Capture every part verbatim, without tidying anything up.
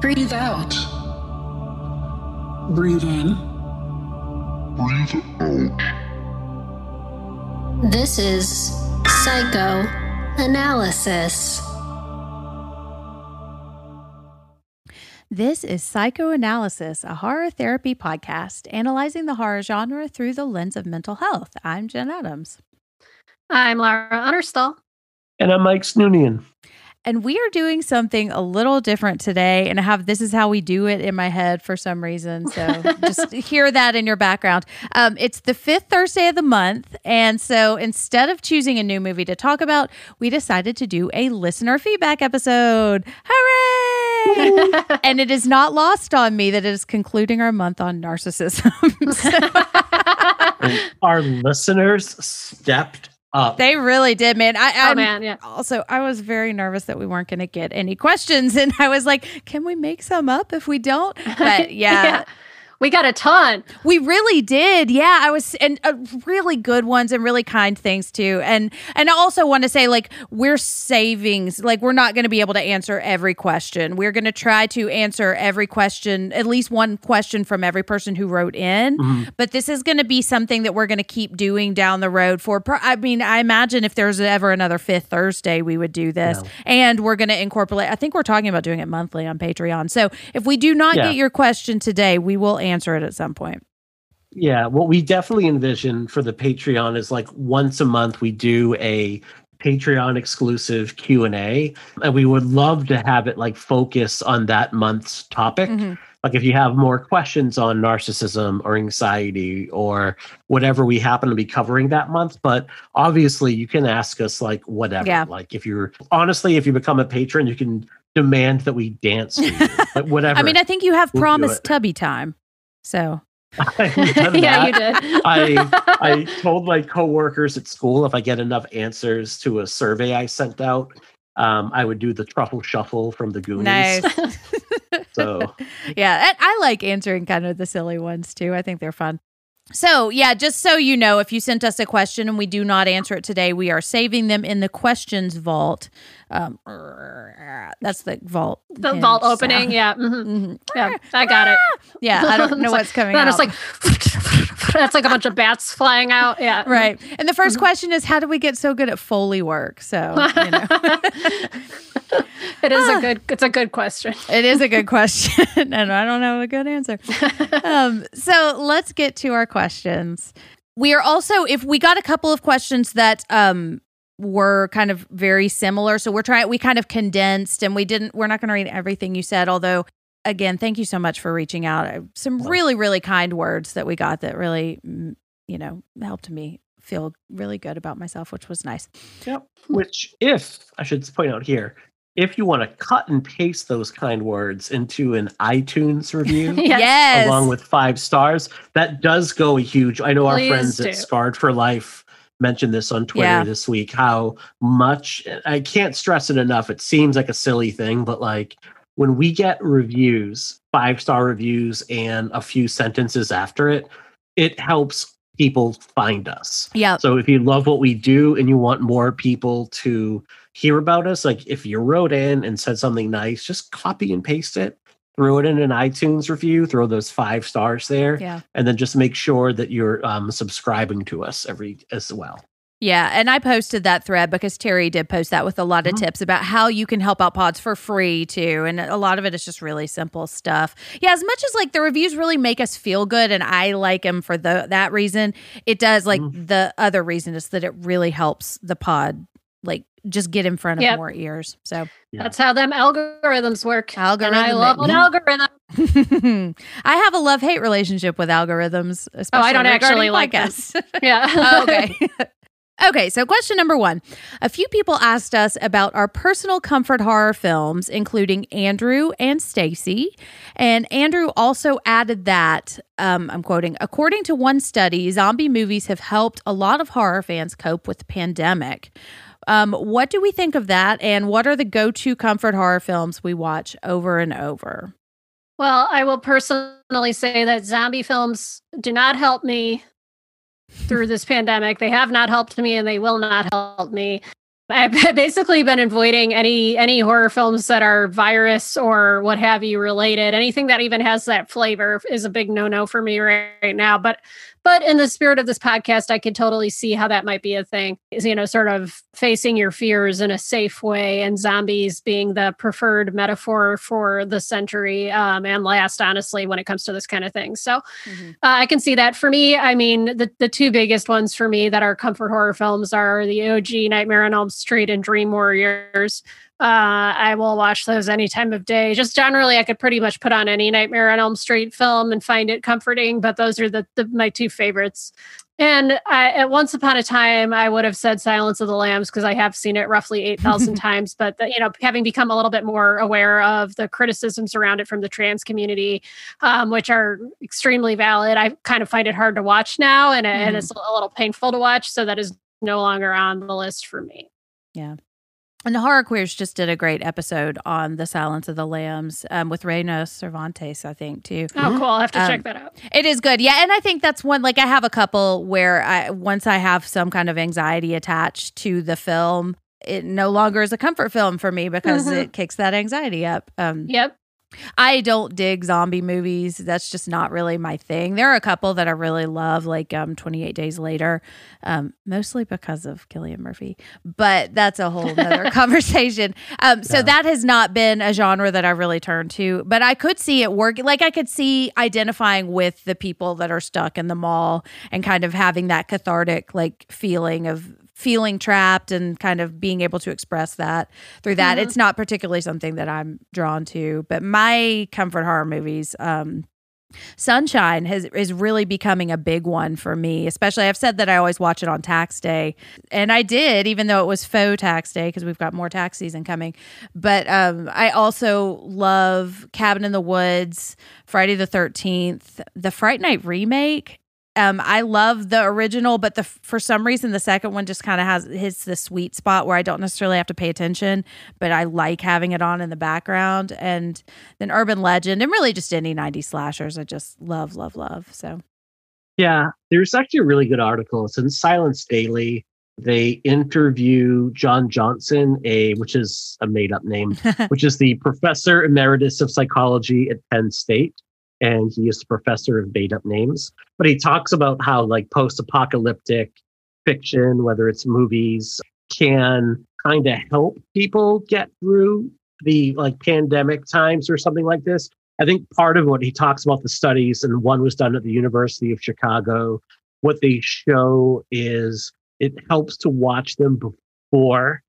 Breathe out. Breathe in. Breathe out. This is Psychoanalysis. This is Psychoanalysis, a horror therapy podcast analyzing the horror genre through the lens of mental health. I'm Jen Adams. I'm Laura Unterstall. And I'm Mike Snoonian. And we are doing something a little different today, and I have this is how we do it in my head for some reason. So just hear that in your background. Um, it's the fifth Thursday of the month, and so instead of choosing a new movie to talk about, we decided to do a listener feedback episode. Hooray! And it is not lost on me that it is concluding our month on narcissism. So our listeners stepped up. They really did, man. I, oh, man, yeah. Also, I was very nervous that we weren't going to get any questions. And I was like, can we make some up if we don't? But yeah. yeah. We got a ton. We really did. Yeah, I was and uh, really good ones and really kind things too. And and I also want to say, like, we're savings. Like, we're not going to be able to answer every question. We're going to try to answer every question, at least one question from every person who wrote in. Mm-hmm. But this is going to be something that we're going to keep doing down the road for. Pro- I mean, I imagine if there's ever another fifth Thursday, we would do this. No. And we're going to incorporate. I think we're talking about doing it monthly on Patreon. So if we do not yeah. get your question today, we will answer. answer it at some point. Yeah, what we definitely envision for the Patreon is, like, once a month we do a Patreon exclusive Q and A, and we would love to have it, like, focus on that month's topic. Mm-hmm. Like, if you have more questions on narcissism or anxiety or whatever we happen to be covering that month, but obviously you can ask us, like, whatever. Yeah. Like, if you're honestly, if you become a patron, you can demand that we dance with you. Like, whatever. I mean, I think you have we'll promised tubby time. So, yeah, you did. I I told my coworkers at school if I get enough answers to a survey I sent out, um, I would do the truffle shuffle from the Goonies. Nice. So, yeah, I like answering kind of the silly ones too. I think they're fun. So, yeah, just so you know, if you sent us a question and we do not answer it today, we are saving them in the questions vault. Um, that's the vault. The vault opening, yeah. Mm-hmm. Mm-hmm. Yeah, I got it. Yeah, I don't know what's coming out. It's like, that's like a bunch of bats flying out. Yeah. Right. And the first question is, how do we get so good at Foley work? So, you know. It is ah. a good, it's a good question. It is a good question. And I don't know a good answer. Um, so let's get to our questions. We are also, if we got a couple of questions that um, were kind of very similar. So we're trying, we kind of condensed and we didn't, we're not going to read everything you said. Although, again, thank you so much for reaching out. Some really, really kind words that we got that really, you know, helped me feel really good about myself, which was nice. Yep. Which, if I should point out here, if you want to cut and paste those kind words into an iTunes review, yes. along with five stars, that does go a huge. I know Please our friends do. At Scarred for Life mentioned this on Twitter yeah. this week. How much I can't stress it enough. It seems like a silly thing, but, like, when we get reviews, five star reviews, and a few sentences after it, it helps people find us. Yeah. So if you love what we do and you want more people to hear about us, like, if you wrote in and said something nice, just copy and paste it, throw it in an iTunes review, throw those five stars there, yeah. and then just make sure that you're um, subscribing to us every as well. Yeah, and I posted that thread because Terry did post that with a lot of mm-hmm. tips about how you can help out pods for free, too. And a lot of it is just really simple stuff. Yeah, as much as, like, the reviews really make us feel good and I like them for the, that reason, it does, like, mm-hmm. the other reason is that it really helps the pod, like, just get in front of yep. more ears. So yeah. that's how them algorithms work. Algorithm. And I love an algorithm. I have a love-hate relationship with algorithms. Especially oh, I don't actually podcasts. Like this. Yeah. Oh, okay. Okay, so question number one. A few people asked us about our personal comfort horror films, including Andrew and Stacy. And Andrew also added that, um, I'm quoting, according to one study, zombie movies have helped a lot of horror fans cope with the pandemic. Um, what do we think of that? And what are the go-to comfort horror films we watch over and over? Well, I will personally say that zombie films do not help me through this pandemic. They have not helped me and they will not help me. I've basically been avoiding any any horror films that are virus or what have you related. Anything that even has that flavor is a big no-no for me right, right now. But but in the spirit of this podcast, I could totally see how that might be a thing. Is, you know, sort of facing your fears in a safe way, and zombies being the preferred metaphor for the century um, and last, honestly, when it comes to this kind of thing. So mm-hmm. uh, I can see that. For me, I mean, the, the two biggest ones for me that are comfort horror films are the O G Nightmare on Elm Street and Dream Warriors. Uh, I will watch those any time of day. Just generally, I could pretty much put on any Nightmare on Elm Street film and find it comforting, but those are the, the my two favorites. And I, at once upon a time, I would have said Silence of the Lambs because I have seen it roughly eight thousand times, but the, you know, having become a little bit more aware of the criticisms around it from the trans community, um, which are extremely valid, I kind of find it hard to watch now, and, mm. and it's a little painful to watch, so that is no longer on the list for me. Yeah. And the Horror Queers just did a great episode on The Silence of the Lambs um, with Reina Cervantes, I think, too. Oh, cool. I'll have to um, check that out. It is good. Yeah, and I think that's one, like, I have a couple where I once I have some kind of anxiety attached to the film, it no longer is a comfort film for me because mm-hmm. it kicks that anxiety up. Um, yep. I don't dig zombie movies. That's just not really my thing. There are a couple that I really love, like um, twenty-eight Days Later, um, mostly because of Cillian Murphy. But that's a whole other conversation. Um, so yeah. that has not been a genre that I really turned to. But I could see it working. Like, I could see identifying with the people that are stuck in the mall and kind of having that cathartic, like, feeling of feeling trapped and kind of being able to express that through that. Mm-hmm. It's not particularly something that I'm drawn to, but my comfort horror movies, um, Sunshine has is really becoming a big one for me, especially I've said that I always watch it on tax day, and I did, even though it was faux tax day because we've got more tax season coming. But um, I also love Cabin in the Woods, Friday the thirteenth, the Fright Night remake. Um, I love the original, but the for some reason, the second one just kind of has hits the sweet spot where I don't necessarily have to pay attention, but I like having it on in the background. And then Urban Legend and really just any nineties slashers. I just love, love, love. So, yeah, there's actually a really good article. It's in Silence Daily. They interview John Johnson, a which is a made up name, which is the professor emeritus of psychology at Penn State. And he is the professor of made-up names. But he talks about how, like, post-apocalyptic fiction, whether it's movies, can kind of help people get through the, like, pandemic times or something like this. I think part of what he talks about the studies, and one was done at the University of Chicago, what they show is it helps to watch them before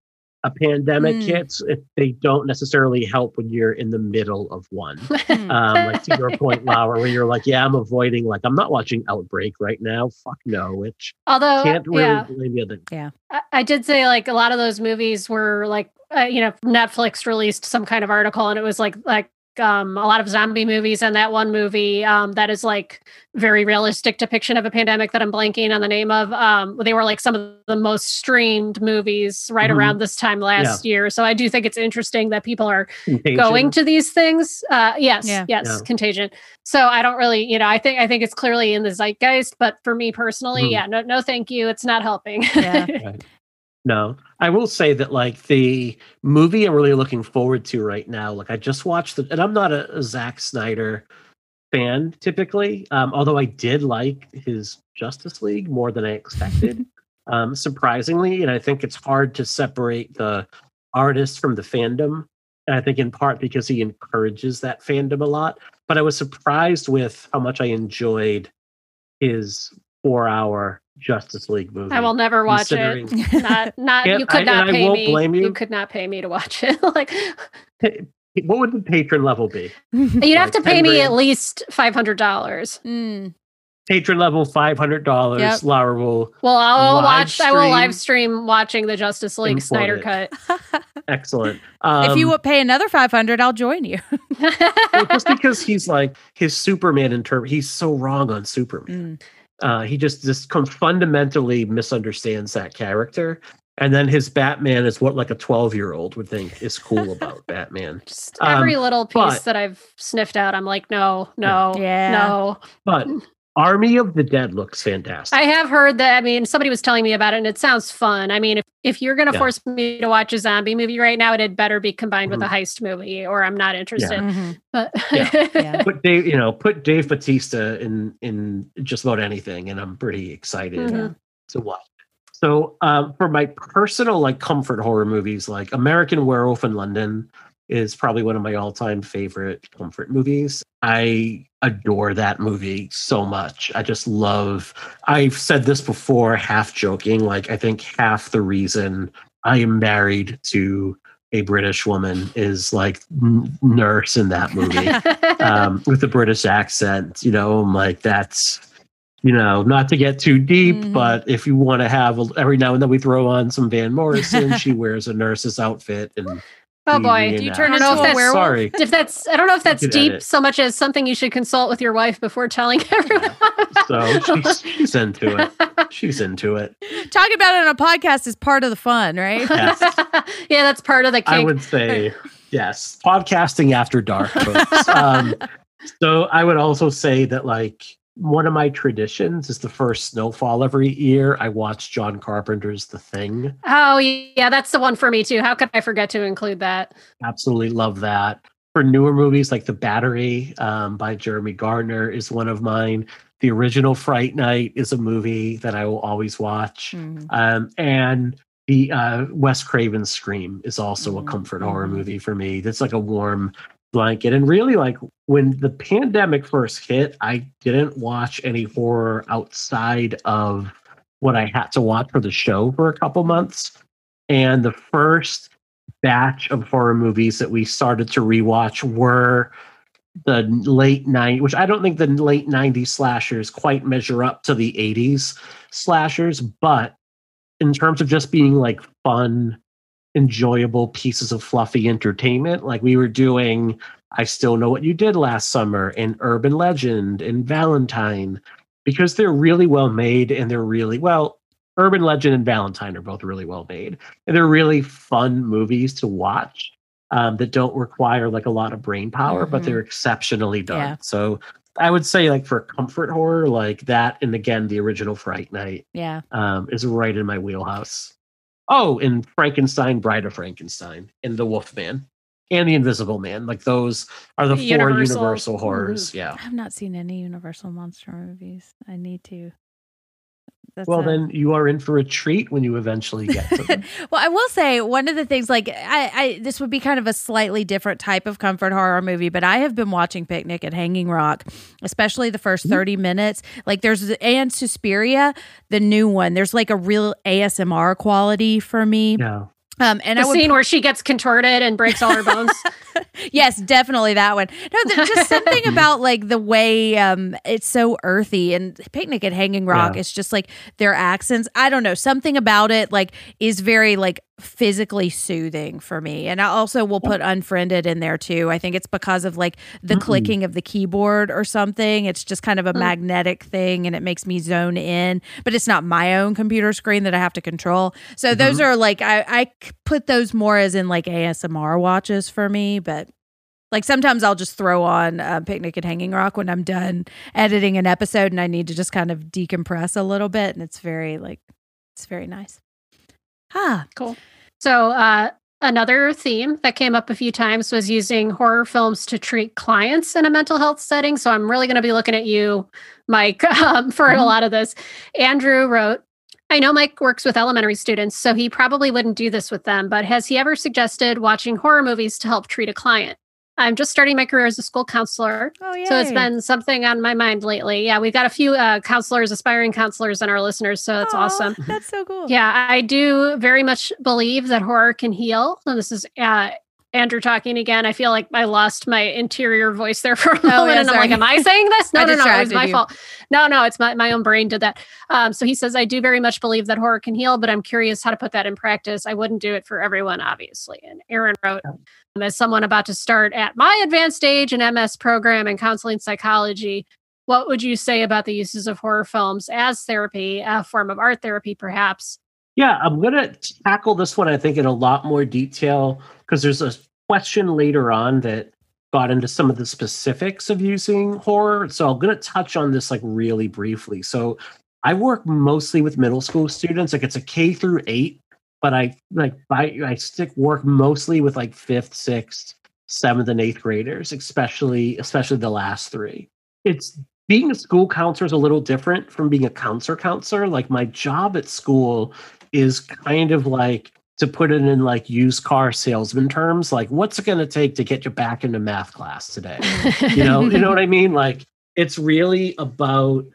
a pandemic mm. hits. If they don't necessarily help when you're in the middle of one. um, like to your point, Laura, where you're like, yeah, I'm avoiding, like, I'm not watching Outbreak right now. Fuck no, which although can't really yeah. blame you. That- yeah. I-, I did say, like, a lot of those movies were like, uh, you know, Netflix released some kind of article and it was like, like, Um, a lot of zombie movies, and that one movie um, that is like very realistic depiction of a pandemic that I'm blanking on the name of. Um, they were like some of the most streamed movies right mm-hmm. around this time last yeah. year. So I do think it's interesting that people are Contagion. Going to these things. Uh, yes, yeah. yes, yeah. Contagion. So I don't really, you know, I think I think it's clearly in the zeitgeist. But for me personally, mm. yeah, no, no, thank you. It's not helping. Yeah. Right. No, I will say that, like, the movie I'm really looking forward to right now, like, I just watched the, and I'm not a, a Zack Snyder fan typically, um, although I did like his Justice League more than I expected, um, surprisingly. And I think it's hard to separate the artist from the fandom. And I think in part because he encourages that fandom a lot. But I was surprised with how much I enjoyed his four-hour Justice League movie. I will never watch it. Not, not you could I, not pay me. Blame you. You could not pay me to watch it. Like, what would the patron level be? You'd like have to pay me grand? At least five hundred dollars. Mm. patron level five hundred dollars, yep. Laura will. Well, I will watch. I will live stream watching the Justice League Snyder it. Cut. Excellent. Um, if you would pay another five hundred dollars, I'll join you. Well, just because he's like his Superman interpret. He's so wrong on Superman. Mm. Uh, he just just come fundamentally misunderstands that character. And then his Batman is what like a twelve-year-old would think is cool about Batman. Just every um, little piece but, that I've sniffed out, I'm like, no, no, yeah. no. But Army of the Dead looks fantastic. I have heard that. I mean, somebody was telling me about it, and it sounds fun. I mean, if, if you're going to yeah. force me to watch a zombie movie right now, it had better be combined mm-hmm. with a heist movie, or I'm not interested. Yeah. Mm-hmm. But yeah. yeah. put Dave, you know, put Dave Bautista in in just about anything, and I'm pretty excited mm-hmm. to watch. So um, for my personal like comfort horror movies, like American Werewolf in London is probably one of my all-time favorite comfort movies. I adore that movie so much. I just love, I've said this before, half joking, like I think half the reason I am married to a British woman is like nurse in that movie um, with a British accent, you know, I'm like that's... You know, not to get too deep, mm-hmm. but if you want to have a, every now and then we throw on some Van Morrison, she wears a nurse's outfit. And oh boy, do you turn it off? Sorry, if that's I don't know if that's deep edit. So much as something you should consult with your wife before telling everyone. So she's, she's into it. She's into it. Talking about it on a podcast is part of the fun, right? Yes. Yeah, that's part of the cake. I would say yes. Podcasting after dark, folks. um, so I would also say that like. One of my traditions is the first snowfall every year. I watch John Carpenter's The Thing. Oh, yeah, that's the one for me, too. How could I forget to include that? Absolutely love that. For newer movies like The Battery um, by Jeremy Gardner is one of mine. The Original Fright Night is a movie that I will always watch. Mm-hmm. Um, and the uh, Wes Craven's Scream is also mm-hmm. a comfort horror movie for me. That's like a warm... blanket. And really, like when the pandemic first hit, I didn't watch any horror outside of what I had to watch for the show for a couple months. And the first batch of horror movies that we started to rewatch were the late nineties, which I don't think the late nineties slashers quite measure up to the eighties slashers, but in terms of just being like fun, enjoyable pieces of fluffy entertainment, like we were doing I Still Know What You Did Last Summer and Urban Legend and Valentine, because they're really well made and they're really well Urban Legend and Valentine are both really well made, and they're really fun movies to watch um, that don't require like a lot of brain power, mm-hmm. but they're exceptionally done. Yeah. So I would say like for comfort horror like that, and again The Original Fright Night yeah um, is right in my wheelhouse. Oh, and Frankenstein, Bride of Frankenstein, and The Wolfman, and The Invisible Man. Like, those are the universal. four universal horrors. Mm-hmm. Yeah. I've not seen any Universal Monster movies. I need to. That's well, a... then you are in for a treat when you eventually get to them. Well, I will say one of the things, like, I, I this would be kind of a slightly different type of comfort horror movie, but I have been watching Picnic at Hanging Rock, especially the first thirty mm-hmm. minutes. Like, there's, and Suspiria, the new one, there's like a real A S M R quality for me. Yeah. Um, and the I would, scene where she gets contorted and breaks all her bones. Yes, definitely that one. No, there's just something about like the way um, it's so earthy, and Picnic at Hanging Rock yeah. is just like their accents. I don't know, something about it like is very like physically soothing for me. And I also will put Unfriended in there too. I think it's because of like the mm-hmm. clicking of the keyboard or something. It's just kind of a mm-hmm. magnetic thing, and it makes me zone in, but it's not my own computer screen that I have to control. So mm-hmm. those are like, I, I put those more as in like A S M R watches for me, but like sometimes I'll just throw on uh, Picnic at Hanging Rock when I'm done editing an episode and I need to just kind of decompress a little bit. And it's very like, it's very nice. Ah, cool. So uh, another theme that came up a few times was using horror films to treat clients in a mental health setting. So I'm really going to be looking at you, Mike, um, for a lot of this. Andrew wrote, I know Mike works with elementary students, so he probably wouldn't do this with them, but has he ever suggested watching horror movies to help treat a client? I'm just starting my career as a school counselor, oh, so it's been something on my mind lately. Yeah, we've got a few uh, counselors, aspiring counselors, and our listeners, so that's Aww, awesome. That's so cool. Yeah, I do very much believe that horror can heal. So this is uh, Andrew talking again. I feel like I lost my interior voice there for a moment. Oh, yeah, and sorry. I'm like, am I saying this? No, no, no, it was my you. fault. No, no, it's my, my own brain did that. Um, so he says, I do very much believe that horror can heal, but I'm curious how to put that in practice. I wouldn't do it for everyone, obviously. And Aaron wrote, as someone about to start at my advanced age, an M S program in counseling psychology, what would you say about the uses of horror films as therapy, a form of art therapy, perhaps? Yeah, I'm going to tackle this one, I think, in a lot more detail, because there's a question later on that got into some of the specifics of using horror. So I'm going to touch on this like really briefly. So I work mostly with middle school students, like it's a K through eight, but I like I, I stick work mostly with like fifth, sixth, seventh, and eighth graders, especially especially the last three. It's Being a school counselor is a little different from being a counselor counselor. Like my job at school is kind of like, to put it in like used car salesman terms, like what's it going to take to get you back into math class today? You know, you know what I mean? Like it's really about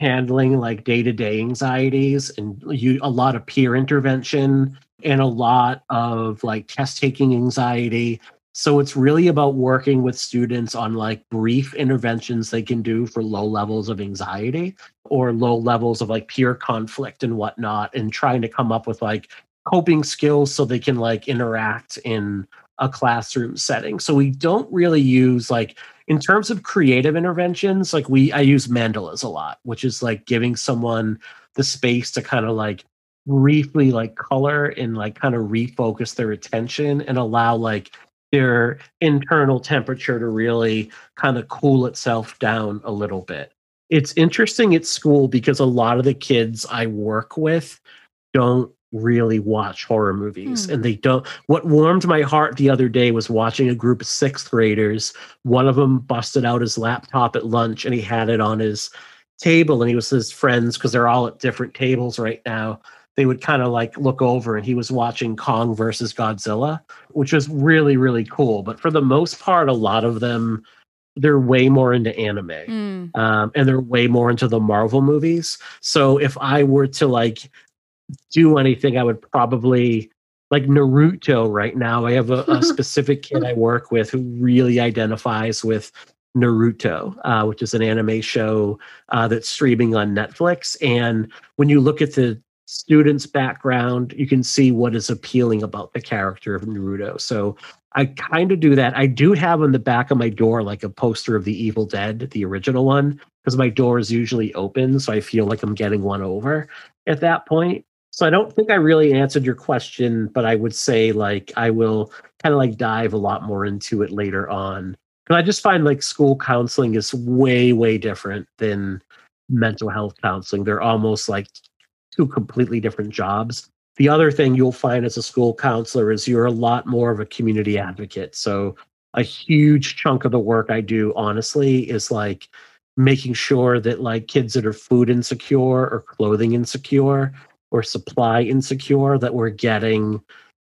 handling like day-to-day anxieties and you, a lot of peer intervention and a lot of like test-taking anxiety. So it's really about working with students on like brief interventions they can do for low levels of anxiety or low levels of like peer conflict and whatnot, and trying to come up with like coping skills so they can like interact in a classroom setting. So we don't really use like, in terms of creative interventions, like we, I use mandalas a lot, which is like giving someone the space to kind of like briefly like color and like kind of refocus their attention and allow like their internal temperature to really kind of cool itself down a little bit. It's interesting at school because a lot of the kids I work with don't really watch horror movies. Mm. And they don't. What warmed my heart the other day was watching a group of sixth graders. One of them busted out his laptop at lunch and he had it on his table, and he was his friends, because they're all at different tables right now. They would kind of like look over, and he was watching Kong versus Godzilla, which was really, really cool. But for the most part, a lot of them, they're way more into anime mm. um, and they're way more into the Marvel movies. So if I were to like do anything, I would probably like Naruto right now. I have a, a specific kid I work with who really identifies with Naruto, uh, which is an anime show uh, that's streaming on Netflix. And when you look at the students' background, you can see what is appealing about the character of Naruto. So I kind of do that. I do have on the back of my door like a poster of the Evil Dead, the original one, because my door is usually open, so I feel like I'm getting one over at that point. So I don't think I really answered your question, but I would say like I will kind of like dive a lot more into it later on, because I just find like school counseling is way, way different than mental health counseling. They're almost like two completely different jobs. The other thing you'll find as a school counselor is you're a lot more of a community advocate. So a huge chunk of the work I do, honestly, is like making sure that like kids that are food insecure or clothing insecure or supply insecure, that we're getting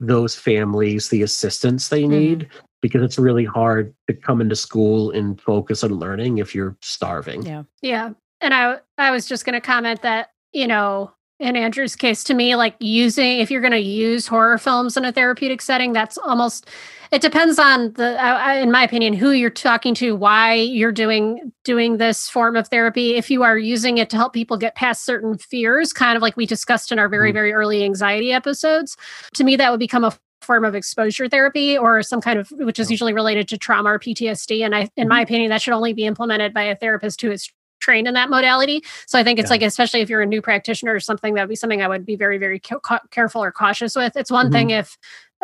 those families the assistance they need, mm-hmm. because it's really hard to come into school and focus on learning if you're starving. Yeah. Yeah. And I, I was just going to comment that, you know, in Andrew's case, to me, like using, if you're going to use horror films in a therapeutic setting, that's almost, it depends on the, I, I, in my opinion, who you're talking to, why you're doing, doing this form of therapy. If you are using it to help people get past certain fears, kind of like we discussed in our very, very early anxiety episodes, to me, that would become a form of exposure therapy or some kind of, which is usually related to trauma or P T S D. And I, in my opinion, that should only be implemented by a therapist who is trained in that modality. So I think it's yeah. like, especially if you're a new practitioner or something, that would be something I would be very, very ca- careful or cautious with. It's one mm-hmm. thing if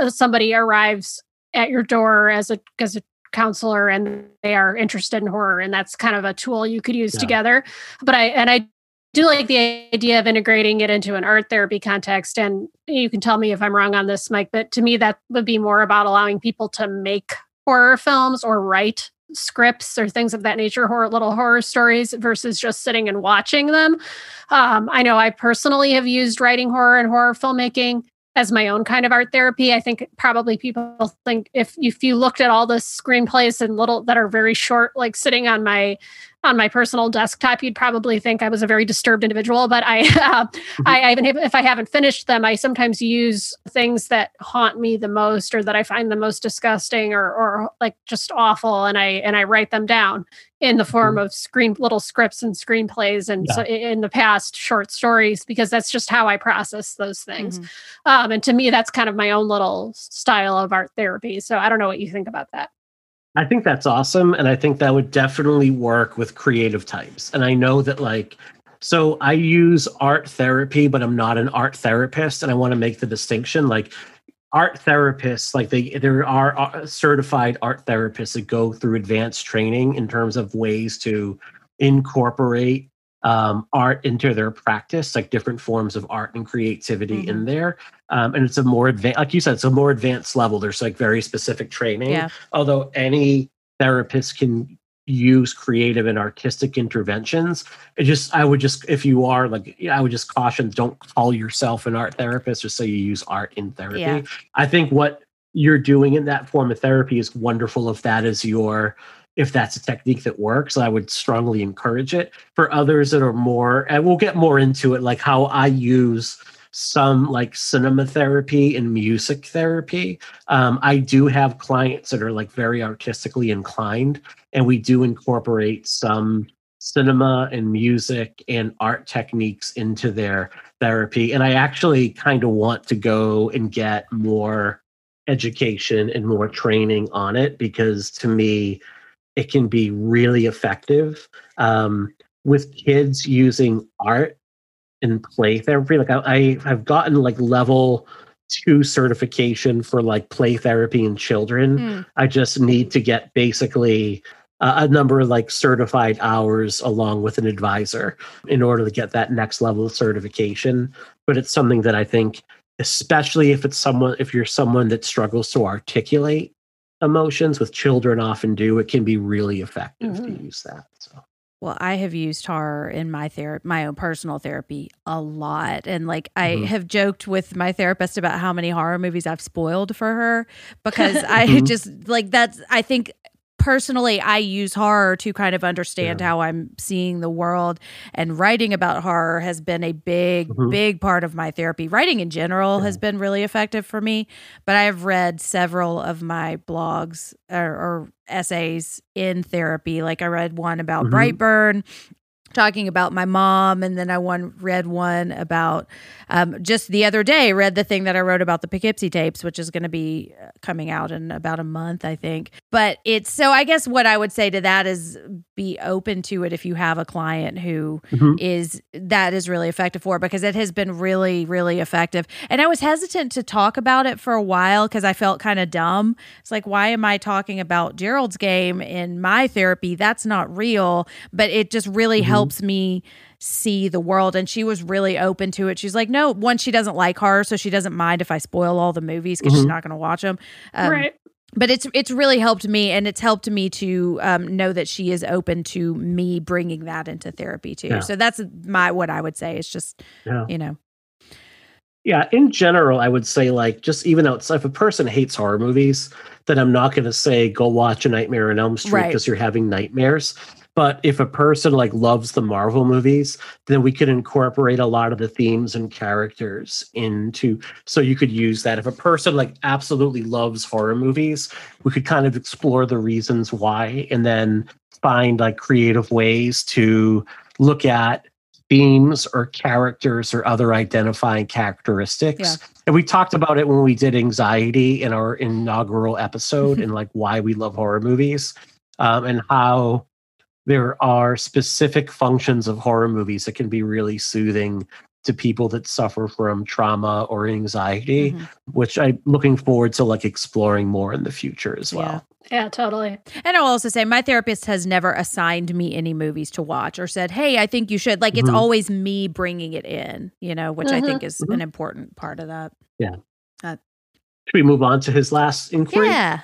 somebody arrives at your door as a as a counselor and they are interested in horror, and that's kind of a tool you could use yeah. together. But I and I do like the idea of integrating it into an art therapy context. And you can tell me if I'm wrong on this, Mike, but to me, that would be more about allowing people to make horror films or write scripts or things of that nature, horror, little horror stories, versus just sitting and watching them. Um, I know I personally have used writing horror and horror filmmaking as my own kind of art therapy. I think probably people think if, if you looked at all the screenplays and little that are very short, like sitting on my on my personal desktop, you'd probably think I was a very disturbed individual. But I, uh, mm-hmm. I even if I haven't finished them, I sometimes use things that haunt me the most, or that I find the most disgusting, or or like just awful, and I and I write them down in the form mm-hmm. of screen little scripts and screenplays, and yeah. so in the past short stories, because that's just how I process those things. Mm-hmm. Um, and to me, that's kind of my own little style of art therapy. So I don't know what you think about that. I think that's awesome. And I think that would definitely work with creative types. And I know that, like, so I use art therapy, but I'm not an art therapist. And I want to make the distinction, like, art therapists, like they, there are certified art therapists that go through advanced training in terms of ways to incorporate um, art into their practice, like different forms of art and creativity mm-hmm. in there. Um, and it's a more advanced, like you said, it's a more advanced level. There's like very specific training, yeah. although any therapist can use creative and artistic interventions. It just, I would just, if you are like, I would just caution, don't call yourself an art therapist or say you use art in therapy. Yeah. I think what you're doing in that form of therapy is wonderful. If that is your, if that's a technique that works, I would strongly encourage it. For others that are more, and we'll get more into it, like how I use some like cinema therapy and music therapy. Um, I do have clients that are like very artistically inclined, and we do incorporate some cinema and music and art techniques into their therapy. And I actually kind of want to go and get more education and more training on it, because to me, it can be really effective. Um, with kids using art and play therapy, like I, I've gotten like level two certification for like play therapy in children. Mm. I just need to get basically uh, a number of like certified hours along with an advisor in order to get that next level of certification. But it's something that I think, especially if it's someone, if you're someone that struggles to articulate emotions, with children often do, it can be really effective mm-hmm. to use that. So. Well, I have used horror in my therapy, my own personal therapy, a lot. And like, mm-hmm. I have joked with my therapist about how many horror movies I've spoiled for her, because I just like, that's, I think personally, I use horror to kind of understand yeah. how I'm seeing the world, and writing about horror has been a big, mm-hmm. big part of my therapy. Writing in general yeah. has been really effective for me, but I have read several of my blogs or, or essays in therapy. Like I read one about mm-hmm. Brightburn, talking about my mom, and then I one read one about um, just the other day, read the thing that I wrote about the Poughkeepsie tapes, which is going to be coming out in about a month, I think. But it's, so I guess what I would say to that is be open to it if you have a client who mm-hmm. is, that is really effective for, because it has been really, really effective. And I was hesitant to talk about it for a while because I felt kind of dumb. It's like, why am I talking about Gerald's Game in my therapy? That's not real, but it just really mm-hmm. helped helps me see the world. And she was really open to it. She's like, no, one, she doesn't like horror, so she doesn't mind if I spoil all the movies, because mm-hmm. she's not going to watch them. Um, right. But it's it's really helped me, and it's helped me to um, know that she is open to me bringing that into therapy too. Yeah. So that's my what I would say. It's just, yeah. you know. Yeah, in general, I would say, like, just even outside, if a person hates horror movies, then I'm not going to say go watch A Nightmare on Elm Street because right. you're having nightmares. But if a person like loves the Marvel movies, then we could incorporate a lot of the themes and characters into, so you could use that. If a person like absolutely loves horror movies, we could kind of explore the reasons why, and then find like creative ways to look at themes or characters or other identifying characteristics. Yeah. And we talked about it when we did anxiety in our inaugural episode and like why we love horror movies um, and how there are specific functions of horror movies that can be really soothing to people that suffer from trauma or anxiety, mm-hmm. which I'm looking forward to like exploring more in the future as well. Yeah. yeah, totally. And I'll also say my therapist has never assigned me any movies to watch or said, hey, I think you should. Like it's mm-hmm. always me bringing it in, you know, which mm-hmm. I think is mm-hmm. an important part of that. Yeah. Uh, should we move on to his last inquiry? Yeah.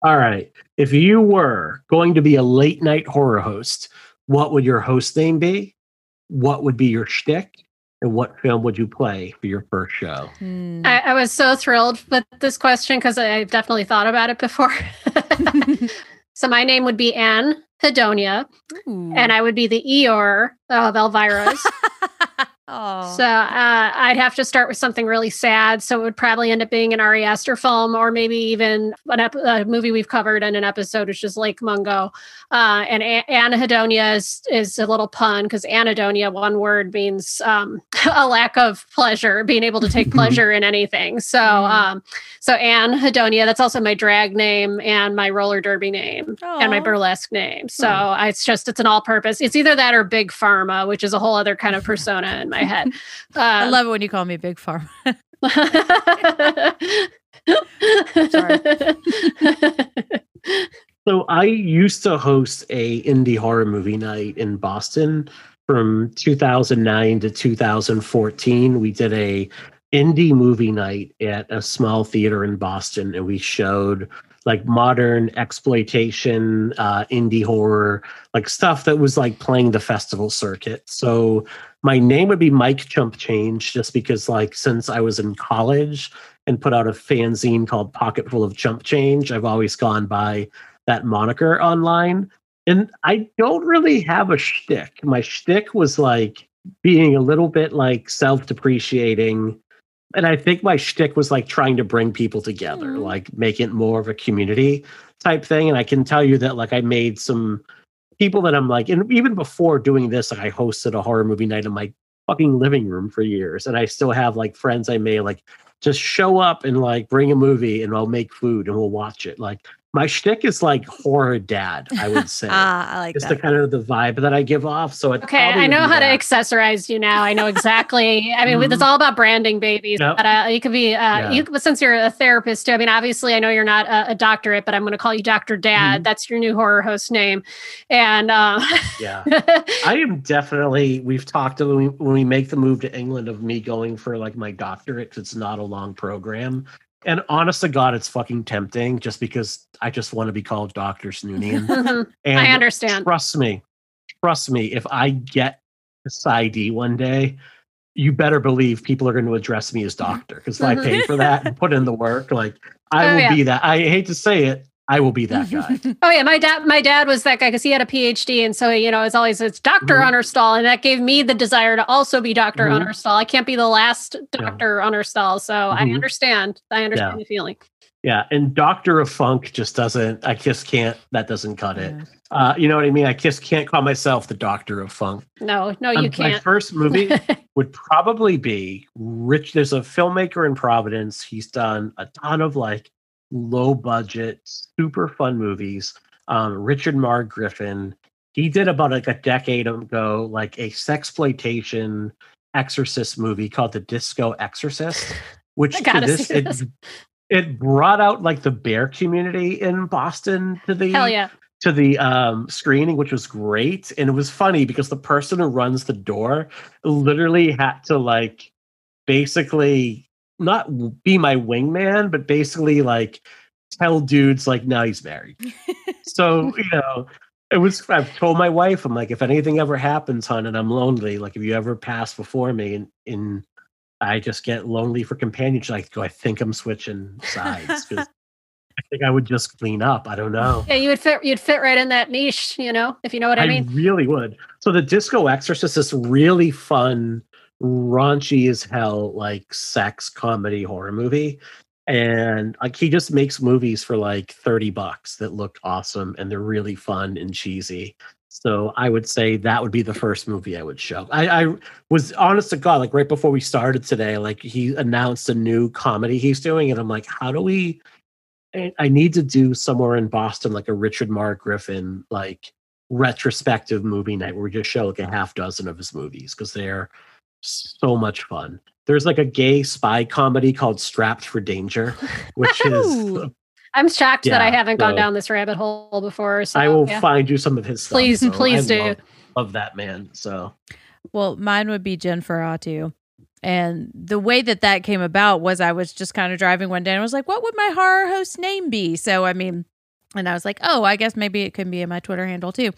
All right. If you were going to be a late night horror host, what would your host name be? What would be your shtick? And what film would you play for your first show? Mm. I, I was so thrilled with this question because I've definitely thought about it before. So my name would be Anhedonia, Ooh. and I would be the Eeyore of Elvira's. Oh. So uh, I'd have to start with something really sad. So it would probably end up being an Ari Aster film, or maybe even an ep- a movie we've covered in an episode, which is Lake Mungo. Uh, and a- Anhedonia is, is a little pun, because Anhedonia, one word, means um, a lack of pleasure, being able to take pleasure in anything. So, mm. um, so Anhedonia, that's also my drag name and my roller derby name Aww. and my burlesque name. So mm. I, it's just, it's an all-purpose. It's either that or Big Pharma, which is a whole other kind of persona in my head. Uh, I love it when you call me Big Pharma. So I used to host a indie horror movie night in Boston from two thousand nine to two thousand fourteen. We did a indie movie night at a small theater in Boston, and we showed like modern exploitation, uh, indie horror, like stuff that was like playing the festival circuit. So my name would be Mike Chump Change, just because like since I was in college and put out a fanzine called Pocket Full of Chump Change, I've always gone by that moniker online. And I don't really have a shtick. My shtick was like being a little bit like self-depreciating. And I think my shtick was like trying to bring people together, mm. like make it more of a community type thing. And I can tell you that like I made some people that I'm like, and even before doing this, like I hosted a horror movie night in my fucking living room for years. And I still have like friends I made like just show up and like bring a movie and I'll make food and we'll watch it. Like my shtick is like horror dad, I would say. Ah, I like it's that. It's the kind of the vibe that I give off. So it's okay. I know how that. to accessorize you now. I know exactly. I mean, mm-hmm. it's all about branding, babies. Nope. But uh, you could be. Uh, yeah. You but since you're a therapist too. I mean, obviously, I know you're not a, a doctorate, but I'm going to call you Doctor Dad. Mm-hmm. That's your new horror host name. And uh, yeah, I am definitely. We've talked when we, when we make the move to England of me going for like my doctorate. It's not a long program. And honest to God, it's fucking tempting just because I just want to be called Doctor Snoonian. And I understand. Trust me. Trust me. If I get this I D one day, you better believe people are going to address me as doctor, because mm-hmm. I paid for that and put in the work. Like I oh, will yeah. be that. I hate to say it. I will be that guy. Oh yeah, my dad. My dad was that guy because he had a P H D, and so you know it's always it's Doctor mm-hmm. Unterstall, and that gave me the desire to also be Doctor mm-hmm. Unterstall. I can't be the last Doctor yeah. Unterstall, so mm-hmm. I understand. I understand yeah. the feeling. Yeah, and Doctor of Funk just doesn't. I just can't. That doesn't cut yeah. it. Uh, you know what I mean? I just can't call myself the Doctor of Funk. No, no, you um, can't. My first movie would probably be Rich. There's a filmmaker in Providence. He's done a ton of like low budget, super fun movies. Um, Richard Marr Griffin, he did about like a decade ago, like a sexploitation exorcist movie called The Disco Exorcist, which to this, it, this. it brought out like the bear community in Boston to the Hell yeah. to the um, screening, which was great. And it was funny because the person who runs the door literally had to like basically not be my wingman, but basically like tell dudes like now he's married. So, you know, it was, I've told my wife, I'm like, if anything ever happens, hon, and I'm lonely, like if you ever pass before me and, and I just get lonely for companionship, like, go, I think I'm switching sides. Cause I think I would just clean up. I don't know. Yeah, you would fit, you'd fit right in that niche, you know, if you know what I, I mean. I really would. So The Disco Exorcist is really fun, raunchy as hell, like sex comedy horror movie, and like he just makes movies for like thirty bucks that look awesome and they're really fun and cheesy. So I would say that would be the first movie I would show. I, I was honest to God, like right before we started today, like he announced a new comedy he's doing, and I'm like, how do we? I need to do somewhere in Boston like a Richard Marr Griffin like retrospective movie night where we just show like a half dozen of his movies because they're so much fun. There's like a gay spy comedy called Strapped for Danger, which is. I'm shocked yeah, that I haven't so gone down this rabbit hole before. So, I will yeah. find you some of his stuff. Please, so please I do. Love, love that man. So, well, mine would be Jen Ferratu. And the way that that came about was I was just kind of driving one day and I was like, what would my horror host name be? So, I mean, and I was like, oh, I guess maybe it can be in my Twitter handle too.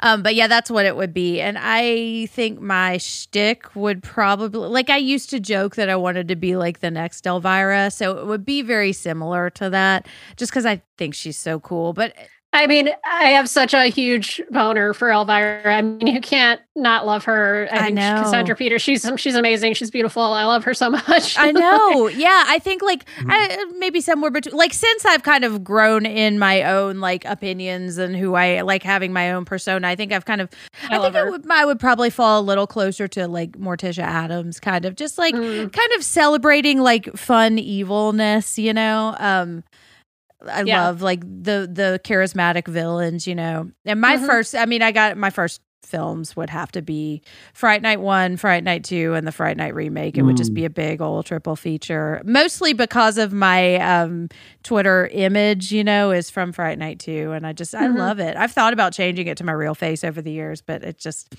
Um, but yeah, that's what it would be. And I think my shtick would probably, like I used to joke that I wanted to be like the next Elvira. So it would be very similar to that just because I think she's so cool. But I mean, I have such a huge boner for Elvira. I mean, you can't not love her. I, I know. Cassandra Peters, she's she's amazing. She's beautiful. I love her so much. I know. Yeah, I think like mm-hmm. I, maybe somewhere between, like, since I've kind of grown in my own like opinions and who I like, having my own persona, I think I've kind of, I, I think I would, I would probably fall a little closer to like Morticia Adams, kind of just like mm. kind of celebrating like fun evilness, you know? Um, I yeah. love like the the charismatic villains, you know. And my mm-hmm. first, I mean, I got my first films would have to be Fright Night One, Fright Night Two, and the Fright Night remake. It mm. would just be a big old triple feature, mostly because of my um, Twitter image, you know, is from Fright Night Two, and I just mm-hmm. I love it. I've thought about changing it to my real face over the years, but it just.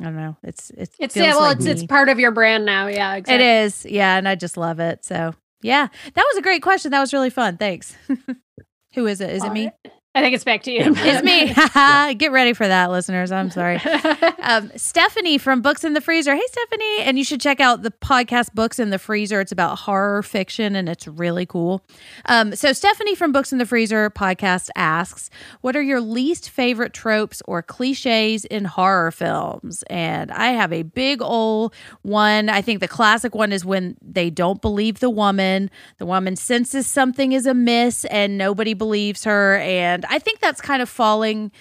I don't know. It's it's it's yeah. Well, like it's me. It's part of your brand now. Yeah, exactly. It is. Yeah, and I just love it. So yeah, that was a great question. That was really fun. Thanks. Who is it? Is All it me? Right. I think it's back to you. It's me. Get ready for that, listeners. I'm sorry. Um, Stephanie from Books in the Freezer. Hey, Stephanie. And you should check out the podcast Books in the Freezer. It's about horror fiction, and it's really cool. Um, so Stephanie from Books in the Freezer podcast asks, what are your least favorite tropes or cliches in horror films? And I have a big old one. I think the classic one is when they don't believe the woman. The woman senses something is amiss, and nobody believes her, and I think that's kind of falling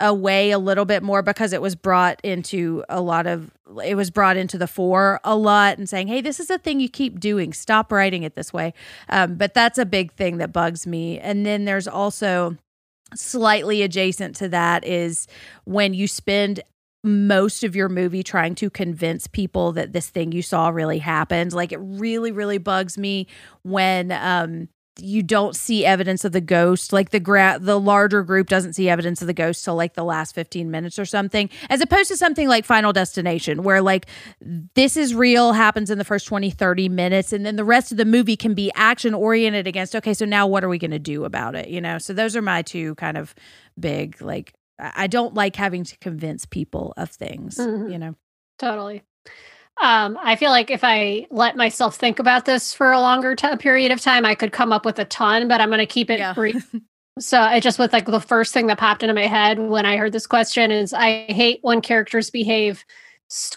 away a little bit more because it was brought into a lot of, it was brought into the fore a lot and saying, hey, this is a thing you keep doing. Stop writing it this way. Um, but that's a big thing that bugs me. And then there's also slightly adjacent to that is when you spend most of your movie trying to convince people that this thing you saw really happened. Like it really, really bugs me when, um, you don't see evidence of the ghost, like the gra- the larger group doesn't see evidence of the ghost till like the last fifteen minutes or something, as opposed to something like Final Destination, where like this is real, happens in the first twenty, thirty minutes, and then the rest of the movie can be action oriented against, okay, so now what are we going to do about it? You know, so those are my two kind of big, like, I don't like having to convince people of things, mm-hmm. you know? Totally. Um, I feel like if I let myself think about this for a longer t- period of time, I could come up with a ton, but I'm going to keep it yeah. brief. So I just was like, the first thing that popped into my head when I heard this question is I hate when characters behave,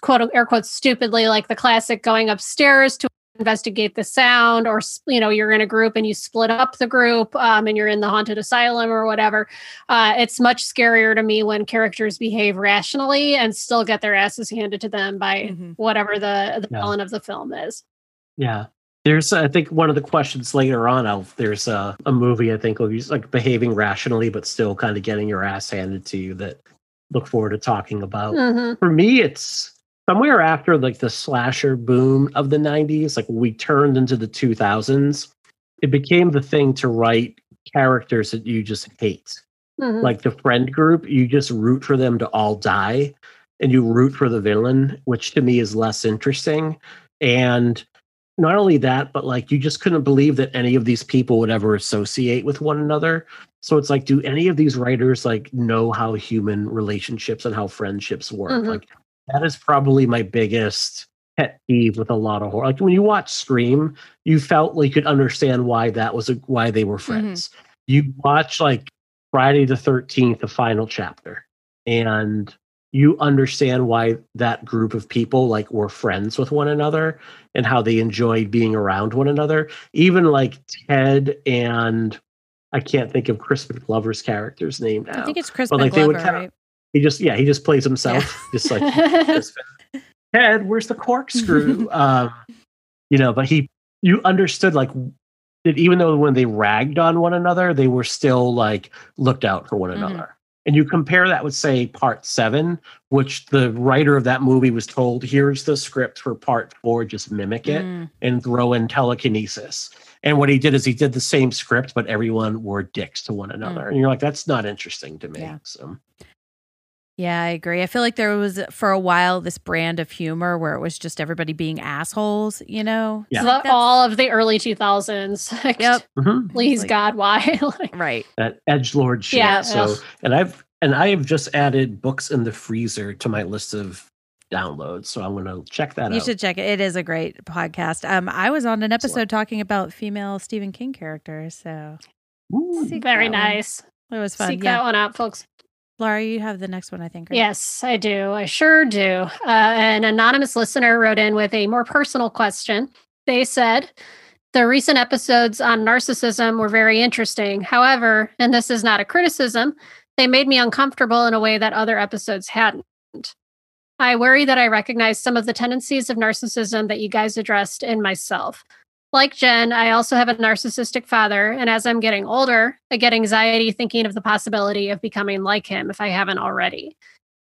quote, air quotes, stupidly, like the classic going upstairs to investigate the sound, or, you know, you're in a group and you split up the group um, and you're in the haunted asylum or whatever. Uh, it's much scarier to me when characters behave rationally and still get their asses handed to them by mm-hmm. whatever the, the yeah. villain of the film is. Yeah. There's, I think one of the questions later on, I'll, there's a, a movie, I think, where you're like behaving rationally, but still kind of getting your ass handed to you that look forward to talking about. Mm-hmm. For me, it's, somewhere after like the slasher boom of the nineties, like we turned into the two thousands, it became the thing to write characters that you just hate. Mm-hmm. Like the friend group, you just root for them to all die, and you root for the villain, which to me is less interesting. And not only that, but like you just couldn't believe that any of these people would ever associate with one another. So it's like, do any of these writers like know how human relationships and how friendships work? Mm-hmm. Like, that is probably my biggest pet peeve with a lot of horror. Like when you watch Scream, you felt like you could understand why that was a, why they were friends. Mm-hmm. You watch like Friday the thirteenth, the final chapter, and you understand why that group of people like were friends with one another and how they enjoyed being around one another. Even like Ted and I can't think of Crispin Glover's character's name now. I think it's Crispin like, Glover, kind of, right? He just, yeah, he just plays himself. Yeah. Just like, just, Ted, where's the corkscrew? um, you know, but he, you understood like that even though when they ragged on one another, they were still like looked out for one mm-hmm. another. And you compare that with, say, part seven, which the writer of that movie was told, here's the script for part four, just mimic it mm. and throw in telekinesis. And what he did is he did the same script, but everyone wore dicks to one another. Mm. And you're like, that's not interesting to me. Yeah. So. Yeah, I agree. I feel like there was, for a while, this brand of humor where it was just everybody being assholes, you know? Yeah. So that all of the early two thousands. Like, yep. Mm-hmm. Please, like, God, why? Like, right. That edgelord shit. Yeah. So, and I've and I have just added Books in the Freezer to my list of downloads, so I'm going to check that you out. You should check it. It is a great podcast. Um, I was on an episode Excellent. talking about female Stephen King characters, so... Ooh, very nice. It was fun. Seek yeah. that one out, folks. Laura, you have the next one, I think. Right? Yes, I do. I sure do. Uh, an anonymous listener wrote in with a more personal question. They said, the recent episodes on narcissism were very interesting. However, and this is not a criticism, they made me uncomfortable in a way that other episodes hadn't. I worry that I recognize some of the tendencies of narcissism that you guys addressed in myself. Like Jen, I also have a narcissistic father, and as I'm getting older, I get anxiety thinking of the possibility of becoming like him if I haven't already.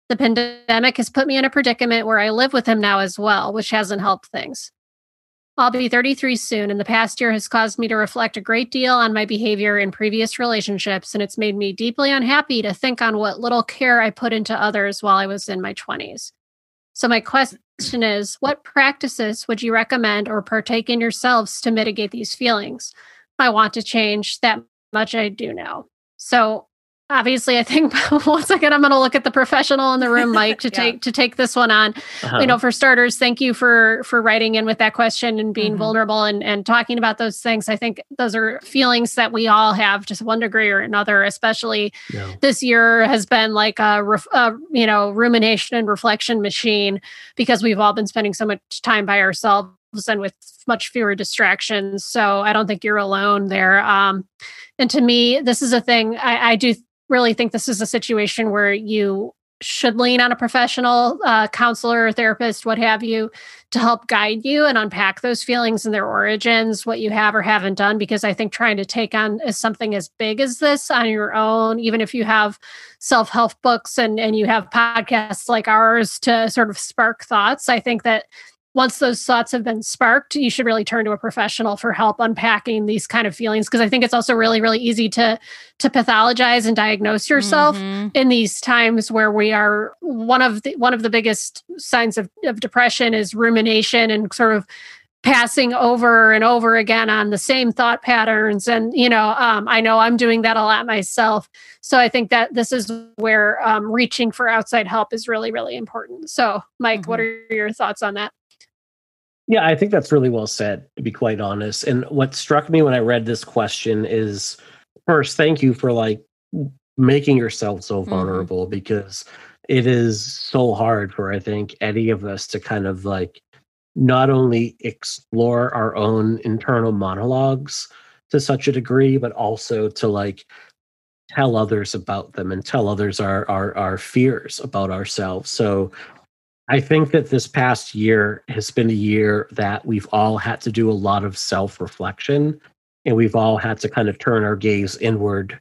The pandemic has put me in a predicament where I live with him now as well, which hasn't helped things. I'll be thirty-three soon, and the past year has caused me to reflect a great deal on my behavior in previous relationships, and it's made me deeply unhappy to think on what little care I put into others while I was in my twenties. So my question is, what practices would you recommend or partake in yourselves to mitigate these feelings? I want to change that much. I do now. So obviously, I think once again, I'm going to look at the professional in the room, Mike, to yeah. take to take this one on. Uh-huh. You know, for starters, thank you for for writing in with that question and being mm-hmm. vulnerable and, and talking about those things. I think those are feelings that we all have to one degree or another, especially yeah. this year has been like a, a, you know, rumination and reflection machine because we've all been spending so much time by ourselves and with much fewer distractions. So I don't think you're alone there. Um, and to me, this is a thing I, I do really think this is a situation where you should lean on a professional, uh, counselor, therapist, what have you, to help guide you and unpack those feelings and their origins, what you have or haven't done, because I think trying to take on something as big as this on your own, even if you have self-help books and, and you have podcasts like ours to sort of spark thoughts, I think that once those thoughts have been sparked, you should really turn to a professional for help unpacking these kind of feelings. Because I think it's also really, really easy to to pathologize and diagnose yourself mm-hmm. in these times where we are one of the one of the biggest signs of, of depression is rumination and sort of passing over and over again on the same thought patterns. And, you know, um, I know I'm doing that a lot myself. So I think that this is where um, reaching for outside help is really, really important. So, Mike, mm-hmm. what are your thoughts on that? Yeah, I think that's really well said, to be quite honest. And what struck me when I read this question is, first, thank you for like making yourself so vulnerable mm-hmm. because it is so hard for, I think, any of us to kind of like not only explore our own internal monologues to such a degree, but also to like tell others about them and tell others our our, our fears about ourselves. So I think that this past year has been a year that we've all had to do a lot of self-reflection, and we've all had to kind of turn our gaze inward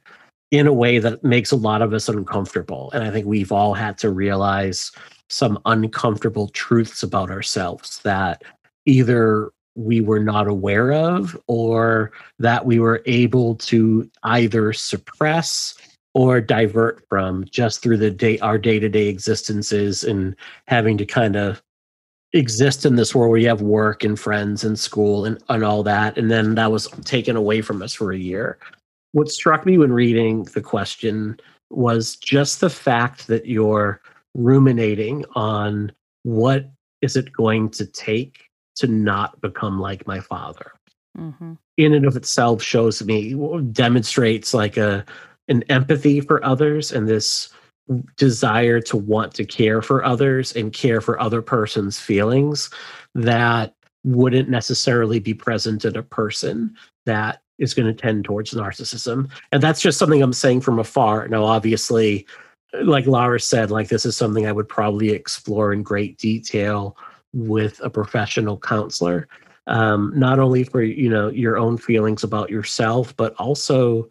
in a way that makes a lot of us uncomfortable. And I think we've all had to realize some uncomfortable truths about ourselves that either we were not aware of or that we were able to either suppress or divert from just through the day, our day-to-day existences and having to kind of exist in this world where you have work and friends and school and, and all that. And then that was taken away from us for a year. What struck me when reading the question was just the fact that you're ruminating on what is it going to take to not become like my father. Mm-hmm. In and of itself shows me, demonstrates like a, an empathy for others and this desire to want to care for others and care for other person's feelings that wouldn't necessarily be present in a person that is going to tend towards narcissism. And that's just something I'm saying from afar. Now, obviously, like Laura said, like this is something I would probably explore in great detail with a professional counselor, um, not only for, you know, your own feelings about yourself, but also,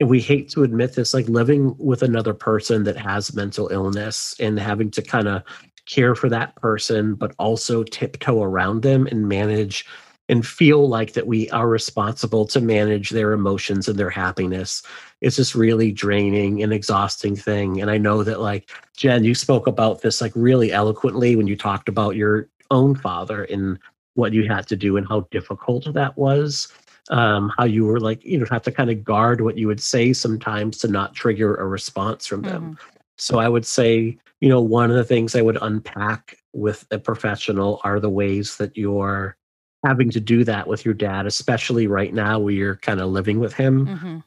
and we hate to admit this, like living with another person that has mental illness and having to kind of care for that person, but also tiptoe around them and manage and feel like that we are responsible to manage their emotions and their happiness. It's just really draining and exhausting thing. And I know that like, Jen, you spoke about this like really eloquently when you talked about your own father and what you had to do and how difficult that was. Um, how you were like, you know, have to kind of guard what you would say sometimes to not trigger a response from them. Mm-hmm. So I would say, you know, one of the things I would unpack with a professional are the ways that you're having to do that with your dad, especially right now where you're kind of living with him. Mm-hmm.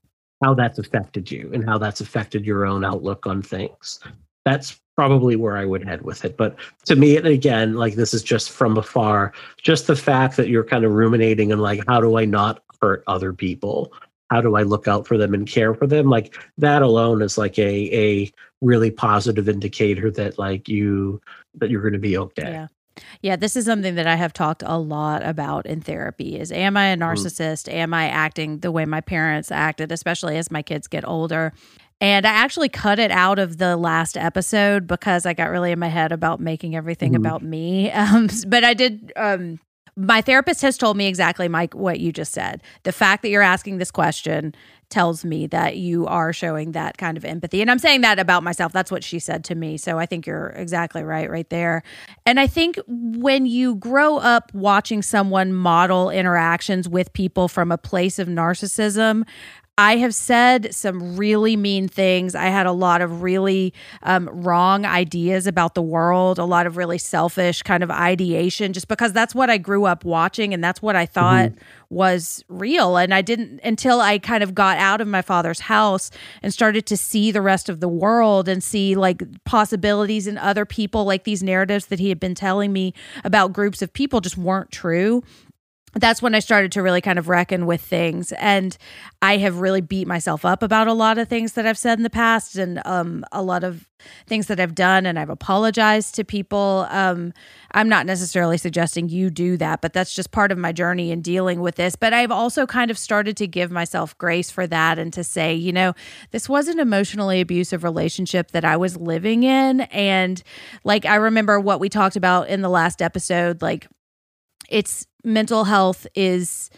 how that's affected you and how that's affected your own outlook on things. That's probably where I would head with it. But to me, and again, like, this is just from afar, just the fact that you're kind of ruminating and like, how do I not hurt other people? How do I look out for them and care for them? Like, that alone is like a a really positive indicator that like you, that you're going to be okay. Yeah. Yeah, this is something that I have talked a lot about in therapy is, am I a narcissist? Mm. Am I acting the way my parents acted, especially as my kids get older? And I actually cut it out of the last episode because I got really in my head about making everything mm. about me. Um, but I did... Um, my therapist has told me exactly, Mike, what you just said. The fact that you're asking this question tells me that you are showing that kind of empathy. And I'm saying that about myself. That's what she said to me. So I think you're exactly right, right there. And I think when you grow up watching someone model interactions with people from a place of narcissism, I have said some really mean things. I had a lot of really um, wrong ideas about the world, a lot of really selfish kind of ideation, just because that's what I grew up watching and that's what I thought mm-hmm. was real. And I didn't, until I kind of got out of my father's house and started to see the rest of the world and see like possibilities in other people, like these narratives that he had been telling me about groups of people just weren't true. That's when I started to really kind of reckon with things. And I have really beat myself up about a lot of things that I've said in the past and um, a lot of things that I've done, and I've apologized to people. Um, I'm not necessarily suggesting you do that, but that's just part of my journey in dealing with this. But I've also kind of started to give myself grace for that and to say, you know, this was an emotionally abusive relationship that I was living in. And like, I remember what we talked about in the last episode, like, it's mental health is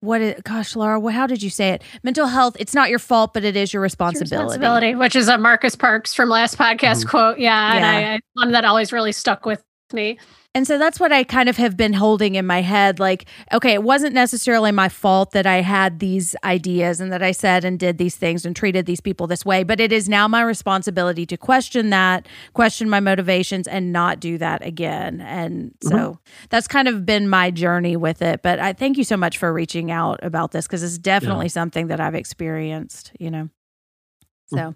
what is, gosh, Laura, how did you say it? Mental health, it's not your fault, but it is your responsibility. Your responsibility, which is a Marcus Parks from last podcast mm. quote. Yeah. yeah. And I, I, one that always really stuck with me. And so that's what I kind of have been holding in my head. Like, okay, it wasn't necessarily my fault that I had these ideas and that I said and did these things and treated these people this way, but it is now my responsibility to question that, question my motivations, and not do that again. And so mm-hmm. that's kind of been my journey with it. But I thank you so much for reaching out about this, because it's definitely yeah. something that I've experienced, you know? So.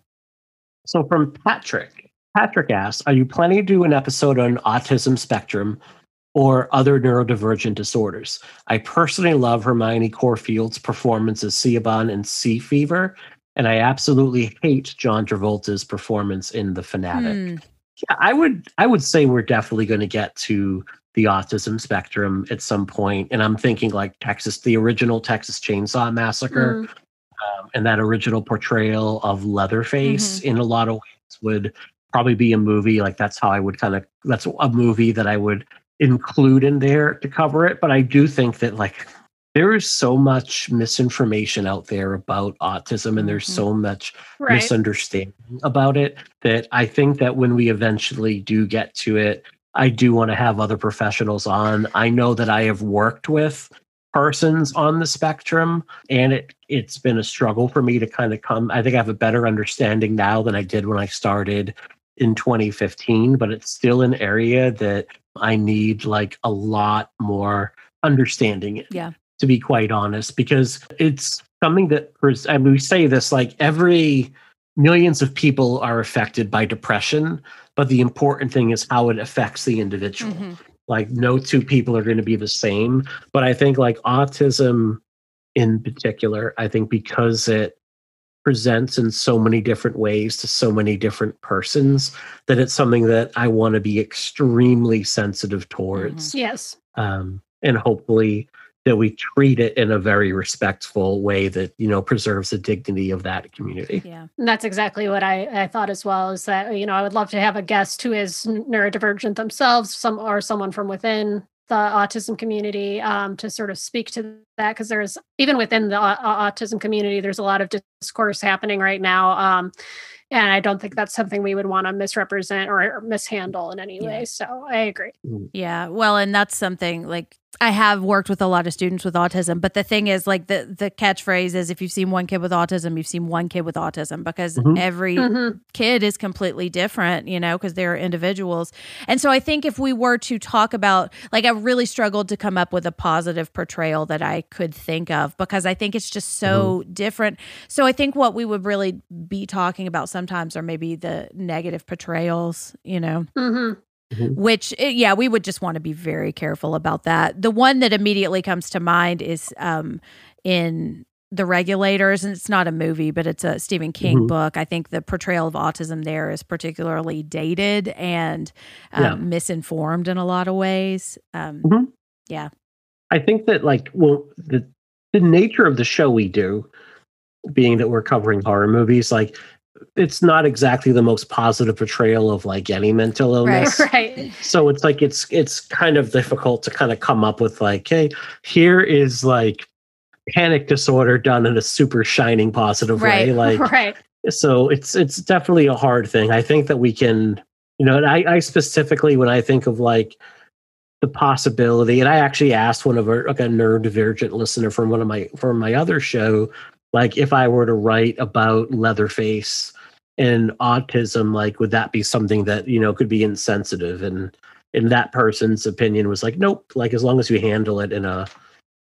So from Patrick. Patrick asks, are you planning to do an episode on autism spectrum or other neurodivergent disorders? I personally love Hermione Corfield's performance as Siobhan in Sea Fever, and I absolutely hate John Travolta's performance in The Fanatic. Mm. Yeah, I would I would say we're definitely going to get to the autism spectrum at some point, and I'm thinking like Texas, the original Texas Chainsaw Massacre, mm. um, and that original portrayal of Leatherface mm-hmm. in a lot of ways would probably be a movie like that's how I would kind of that's a movie that I would include in there to cover it. But I do think that like there is so much misinformation out there about autism, and there's so much right. misunderstanding about it, that I think that when we eventually do get to it, I do want to have other professionals on. I know that I have worked with persons on the spectrum, and it it's been a struggle for me to kind of come. I think I have a better understanding now than I did when I started in twenty fifteen, but it's still an area that I need like a lot more understanding in, yeah. to be quite honest, because it's something that, I mean, we say this, like every millions of people are affected by depression, but the important thing is how it affects the individual. Mm-hmm. Like no two people are going to be the same. But I think like autism in particular, I think because it presents in so many different ways to so many different persons, that it's something that I want to be extremely sensitive towards. Mm-hmm. Yes. Um, and hopefully that we treat it in a very respectful way that, you know, preserves the dignity of that community. Yeah. And that's exactly what I, I thought as well, is that, you know, I would love to have a guest who is neurodivergent themselves, some or someone from within the autism community, um, to sort of speak to that. Cause there's, even within the uh, autism community, there's a lot of discourse happening right now. Um, And I don't think that's something we would want to misrepresent or mishandle in any way. Yeah. So I agree. Yeah. Well, and that's something like I have worked with a lot of students with autism, but the thing is like the, the catchphrase is if you've seen one kid with autism, you've seen one kid with autism because mm-hmm. every mm-hmm. kid is completely different, you know, because they're individuals. And so I think if we were to talk about, like I really struggled to come up with a positive portrayal that I could think of because I think it's just so mm-hmm. different. So I think what we would really be talking about sometimes are maybe the negative portrayals, you know. Mm-hmm. Mm-hmm. Which, yeah, we would just want to be very careful about that. The one that immediately comes to mind is um, in The Regulators, and it's not a movie, but it's a Stephen King mm-hmm. book. I think the portrayal of autism there is particularly dated and um, yeah. misinformed in a lot of ways. Um, mm-hmm. Yeah. I think that, like, well, the, the nature of the show we do, being that we're covering horror movies, like, it's not exactly the most positive portrayal of like any mental illness. Right, right. So it's like, it's, it's kind of difficult to kind of come up with like, hey, here is like panic disorder done in a super shining positive right, way. Like, right. So it's, it's definitely a hard thing. I think that we can, you know, and I, I specifically, when I think of like the possibility, and I actually asked one of our, like a neurodivergent listener from one of my, from my other show, like if I were to write about Leatherface and autism, like would that be something that, you know, could be insensitive? And and that person's opinion was like, nope. Like as long as you handle it in a,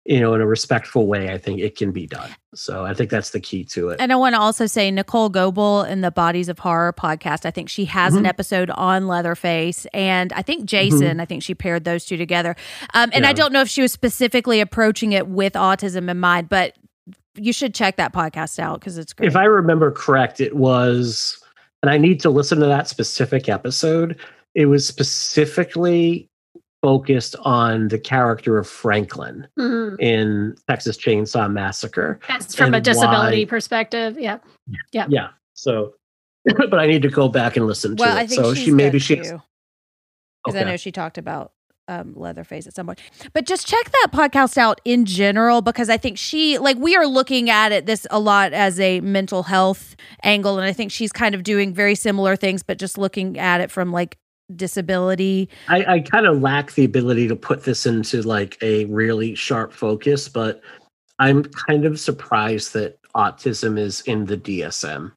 you know, in a respectful way, I think it can be done. So I think that's the key to it. And I want to also say Nicole Goebel in the Bodies of Horror podcast, I think she has mm-hmm. an episode on Leatherface and I think Jason, mm-hmm. I think she paired those two together. Um, and yeah. I don't know if she was specifically approaching it with autism in mind, but you should check that podcast out because it's great. If I remember correct, it was, and I need to listen to that specific episode. It was specifically focused on the character of Franklin mm-hmm. in Texas Chainsaw Massacre. That's from a disability why, perspective. Yeah. Yeah. Yeah. So, but I need to go back and listen well, to I it. Think so she maybe she, because okay. I know she talked about Um, Leatherface at some point. But just check that podcast out in general because I think she, like we are looking at it this a lot as a mental health angle and I think she's kind of doing very similar things but just looking at it from like disability. I, I kind of lack the ability to put this into like a really sharp focus but I'm kind of surprised that autism is in the D S M.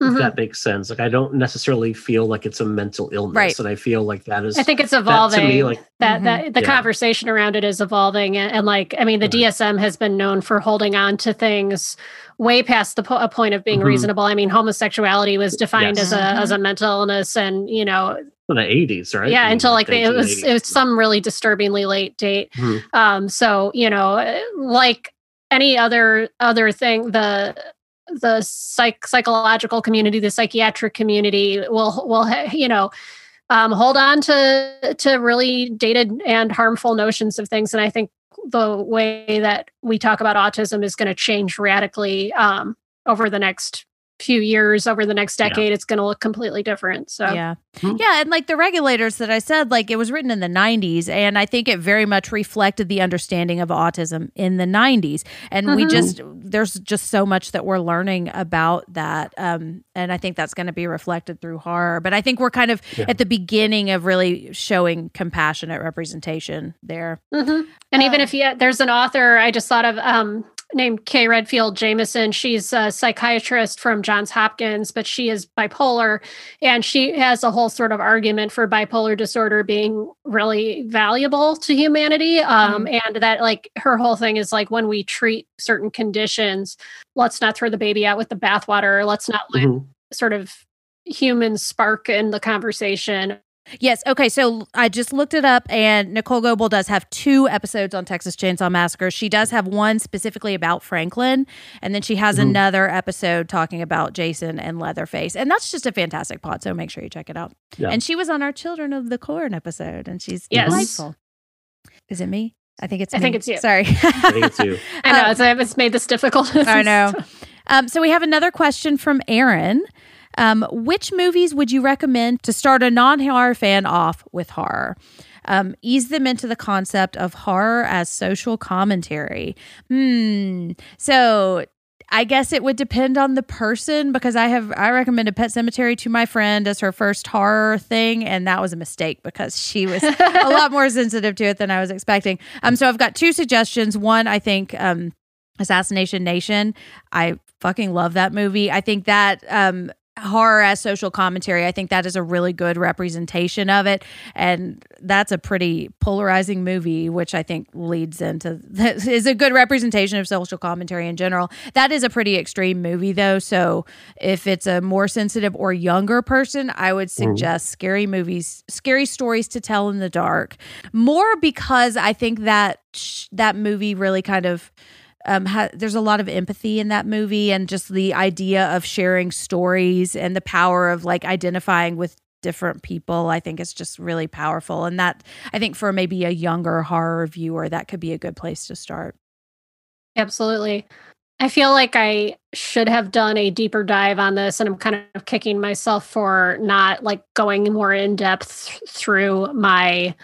Mm-hmm. If that makes sense. Like I don't necessarily feel like it's a mental illness. Right. And I feel like that is I think it's evolving. That, to me, like, that, mm-hmm. that the yeah. conversation around it is evolving. And, and like I mean the mm-hmm. D S M has been known for holding on to things way past the po- point of being mm-hmm. reasonable. I mean homosexuality was defined yes. as a mm-hmm. as a mental illness and you know in the eighties, right? Yeah, I mean, until like the, it was it was some really disturbingly late date. Mm-hmm. Um so you know like any other other thing the the psych psychological community, the psychiatric community will, will, you know, um, hold on to, to really dated and harmful notions of things. And I think the way that we talk about autism is going to change radically, um, over the next few years, over the next decade, yeah. it's going to look completely different. So, yeah. Yeah. And like The Regulators that I said, like it was written in the nineties. And I think it very much reflected the understanding of autism in the nineties. And mm-hmm. we just, there's just so much that we're learning about that. Um, and I think that's going to be reflected through horror. But I think we're kind of yeah. at the beginning of really showing compassionate representation there. Mm-hmm. And uh, even if you, there's an author I just thought of, um, named Kay Redfield Jameson. She's a psychiatrist from Johns Hopkins, but she is bipolar. And she has a whole sort of argument for bipolar disorder being really valuable to humanity. Um, mm-hmm. And that like her whole thing is like when we treat certain conditions, let's not throw the baby out with the bathwater. Let's not let mm-hmm. sort of human spark in the conversation. Yes. Okay. So I just looked it up and Nicole Goebel does have two episodes on Texas Chainsaw Massacre. She does have one specifically about Franklin and then she has mm-hmm. another episode talking about Jason and Leatherface. And that's just a fantastic pod. So make sure you check it out. Yeah. And she was on our Children of the Corn episode and she's yes. delightful. Is it me? I think it's I me. think it's you. Sorry. I think it's you. I know. Um, so it's made this difficult. I know. Um, so we have another question from Aaron. Um, which movies would you recommend to start a non-horror fan off with horror? Um, ease them into the concept of horror as social commentary. Hmm. So I guess it would depend on the person, because I have I recommended Pet Cemetery to my friend as her first horror thing, and that was a mistake because she was a lot more sensitive to it than I was expecting. Um, so I've got two suggestions. One, I think um, Assassination Nation. I fucking love that movie. I think that um, horror as social commentary, I think that is a really good representation of it. And that's a pretty polarizing movie, which I think leads into, that is a good representation of social commentary in general. That is a pretty extreme movie though. So if it's a more sensitive or younger person, I would suggest mm. Scary Movies, Scary Stories to Tell in the Dark, more because I think that that movie really kind of, Um, ha- there's a lot of empathy in that movie, and just the idea of sharing stories and the power of like identifying with different people. I think it's just really powerful. And that, I think for maybe a younger horror viewer, that could be a good place to start. Absolutely. I feel like I should have done a deeper dive on this, and I'm kind of kicking myself for not like going more in depth through my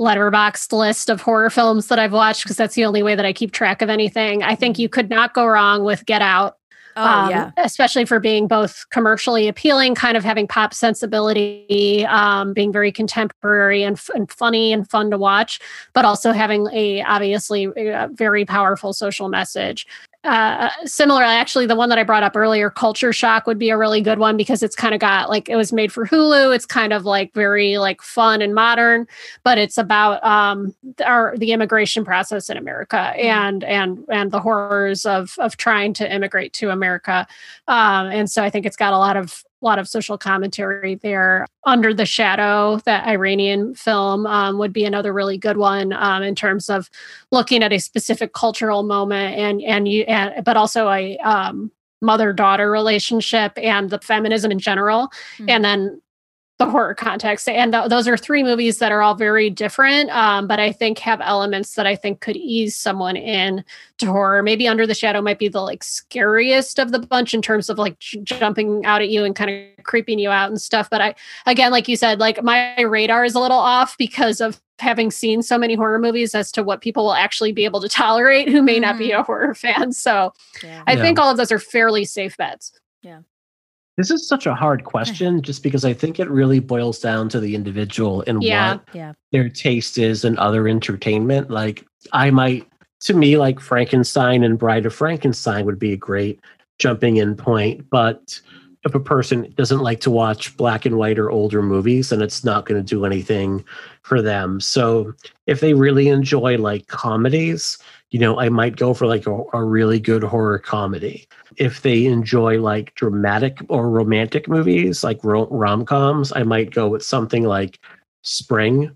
Letterboxd list of horror films that I've watched, because that's the only way that I keep track of anything. I think you could not go wrong with Get Out, oh, um, yeah. especially for being both commercially appealing, kind of having pop sensibility, um, being very contemporary and, f- and funny and fun to watch, but also having a obviously a very powerful social message. Uh, similar, actually, the one that I brought up earlier, Culture Shock, would be a really good one, because it's kind of got like, it was made for Hulu. It's kind of like very like fun and modern, but it's about um, our the immigration process in America and and and the horrors of of trying to immigrate to America. Um, and so I think it's got a lot of a lot of social commentary there. Under the Shadow, that Iranian film, um, would be another really good one, um, in terms of looking at a specific cultural moment, and and you, and, but also a um, mother-daughter relationship and the feminism in general, mm-hmm. and then the horror context. And th- those are three movies that are all very different, um, but I think have elements that I think could ease someone in to horror. Maybe Under the Shadow might be the like scariest of the bunch in terms of like j- jumping out at you and kind of creeping you out and stuff. But I, again, like you said, like my radar is a little off because of having seen so many horror movies as to what people will actually be able to tolerate who may mm-hmm. not be a horror fan. So yeah. I yeah. think all of those are fairly safe bets. Yeah. This is such a hard question, just because I think it really boils down to the individual and yeah, what yeah. their taste is in other entertainment. Like I might, to me, like Frankenstein and Bride of Frankenstein would be a great jumping in point. But if a person doesn't like to watch black and white or older movies, then it's not going to do anything for them. So if they really enjoy like comedies, you know, I might go for like a, a really good horror comedy. If they enjoy like dramatic or romantic movies, like rom- rom-coms, I might go with something like Spring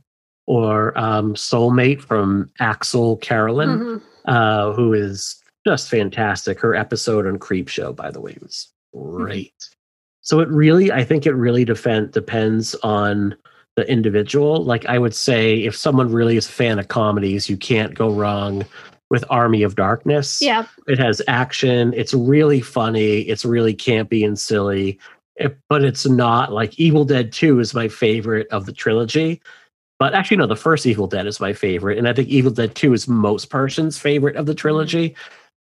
or um, Soulmate from Axel Carolyn, mm-hmm. uh, who is just fantastic. Her episode on Creepshow, by the way, was great. Mm-hmm. So it really, I think it really defend, depends on the individual. Like I would say if someone really is a fan of comedies, you can't go wrong with Army of Darkness. Yeah. It has action. It's really funny. It's really campy and silly, it, but it's not like Evil Dead two is my favorite of the trilogy, but actually, no, the first Evil Dead is my favorite. And I think Evil Dead two is most person's favorite of the trilogy.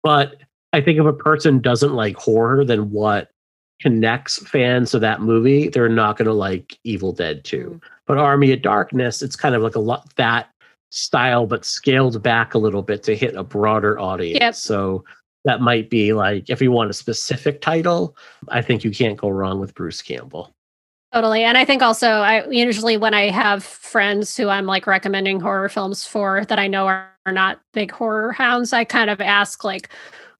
But I think if a person doesn't like horror, then what connects fans to that movie, they're not going to like Evil Dead two. But Army of Darkness, it's kind of like a lot that style, but scaled back a little bit to hit a broader audience. Yep. So that might be like, if you want a specific title, I think you can't go wrong with Bruce Campbell. Totally. And I think also I usually when I have friends who I'm like recommending horror films for that I know are, are not big horror hounds, I kind of ask like,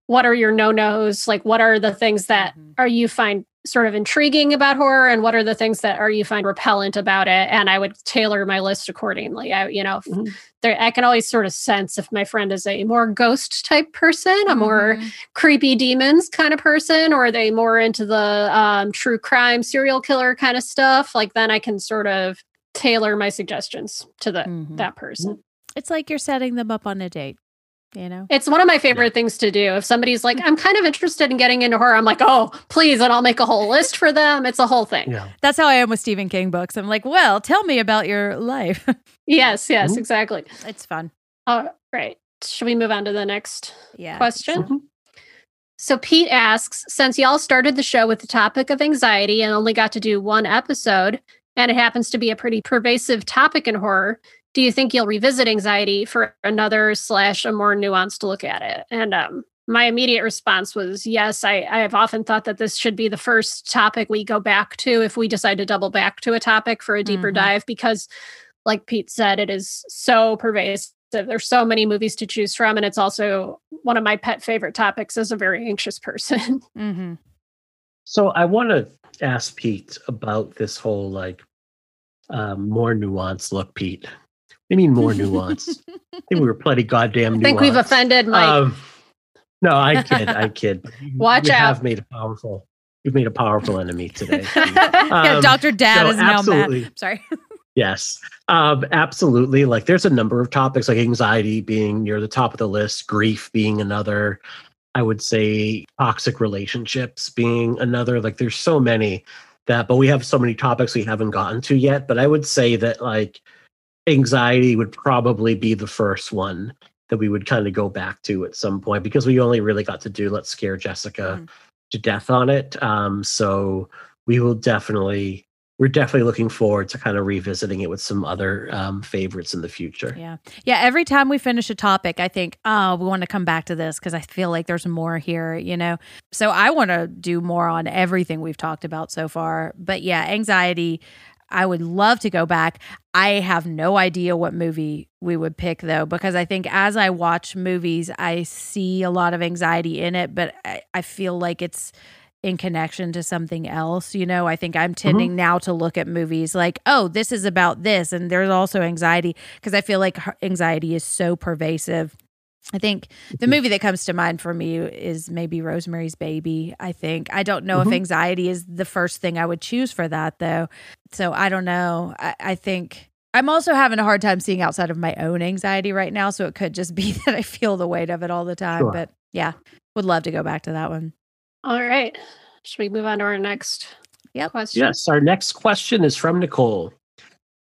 what are your no-nos? Like, what are the things that are you find sort of intriguing about horror, and what are the things that are you find repellent about it? And I would tailor my list accordingly. I, you know, mm-hmm. there, I can always sort of sense if my friend is a more ghost type person, a mm-hmm. more creepy demons kind of person, or are they more into the um, true crime, serial killer kind of stuff? Like, then I can sort of tailor my suggestions to the mm-hmm. that person. It's like you're setting them up on a date. You know, it's one of my favorite yeah. things to do. If somebody's like, I'm kind of interested in getting into horror, I'm like, oh, please. And I'll make a whole list for them. It's a whole thing. Yeah. That's how I am with Stephen King books. I'm like, well, tell me about your life. Yes, yes, mm-hmm. exactly. It's fun. All right. Should we move on to the next yeah. question? Mm-hmm. So Pete asks, since y'all started the show with the topic of anxiety and only got to do one episode, and it happens to be a pretty pervasive topic in horror, do you think you'll revisit anxiety for another slash a more nuanced look at it? And um, my immediate response was, yes, I, I have often thought that this should be the first topic we go back to if we decide to double back to a topic for a deeper mm-hmm. dive, because like Pete said, it is so pervasive. There's so many movies to choose from, and it's also one of my pet favorite topics as a very anxious person. Mm-hmm. So I want to ask Pete about this whole like um, more nuanced look, Pete. I mean, more nuanced. I think we were plenty goddamn nuanced. I think nuanced. We've offended Mike. Um, no, I kid. I kid. Watch you out. You have made a powerful, you've made a powerful enemy today. Um, yeah, Doctor Dad so is now mad. I'm sorry. Yes, um, absolutely. Like there's a number of topics like anxiety being near the top of the list, grief being another, I would say toxic relationships being another, like there's so many that, but we have so many topics we haven't gotten to yet. But I would say that like anxiety would probably be the first one that we would kind of go back to at some point, because we only really got to do Let's Scare Jessica mm. to Death on it. Um, so we will definitely... We're definitely looking forward to kind of revisiting it with some other um, favorites in the future. Yeah. Yeah. Every time we finish a topic, I think, oh, we want to come back to this because I feel like there's more here, you know? So I want to do more on everything we've talked about so far. But yeah, anxiety, I would love to go back. I have no idea what movie we would pick though, because I think as I watch movies, I see a lot of anxiety in it, but I, I feel like it's in connection to something else. You know, I think I'm tending mm-hmm. now to look at movies like, oh, this is about this. And there's also anxiety because I feel like anxiety is so pervasive. I think the movie that comes to mind for me is maybe Rosemary's Baby, I think. I don't know mm-hmm. if anxiety is the first thing I would choose for that though. So I don't know. I, I think... I'm also having a hard time seeing outside of my own anxiety right now. So it could just be that I feel the weight of it all the time. Sure. But yeah, would love to go back to that one. All right. Should we move on to our next yep. question? Yes. Our next question is from Nicole.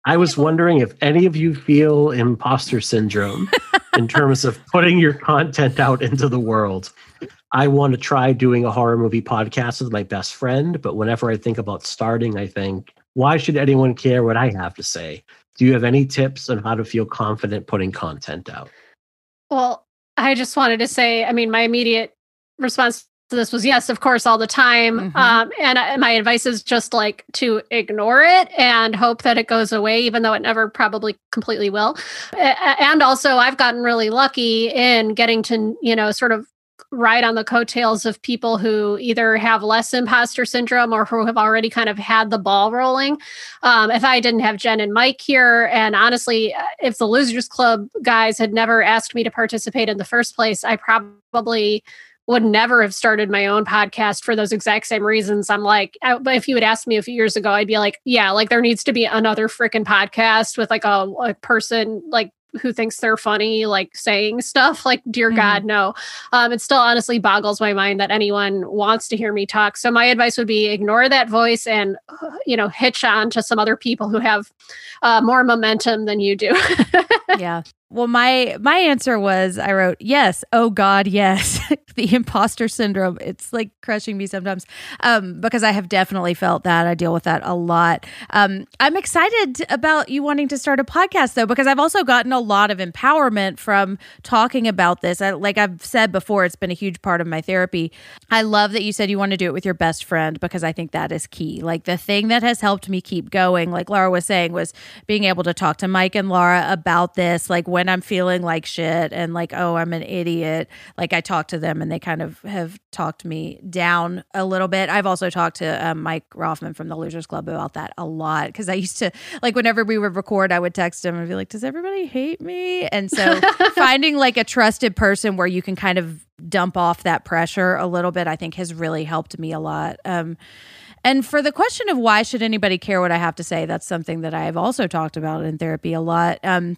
I was wondering if any of you feel imposter syndrome in terms of putting your content out into the world. I want to try doing a horror movie podcast with my best friend, but whenever I think about starting, I think, why should anyone care what I have to say? Do you have any tips on how to feel confident putting content out? Well, I just wanted to say, I mean, my immediate response so this was, yes, of course, all the time. Mm-hmm. Um, and I, my advice is just like to ignore it and hope that it goes away, even though it never probably completely will. And also I've gotten really lucky in getting to, you know, sort of ride on the coattails of people who either have less imposter syndrome or who have already kind of had the ball rolling. Um, if I didn't have Jen and Mike here, and honestly, if the Losers Club guys had never asked me to participate in the first place, I probably... would never have started my own podcast for those exact same reasons. I'm like, I, but if you had asked me a few years ago, I'd be like, yeah, like there needs to be another freaking podcast with like a, a person like who thinks they're funny, like saying stuff like, dear mm-hmm. God, no. Um, it still honestly boggles my mind that anyone wants to hear me talk. So my advice would be ignore that voice and, you know, hitch on to some other people who have uh, more momentum than you do. Yeah. Well, my my answer was, I wrote, yes, oh God, yes, the imposter syndrome. It's like crushing me sometimes um, because I have definitely felt that. I deal with that a lot. Um, I'm excited about you wanting to start a podcast, though, because I've also gotten a lot of empowerment from talking about this. I, like I've said before, it's been a huge part of my therapy. I love that you said you want to do it with your best friend, because I think that is key. Like the thing that has helped me keep going, like Laura was saying, was being able to talk to Mike and Laura about this, like when I'm feeling like shit and like, oh, I'm an idiot. Like I talk to them and they kind of have talked me down a little bit. I've also talked to um, Mike Roffman from the Losers Club about that a lot, because I used to, like whenever we would record, I would text him and be like, does everybody hate me? And so finding like a trusted person where you can kind of dump off that pressure a little bit, I think has really helped me a lot. Um, And for the question of why should anybody care what I have to say, that's something that I have also talked about in therapy a lot. Um,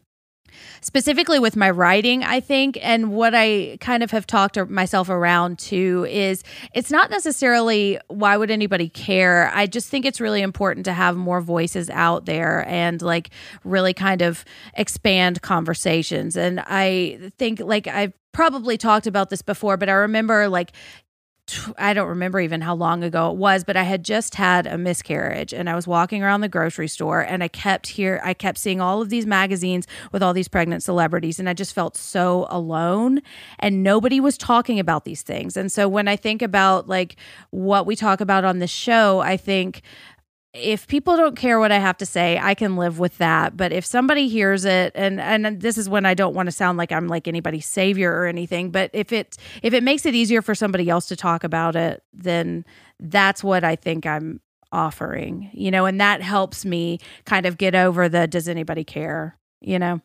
Specifically with my writing, I think, and what I kind of have talked myself around to is it's not necessarily why would anybody care. I just think it's really important to have more voices out there and like really kind of expand conversations. And I think like I've probably talked about this before, but I remember like I don't remember even how long ago it was, but I had just had a miscarriage and I was walking around the grocery store and I kept here, I kept seeing all of these magazines with all these pregnant celebrities and I just felt so alone and nobody was talking about these things. And so when I think about like what we talk about on the show, I think if people don't care what I have to say, I can live with that. But if somebody hears it, and, and this is when I don't want to sound like I'm like anybody's savior or anything, but if it if it makes it easier for somebody else to talk about it, then that's what I think I'm offering, you know, and that helps me kind of get over the, does anybody care, you know,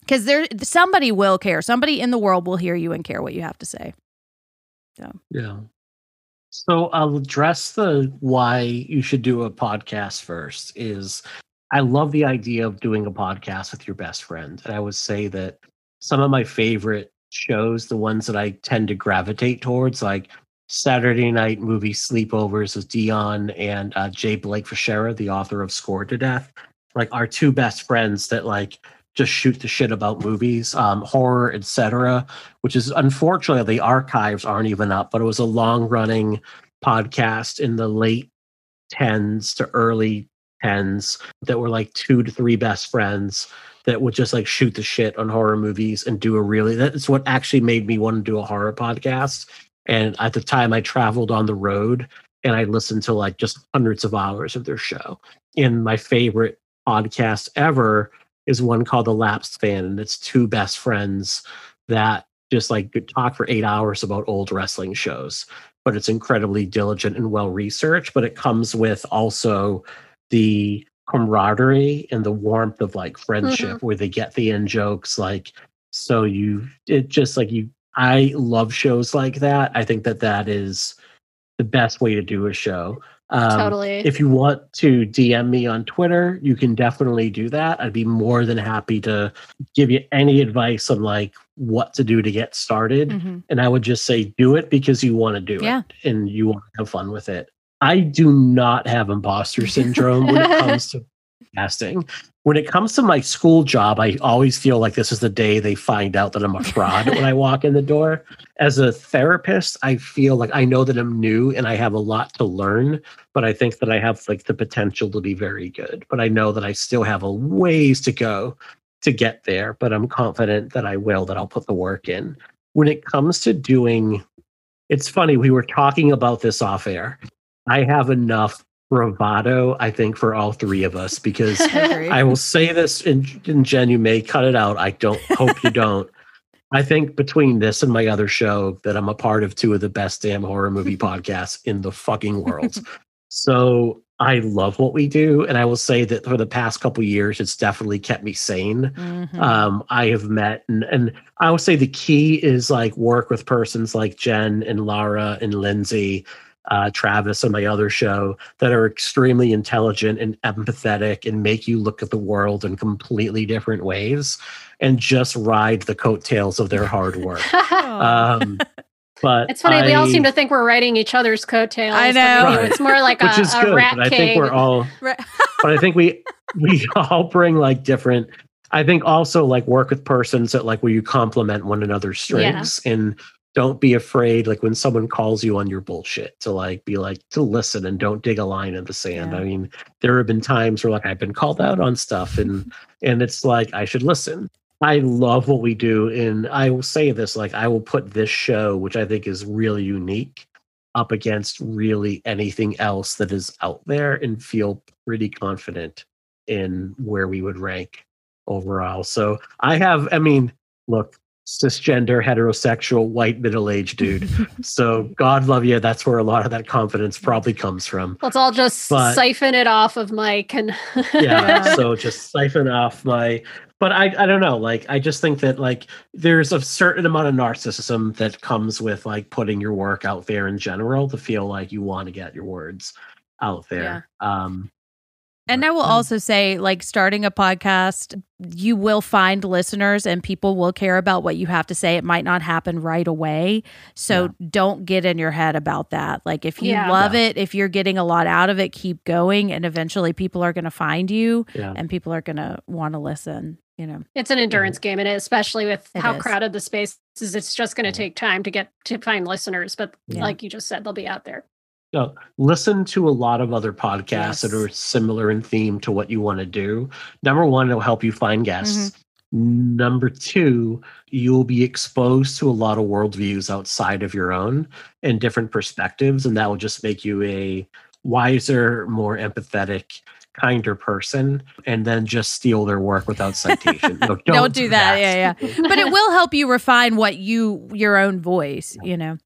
because there somebody will care. Somebody in the world will hear you and care what you have to say. So, yeah. So I'll address the why you should do a podcast first is I love the idea of doing a podcast with your best friend. And I would say that some of my favorite shows, the ones that I tend to gravitate towards, like Saturday Night Movie Sleepovers with Dion and uh, Jay Blake Fischera, the author of Scored to Death, like our two best friends that like just shoot the shit about movies, um, horror, et cetera, which is unfortunately the archives aren't even up, but it was a long-running podcast in the late tens to early tens that were like two to three best friends that would just like shoot the shit on horror movies and do a really, that's what actually made me want to do a horror podcast. And at the time I traveled on the road and I listened to like just hundreds of hours of their show. And my favorite podcast ever is one called The Lapsed Fan, and it's two best friends that just like could talk for eight hours about old wrestling shows. But it's incredibly diligent and well researched. But it comes with also the camaraderie and the warmth of like friendship, mm-hmm. where they get the in jokes. Like so, you it just like you. I love shows like that. I think that that is the best way to do a show. Um, totally. If you want to D M me on Twitter, you can definitely do that. I'd be more than happy to give you any advice on like what to do to get started. Mm-hmm. And I would just say do it because you want to do yeah. it and you want to have fun with it. I do not have imposter syndrome when it comes to casting. When it comes to my school job, I always feel like this is the day they find out that I'm a fraud when I walk in the door. As a therapist, I feel like I know that I'm new and I have a lot to learn, but I think that I have like the potential to be very good. But I know that I still have a ways to go to get there, but I'm confident that I will, that I'll put the work in. When it comes to doing, it's funny, we were talking about this off air. I have enough bravado, I think, for all three of us, because I will say this, and, and Jen, you may cut it out. I don't hope you don't. I think between this and my other show that I'm a part of, two of the best damn horror movie podcasts in the fucking world. So I love what we do. And I will say that for the past couple of years, it's definitely kept me sane. Mm-hmm. Um, I have met, and, and I will say the key is like work with persons like Jen and Laura and Lindsay, Uh, Travis on my other show, that are extremely intelligent and empathetic and make you look at the world in completely different ways and just ride the coattails of their hard work. um, but It's funny, I, we all seem to think we're riding each other's coattails. I know. Right. It's more like a, Which is a good, rat but king. I think we're all, but I think we we all bring like different, I think also like work with persons that like where you complement one another's strengths yeah. and don't be afraid, like when someone calls you on your bullshit, to like be like to listen and don't dig a line in the sand. Yeah. I mean, there have been times where like I've been called out on stuff, and and it's like I should listen. I love what we do, and I will say this: like I will put this show, which I think is really unique, up against really anything else that is out there, and feel pretty confident in where we would rank overall. So I have, I mean, look. Cisgender, heterosexual, white, middle-aged dude. So God love you. That's where a lot of that confidence probably comes from. Let's all just but, siphon it off of Mike. And yeah, so just siphon off my... But I, I don't know. Like, I just think that like there's a certain amount of narcissism that comes with like putting your work out there in general to feel like you want to get your words out there. Yeah. Um, And I will also say, like, starting a podcast, you will find listeners and people will care about what you have to say. It might not happen right away. So yeah. don't get in your head about that. Like, if you yeah. love yeah. it, if you're getting a lot out of it, keep going. And eventually people are going to find you yeah. and people are going to want to listen. You know, it's an endurance game. And especially with it how is. crowded the space is, it's just going to take time to get to find listeners. But yeah. like you just said, they'll be out there. Uh, listen to a lot of other podcasts yes. that are similar in theme to what you want to do. Number one, it'll help you find guests. Mm-hmm. Number two, you'll be exposed to a lot of worldviews outside of your own and different perspectives. And that will just make you a wiser, more empathetic, kinder person, and then just steal their work without citation. No, don't, don't do that. that. Yeah, yeah. But it will help you refine what you, your own voice, you know,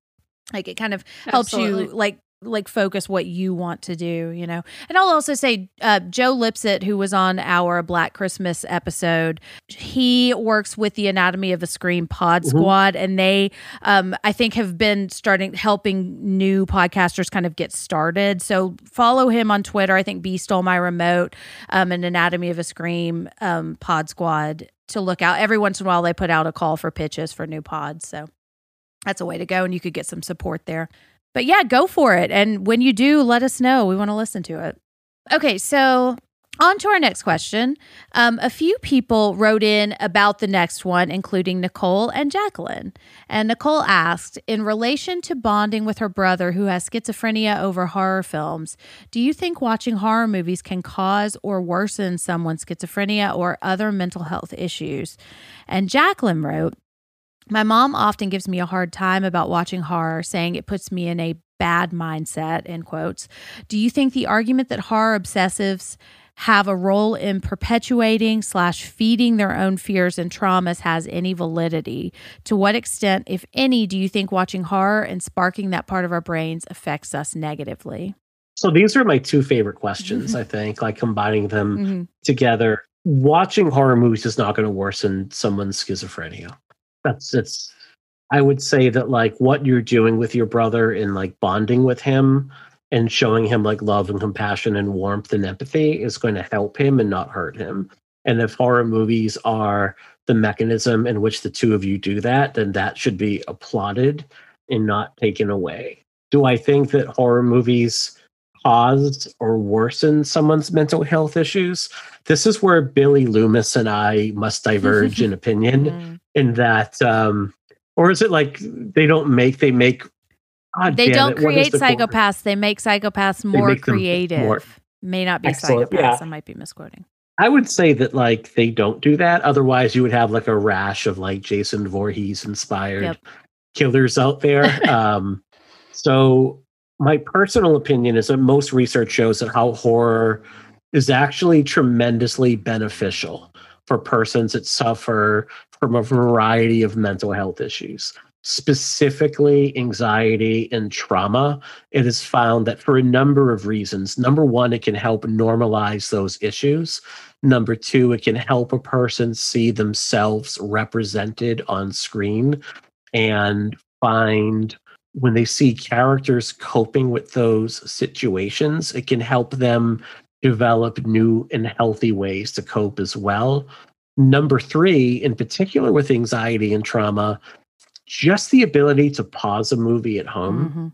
like it kind of Absolutely. helps you like, like focus what you want to do, you know? And I'll also say, uh, Joe Lipsett, who was on our Black Christmas episode, he works with the Anatomy of a Scream pod mm-hmm. squad. And they, um, I think have been starting helping new podcasters kind of get started. So follow him on Twitter. I think B Stole My Remote, um, and Anatomy of a Scream, um, pod squad to look out. Every once in a while, they put out a call for pitches for new pods. So that's a way to go. And you could get some support there. But yeah, go for it. And when you do, let us know. We want to listen to it. Okay, so on to our next question. Um, a few people wrote in about the next one, including Nicole and Jacqueline. And Nicole asked, in relation to bonding with her brother who has schizophrenia over horror films, do you think watching horror movies can cause or worsen someone's schizophrenia or other mental health issues? And Jacqueline wrote, my mom often gives me a hard time about watching horror, saying it puts me in a bad mindset, in quotes. Do you think the argument that horror obsessives have a role in perpetuating slash feeding their own fears and traumas has any validity? To what extent, if any, do you think watching horror and sparking that part of our brains affects us negatively? So these are my two favorite questions, I think, like combining them mm-hmm. together. Watching horror movies is not going to worsen someone's schizophrenia. That's it's, I would say that like what you're doing with your brother and like bonding with him and showing him like love and compassion and warmth and empathy is going to help him and not hurt him. And if horror movies are the mechanism in which the two of you do that, then that should be applauded and not taken away. Do I think that horror movies caused or worsen someone's mental health issues? This is where Billy Loomis and I must diverge in opinion mm. in that, um, or is it like they don't make, they make, God they damn don't it, create the psychopaths. Word? They make psychopaths more make creative. More. May not be Excellent. psychopaths. Yeah. I might be misquoting. I would say that like, they don't do that. Otherwise you would have like a rash of like Jason Voorhees inspired yep. killers out there. um, so my personal opinion is that most research shows that how horror is actually tremendously beneficial for persons that suffer from a variety of mental health issues, specifically anxiety and trauma. It is found that for a number of reasons. Number one, it can help normalize those issues. Number two, it can help a person see themselves represented on screen and find when they see characters coping with those situations, it can help them develop new and healthy ways to cope as well. Number three, in particular with anxiety and trauma, just the ability to pause a movie at home, mm-hmm.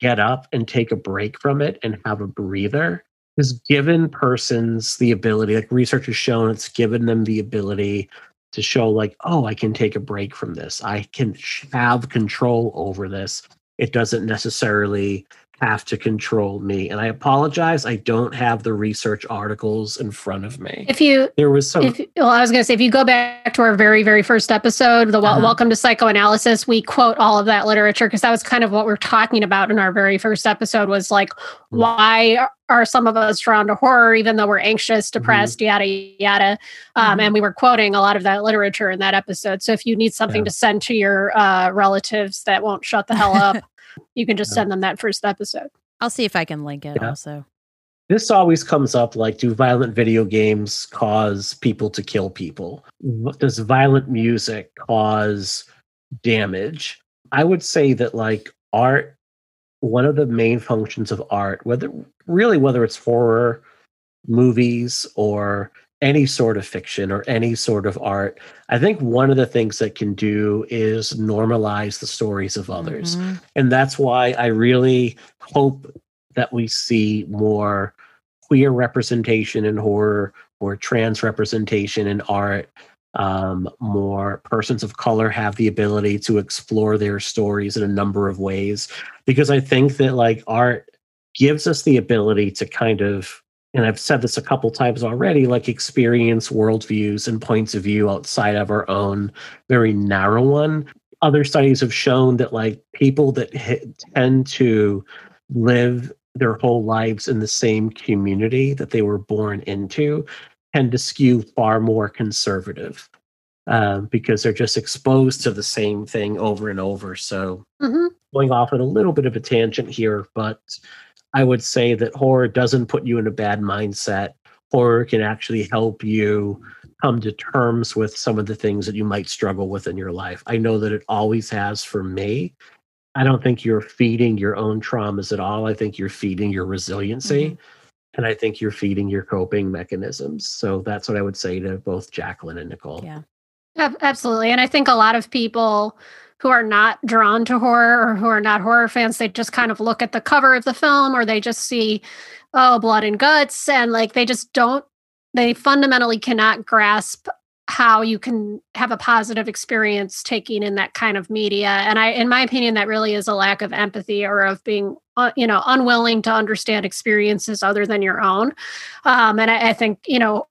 get up and take a break from it and have a breather has given persons the ability, like research has shown, it's given them the ability to show like, oh, I can take a break from this. I can have control over this. It doesn't necessarily have to control me. And I apologize, I don't have the research articles in front of me. If you, there was some. If, well, I was going to say, if you go back to our very, very first episode, the uh-huh. Welcome to Psychoanalysis, we quote all of that literature because that was kind of what we're talking about in our very first episode was like, mm-hmm. why are some of us drawn to horror even though we're anxious, depressed, mm-hmm. yada, yada. Um, mm-hmm. And we were quoting a lot of that literature in that episode. So if you need something yeah. to send to your uh, relatives that won't shut the hell up, you can just send them that first episode. I'll see if I can link it yeah. also. This always comes up like, do violent video games cause people to kill people? Does violent music cause damage? I would say that like art, one of the main functions of art, whether really whether it's horror movies or any sort of fiction or any sort of art, I think one of the things that can do is normalize the stories of others. Mm-hmm. And that's why I really hope that we see more queer representation in horror, more trans representation in art, um, more persons of color have the ability to explore their stories in a number of ways. Because I think that like art gives us the ability to kind of, and I've said this a couple times already, like experience worldviews and points of view outside of our own very narrow one. Other studies have shown that like people that hit, tend to live their whole lives in the same community that they were born into tend to skew far more conservative uh, because they're just exposed to the same thing over and over. So mm-hmm. going off on a little bit of a tangent here, but I would say that horror doesn't put you in a bad mindset. Horror can actually help you come to terms with some of the things that you might struggle with in your life. I know that it always has for me. I don't think you're feeding your own traumas at all. I think you're feeding your resiliency, mm-hmm. and I think you're feeding your coping mechanisms. So that's what I would say to both Jacqueline and Nicole. Yeah, absolutely. And I think a lot of people who are not drawn to horror or who are not horror fans, they just kind of look at the cover of the film or they just see, oh, blood and guts. And like, they just don't, they fundamentally cannot grasp how you can have a positive experience taking in that kind of media. And I, in my opinion, that really is a lack of empathy or of being, uh, you know, unwilling to understand experiences other than your own. Um, and I, I think, you know,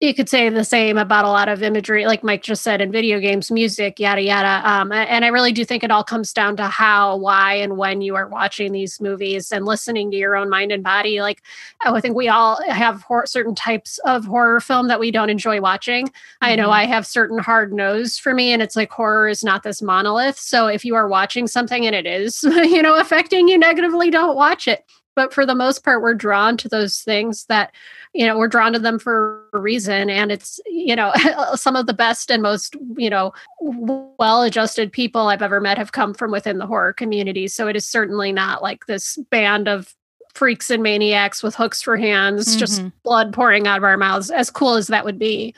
you could say the same about a lot of imagery, like Mike just said, in video games, music, yada, yada. Um, and I really do think it all comes down to how, why, and when you are watching these movies and listening to your own mind and body. Like, I think we all have hor- certain types of horror film that we don't enjoy watching. Mm-hmm. I know I have certain hard no's for me, and it's like horror is not this monolith. So if you are watching something and it is, you know, affecting you negatively, don't watch it. But for the most part, we're drawn to those things that, you know, we're drawn to them for a reason. And it's, you know, some of the best and most, you know, well-adjusted people I've ever met have come from within the horror community. So it is certainly not like this band of freaks and maniacs with hooks for hands, mm-hmm. just blood pouring out of our mouths, as cool as that would be.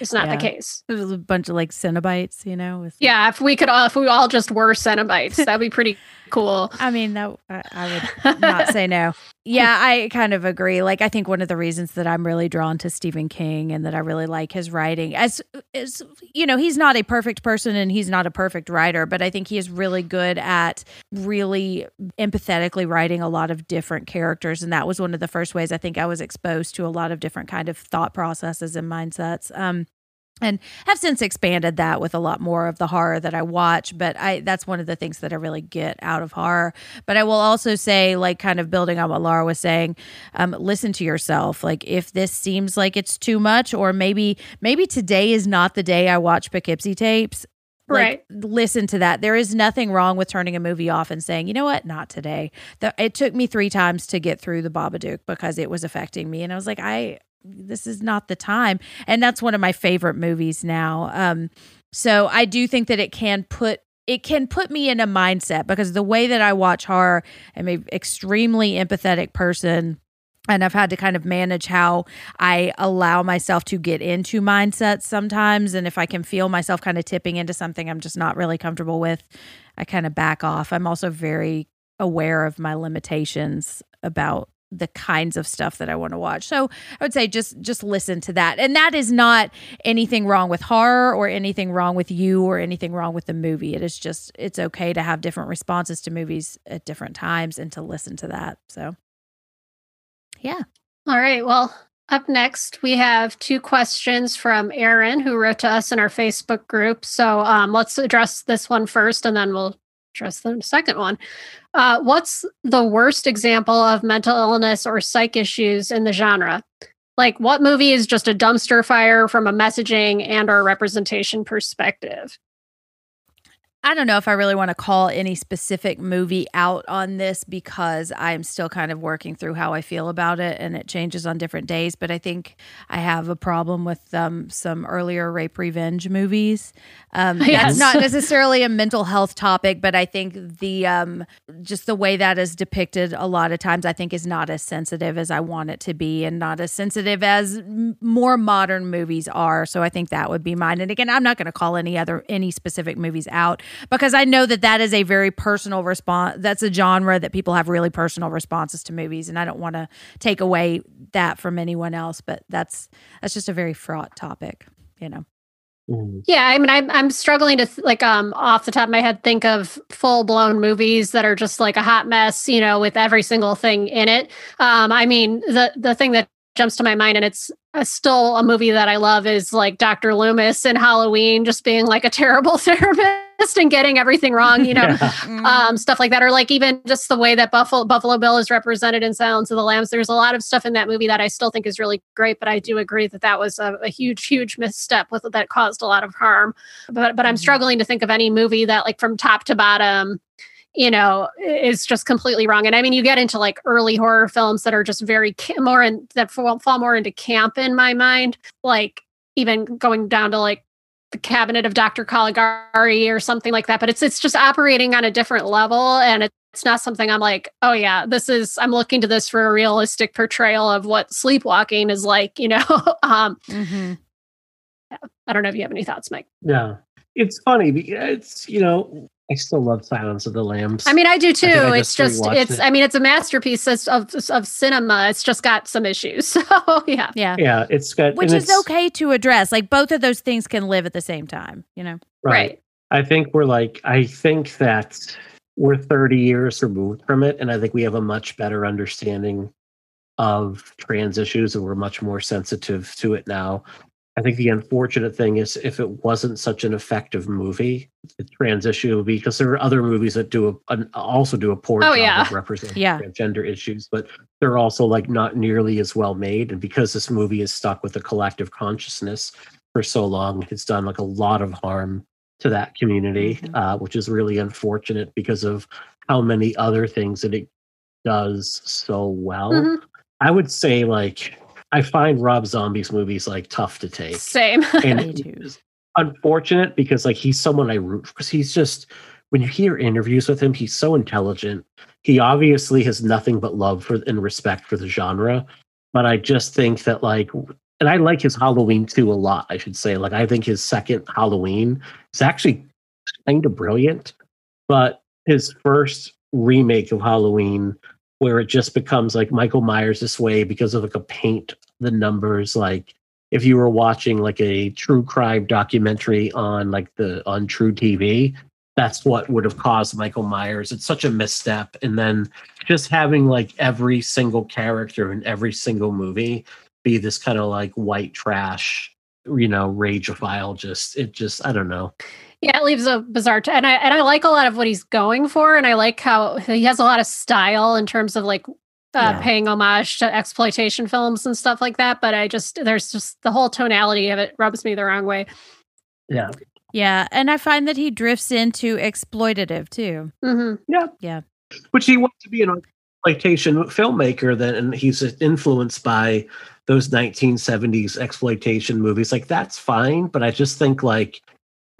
It's not yeah. the case. There's a bunch of like Cenobites, you know. With- yeah, if we could, all, if we all just were Cenobites, that'd be pretty cool. I mean, that I, I would not say no. Yeah, I kind of agree. Like, I think one of the reasons that I'm really drawn to Stephen King and that I really like his writing, as is, you know, he's not a perfect person and he's not a perfect writer, but I think he is really good at really empathetically writing a lot of different characters. And that was one of the first ways I think I was exposed to a lot of different kind of thought processes and mindsets. Um, And have since expanded that with a lot more of the horror that I watch. But I that's one of the things that I really get out of horror. But I will also say, like, kind of building on what Laura was saying, um, listen to yourself. Like, if this seems like it's too much, or maybe maybe today is not the day I watch Poughkeepsie Tapes. Like, right. Listen to that. There is nothing wrong with turning a movie off and saying, you know what, not today. The, it took me three times to get through The Babadook because it was affecting me. And I was like, I... this is not the time. And that's one of my favorite movies now. Um, so I do think that it can put it can put me in a mindset, because the way that I watch horror, I'm an extremely empathetic person. And I've had to kind of manage how I allow myself to get into mindsets sometimes. And if I can feel myself kind of tipping into something I'm just not really comfortable with, I kind of back off. I'm also very aware of my limitations about the kinds of stuff that I want to watch. So I would say just just listen to that. And that is not anything wrong with horror or anything wrong with you or anything wrong with the movie. It is just, it's okay to have different responses to movies at different times and to listen to that. So, yeah. All right. Well, up next, we have two questions from Aaron, who wrote to us in our Facebook group. So um, let's address this one first, and then we'll address the second one. Uh, what's the worst example of mental illness or psych issues in the genre? Like, what movie is just a dumpster fire from a messaging and or representation perspective? I don't know if I really want to call any specific movie out on this because I'm still kind of working through how I feel about it, and it changes on different days. But I think I have a problem with um, some earlier rape revenge movies. Um, yes. That's not necessarily a mental health topic, but I think the um, just the way that is depicted a lot of times I think is not as sensitive as I want it to be, and not as sensitive as m- more modern movies are. So I think that would be mine. And again, I'm not going to call any other any specific movies out, because I know that that is a very personal response. That's a genre that people have really personal responses to movies, and I don't want to take away that from anyone else. But that's that's just a very fraught topic, you know. Yeah, I mean, I'm I'm struggling to th- like um off the top of my head think of full blown movies that are just like a hot mess, you know, with every single thing in it. Um, I mean, the the thing that jumps to my mind, and it's still a movie that I love, is like Doctor Loomis in Halloween, just being like a terrible therapist and getting everything wrong, you know, yeah. um, stuff like that. Or like even just the way that Buffalo, Buffalo Bill is represented in Silence of the Lambs. There's a lot of stuff in that movie that I still think is really great, but I do agree that that was a, a huge, huge misstep with that caused a lot of harm. But but I'm struggling to think of any movie that like from top to bottom, you know, is just completely wrong. And I mean, you get into like early horror films that are just very more and that fall, fall more into camp in my mind, like even going down to like The Cabinet of Doctor Caligari or something like that. But it's it's just operating on a different level, and it's not something I'm like, oh yeah, this is, I'm looking to this for a realistic portrayal of what sleepwalking is like, you know. um, mm-hmm. yeah. I don't know if you have any thoughts, Mike. No, it's funny. It's, you know, I still love Silence of the Lambs. I mean, I do too. I I it's just, it's, it. I mean, it's a masterpiece of of cinema. It's just got some issues. So, yeah. Yeah. Yeah. It's got, which is okay to address. Like, both of those things can live at the same time, you know? Right. right. I think we're like, I think that we're thirty years removed from it. And I think we have a much better understanding of trans issues, and we're much more sensitive to it now. I think the unfortunate thing is, if it wasn't such an effective movie, the trans issue would be, because there are other movies that do a, an, also do a poor oh, job yeah. of representing yeah. transgender issues, but they're also like not nearly as well made. And because this movie is stuck with the collective consciousness for so long, it's done like a lot of harm to that community, mm-hmm. uh, which is really unfortunate because of how many other things that it does so well. Mm-hmm. I would say like, I find Rob Zombie's movies like tough to take. Same. And it's unfortunate because like he's someone I root for, because he's just, when you hear interviews with him, he's so intelligent. He obviously has nothing but love for and respect for the genre. But I just think that like, and I like his Halloween two a lot, I should say. Like, I think his second Halloween is actually kind of brilliant, but his first remake of Halloween, where it just becomes like Michael Myers this way because of like a paint the numbers. Like if you were watching like a true crime documentary on like the on True T V, that's what would have caused Michael Myers. It's such a misstep. And then just having like every single character in every single movie be this kind of like white trash, you know, rageophile, just, it just, I don't know. Yeah, it leaves a bizarre, t- and I and I like a lot of what he's going for, and I like how he has a lot of style in terms of like uh, yeah. paying homage to exploitation films and stuff like that. But I just, there's just the whole tonality of it rubs me the wrong way. Yeah, yeah, and I find that he drifts into exploitative too. Mm-hmm. Yeah, yeah, which he wants to be an exploitation filmmaker, then, and he's influenced by those nineteen seventies exploitation movies. Like, that's fine, but I just think like,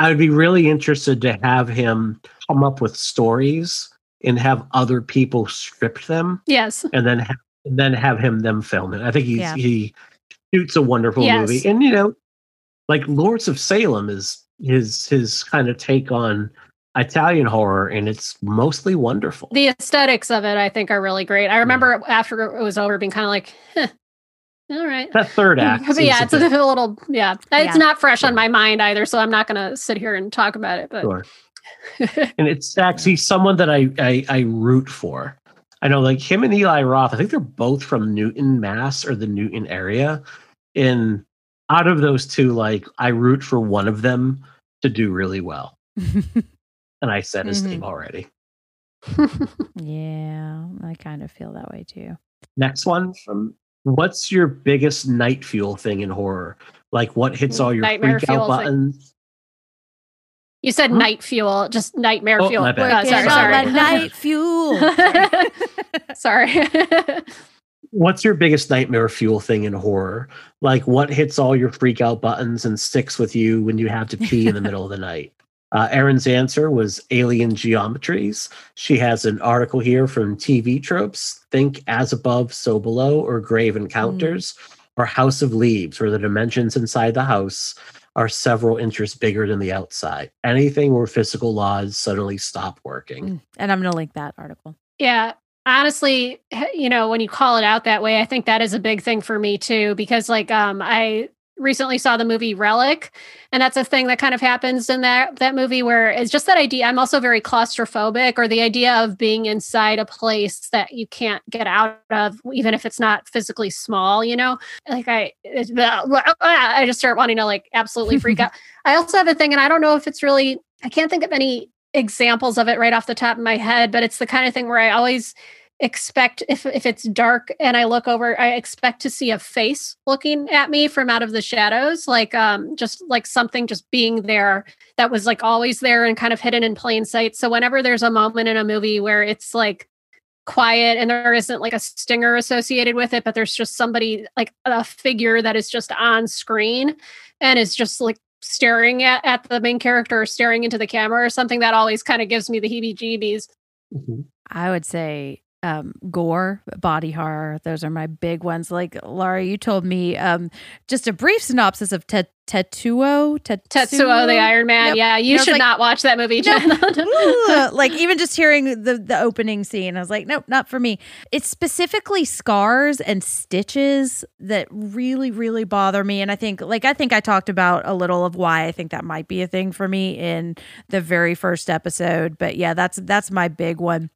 I would be really interested to have him come up with stories and have other people script them. Yes. And then have, and then have him them film it. I think he's, yeah. he shoots a wonderful yes. movie. And, you know, like Lords of Salem is his his kind of take on Italian horror, and it's mostly wonderful. The aesthetics of it, I think, are really great. I remember yeah. after it was over being kind of like, huh. All right. That third act. But yeah, it's a, bit, a little, yeah. yeah. It's not fresh sure. on my mind either, so I'm not going to sit here and talk about it. But sure. And it's actually someone that I, I I root for. I know like him and Eli Roth, I think they're both from Newton, Mass, or the Newton area. And out of those two, like, I root for one of them to do really well. And I said his mm-hmm. name already. Yeah, I kind of feel that way too. Next one from... What's your biggest night fuel thing in horror? Like, what hits all your Nightmare freak out buttons? Thing. You said huh? night fuel, just nightmare oh, fuel. Oh, sorry, sorry. Night fuel. Sorry. What's your biggest nightmare fuel thing in horror? Like, what hits all your freak out buttons and sticks with you when you have to pee in the middle of the night? Uh, Erin's answer was alien geometries. She has an article here from T V Tropes. Think As Above, So Below, or Grave Encounters, mm. or House of Leaves, where the dimensions inside the house are several inches bigger than the outside. Anything where physical laws suddenly stop working. Mm. And I'm going to link that article. Yeah. Honestly, you know, when you call it out that way, I think that is a big thing for me too, because like um, I... recently saw the movie Relic, and that's a thing that kind of happens in that that movie, where it's just that idea. I'm also very claustrophobic, or the idea of being inside a place that you can't get out of, even if it's not physically small, you know, like I I just start wanting to like absolutely freak out. I also have a thing, and I don't know if it's really, I can't think of any examples of it right off the top of my head, but it's the kind of thing where I always expect, if if it's dark and I look over, I expect to see a face looking at me from out of the shadows, like um just like something just being there that was like always there and kind of hidden in plain sight. So whenever there's a moment in a movie where it's like quiet and there isn't like a stinger associated with it, but there's just somebody, like a figure that is just on screen and is just like staring at, at the main character or staring into the camera or something, that always kind of gives me the heebie-jeebies. Mm-hmm. I would say Um, gore, body horror. Those are my big ones. Like, Laura, you told me um, just a brief synopsis of Tet- Tetsuo, Tetsuo. Tetsuo, the Iron Man. Yep. Yeah, you should like, not watch that movie, Jen. Nope. Like, even just hearing the, the opening scene, I was like, nope, not for me. It's specifically scars and stitches that really, really bother me. And I think, like, I think I talked about a little of why I think that might be a thing for me in the very first episode. But yeah, that's that's my big one.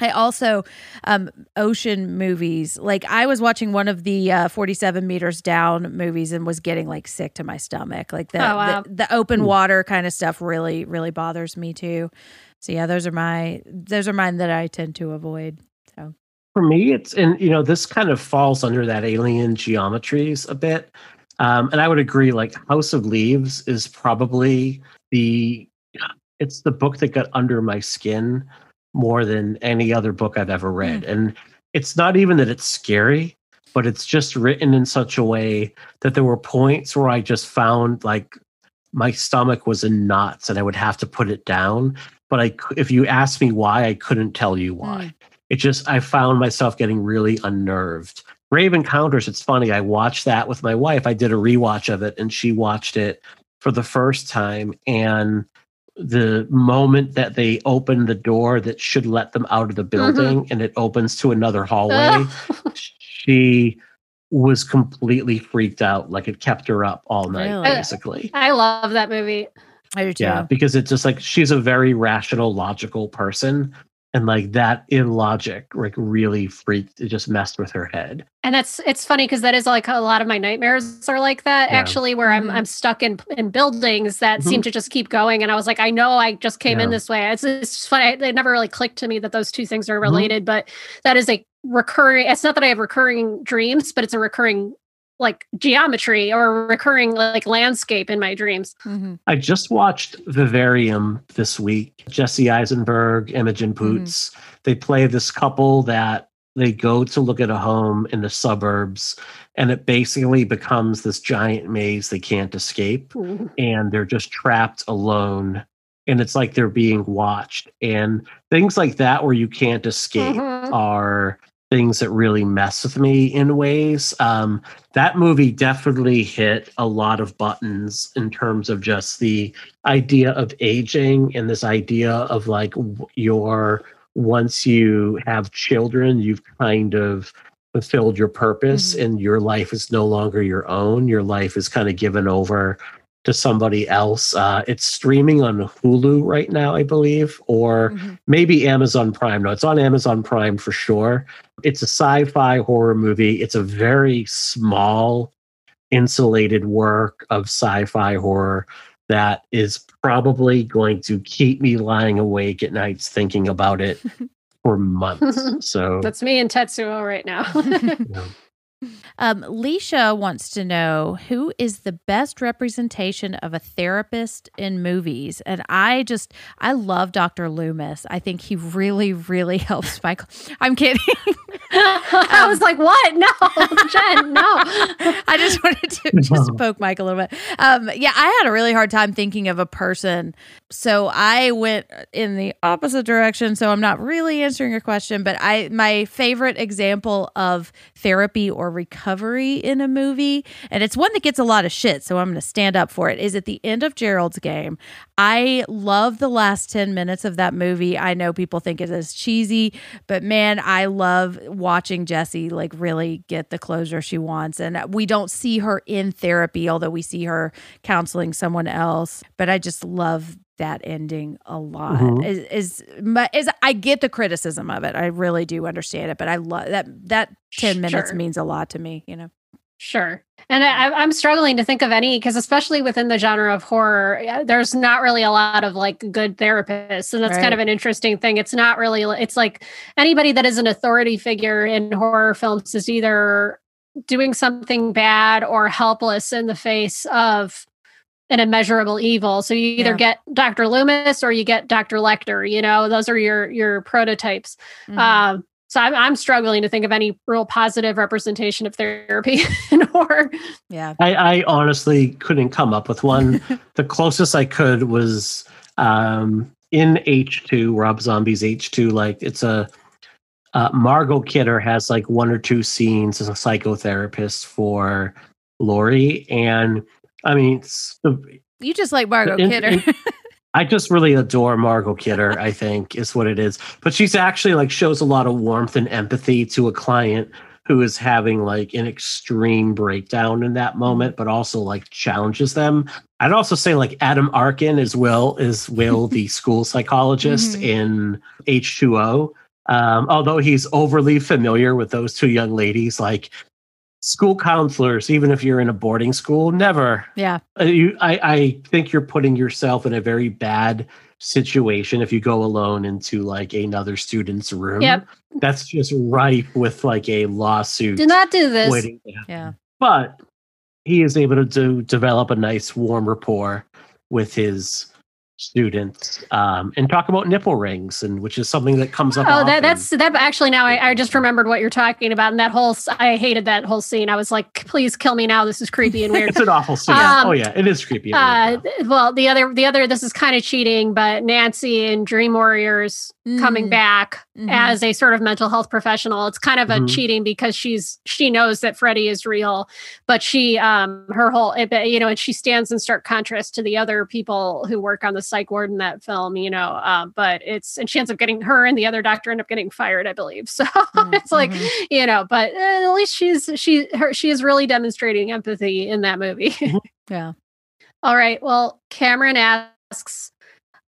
I also, um, ocean movies, like I was watching one of the uh, forty-seven meters down movies and was getting like sick to my stomach. Like the, oh, wow. the, the open water kind of stuff really, really bothers me too. So yeah, those are my, those are mine that I tend to avoid. So for me, it's, and you know, this kind of falls under that alien geometries a bit. Um, and I would agree, like House of Leaves is probably the, it's the book that got under my skin more than any other book I've ever read. Mm. And it's not even that it's scary, but it's just written in such a way that there were points where I just found like my stomach was in knots and I would have to put it down. But I, if you asked me why, I couldn't tell you why. Mm. It just, I found myself getting really unnerved. Grave Encounters, it's funny, I watched that with my wife. I did a rewatch of it and she watched it for the first time, and the moment that they open the door that should let them out of the building, mm-hmm. and it opens to another hallway, she was completely freaked out. Like it kept her up all night, really? Basically. I love that movie. I do too. Yeah, because it's just like, she's a very rational, logical person. And like that illogic, like really freaked, it just messed with her head. And that's, it's funny because that is like a lot of my nightmares are like that, yeah. actually, where I'm I'm stuck in in buildings that mm-hmm. seem to just keep going. And I was like, I know I just came yeah. in this way. It's, it's just funny. It never really clicked to me that those two things are related, mm-hmm. but that is a recurring, it's not that I have recurring dreams, but it's a recurring like geometry or recurring like landscape in my dreams. Mm-hmm. I just watched Vivarium this week. Jesse Eisenberg, Imogen Poots. Mm-hmm. They play this couple that they go to look at a home in the suburbs, and it basically becomes this giant maze they can't escape. Mm-hmm. And they're just trapped alone. And it's like they're being watched. And things like that where you can't escape mm-hmm. are things that really mess with me in ways. Um, that movie definitely hit a lot of buttons in terms of just the idea of aging and this idea of like your, once you have children, you've kind of fulfilled your purpose, mm-hmm. and your life is no longer your own. Your life is kind of given over to somebody else. Uh, it's streaming on Hulu right now, I believe, or mm-hmm. maybe Amazon Prime. No, it's on Amazon Prime for sure. It's a sci-fi horror movie. It's a very small, insulated work of sci-fi horror that is probably going to keep me lying awake at nights thinking about it for months. So that's me and Tetsuo right now. Yeah. Um, Leisha wants to know, who is the best representation of a therapist in movies? And I just, I love Doctor Loomis. I think he really, really helps Michael. I'm kidding. um, I was like, what? No, Jen, no. I just wanted to just poke Mike a little bit. Um, yeah, I had a really hard time thinking of a person. So I went in the opposite direction. So I'm not really answering your question, but I, my favorite example of therapy or recovery in a movie, and it's one that gets a lot of shit, so I'm going to stand up for it, is at the end of Gerald's Game. I love the last ten minutes of that movie. I know people think it is cheesy, but man, I love watching Jessie like really get the closure she wants. And we don't see her in therapy, although we see her counseling someone else. But I just love that ending a lot. Mm-hmm. Is, is is I get the criticism of it. I really do understand it, but I love that that ten sure. minutes means a lot to me, you know. Sure. And I, I'm struggling to think of any, because especially within the genre of horror, there's not really a lot of like good therapists. And that's right. kind of an interesting thing. It's not really, it's like anybody that is an authority figure in horror films is either doing something bad or helpless in the face of an immeasurable evil. So you either yeah. get Doctor Loomis or you get Doctor Lecter, you know, those are your, your prototypes. Mm-hmm. Um, So I'm, I'm struggling to think of any real positive representation of therapy in horror. Yeah, I, I honestly couldn't come up with one. The closest I could was um, in H two, Rob Zombie's H two. Like it's a uh, Margot Kidder has like one or two scenes as a psychotherapist for Laurie, and I mean, it's, you just like Margot in, Kidder. In, I just really adore Margot Kidder, I think, is what it is. But she's actually like shows a lot of warmth and empathy to a client who is having like an extreme breakdown in that moment, but also like challenges them. I'd also say like Adam Arkin as well is Will, the school psychologist mm-hmm. in H two O. Um, although he's overly familiar with those two young ladies, like school counselors, even if you're in a boarding school, never. Yeah. You, I, I think you're putting yourself in a very bad situation if you go alone into like another student's room. Yep. That's just rife with like a lawsuit. Do not do this. Waiting to happen. Yeah. But he is able to do, develop a nice warm rapport with his students um and talk about nipple rings, and which is something that comes up. Oh, that, that's that actually now I, I just remembered what you're talking about, and that whole I hated that whole scene. I was like, please kill me now, this is creepy and weird. It's an awful scene. Um, oh yeah, it is creepy and weird. Uh, well the other the other this is kind of cheating, but Nancy and Dream Warriors mm-hmm. coming back mm-hmm. as a sort of mental health professional, it's kind of a mm-hmm. cheating, because she's she knows that Freddy is real, but she um her whole you know and she stands in stark contrast to the other people who work on the psych ward in that film, you know, uh, but it's, and she ends up getting, her and the other doctor end up getting fired, I believe. So mm-hmm. it's like, you know, but uh, at least she's, she, her, she is really demonstrating empathy in that movie. Mm-hmm. Yeah. All right. Well, Cameron asks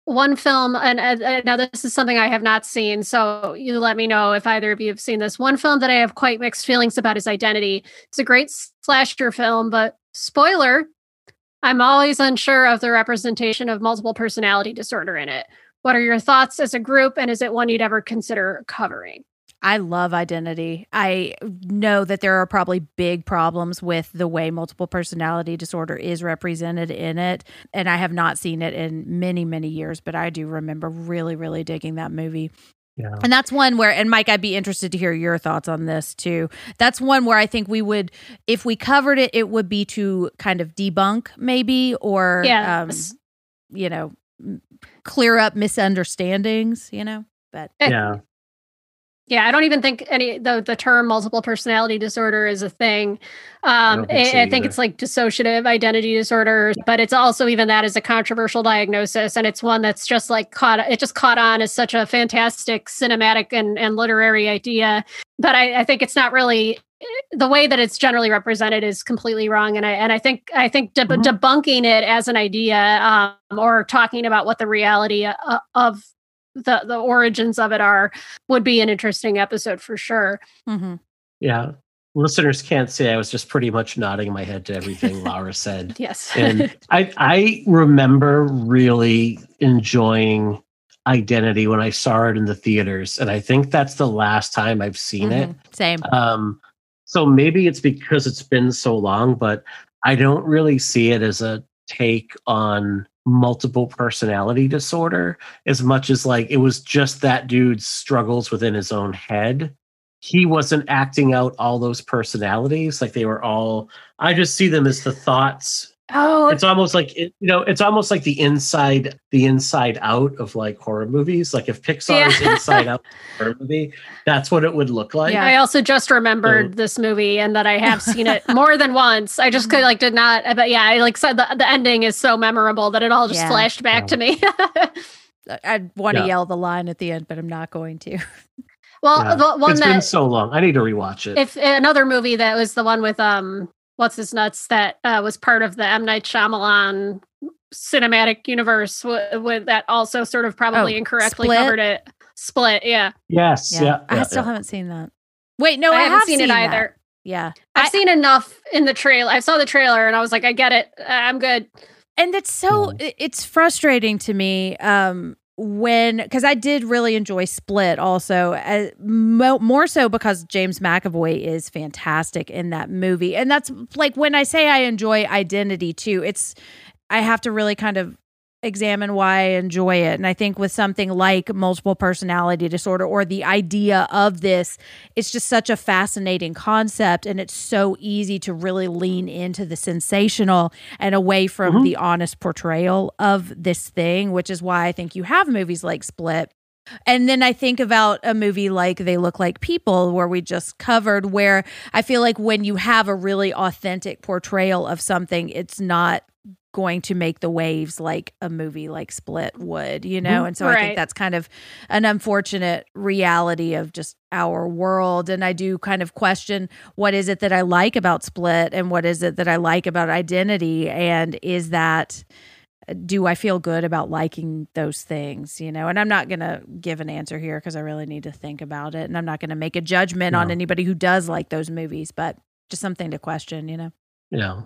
one film, and uh, now this is something I have not seen, so you let me know if either of you have seen this. One film that I have quite mixed feelings about is Identity. It's a great slasher film, but spoiler, I'm always unsure of the representation of multiple personality disorder in it. What are your thoughts as a group, and is it one you'd ever consider covering? I love Identity. I know that there are probably big problems with the way multiple personality disorder is represented in it, and I have not seen it in many, many years, but I do remember really, really digging that movie. Yeah. And that's one where, and Mike, I'd be interested to hear your thoughts on this too. That's one where I think we would, if we covered it, it would be to kind of debunk maybe, or, yeah. um, you know, clear up misunderstandings, you know, but yeah. Yeah. I don't even think any, the, the term multiple personality disorder is a thing. Um, I, think, so I, I think it's like dissociative identity disorder, but it's also, even that is a controversial diagnosis. And it's one that's just like caught, it just caught on as such a fantastic cinematic and, and literary idea. But I, I think it's not really, the way that it's generally represented is completely wrong. And I, and I think, I think deb- mm-hmm. debunking it as an idea um, or talking about what the reality uh, of the the origins of it are would be an interesting episode for sure. Mm-hmm. Yeah. Listeners can't say I was just pretty much nodding my head to everything Laura said. Yes. And I I remember really enjoying Identity when I saw it in the theaters. And I think that's the last time I've seen mm-hmm. it. Same. Um, So maybe it's because it's been so long, but I don't really see it as a take on multiple personality disorder as much as like it was just that dude's struggles within his own head. He wasn't acting out all those personalities. Like they were all, I just see them as the thoughts. Oh, it's almost like, it, you know, it's almost like the inside, the inside out of like horror movies. Like if Pixar's yeah. Inside Out horror movie, that's what it would look like. Yeah, I also just remembered so, this movie and that I have seen it more than once. I just could like did not, but yeah, I like said the, the ending is so memorable that it all just yeah. flashed back yeah. to me. I want to yeah. yell the line at the end, but I'm not going to. Well, yeah. the one it's that been so long, I need to rewatch it. If another movie that was the one with um. What's his nuts that uh, was part of the M. Night Shyamalan cinematic universe w- with that also sort of probably oh, incorrectly Split? Covered it. Split, yeah. Yes, yeah. yeah I yeah, still yeah. haven't seen that. Wait, no, I, I haven't have seen, seen it that. Either. Yeah. I've I, seen enough in the trailer. I saw the trailer and I was like, I get it. I'm good. And that's so, it's frustrating to me um, when, because I did really enjoy Split also, uh, mo- more so because James McAvoy is fantastic in that movie. And that's like when I say I enjoy Identity too, it's, I have to really kind of examine why I enjoy it. And I think with something like multiple personality disorder or the idea of this, it's just such a fascinating concept. And it's so easy to really lean into the sensational and away from mm-hmm. the honest portrayal of this thing, which is why I think you have movies like Split. And then I think about a movie like They Look Like People, where we just covered, where I feel like when you have a really authentic portrayal of something, it's not going to make the waves like a movie like Split would, you know? And so right. I think that's kind of an unfortunate reality of just our world. And I do kind of question, what is it that I like about Split and what is it that I like about Identity? And is that, do I feel good about liking those things, you know? And I'm not going to give an answer here because I really need to think about it. And I'm not going to make a judgment no. on anybody who does like those movies, but just something to question, you know? Yeah.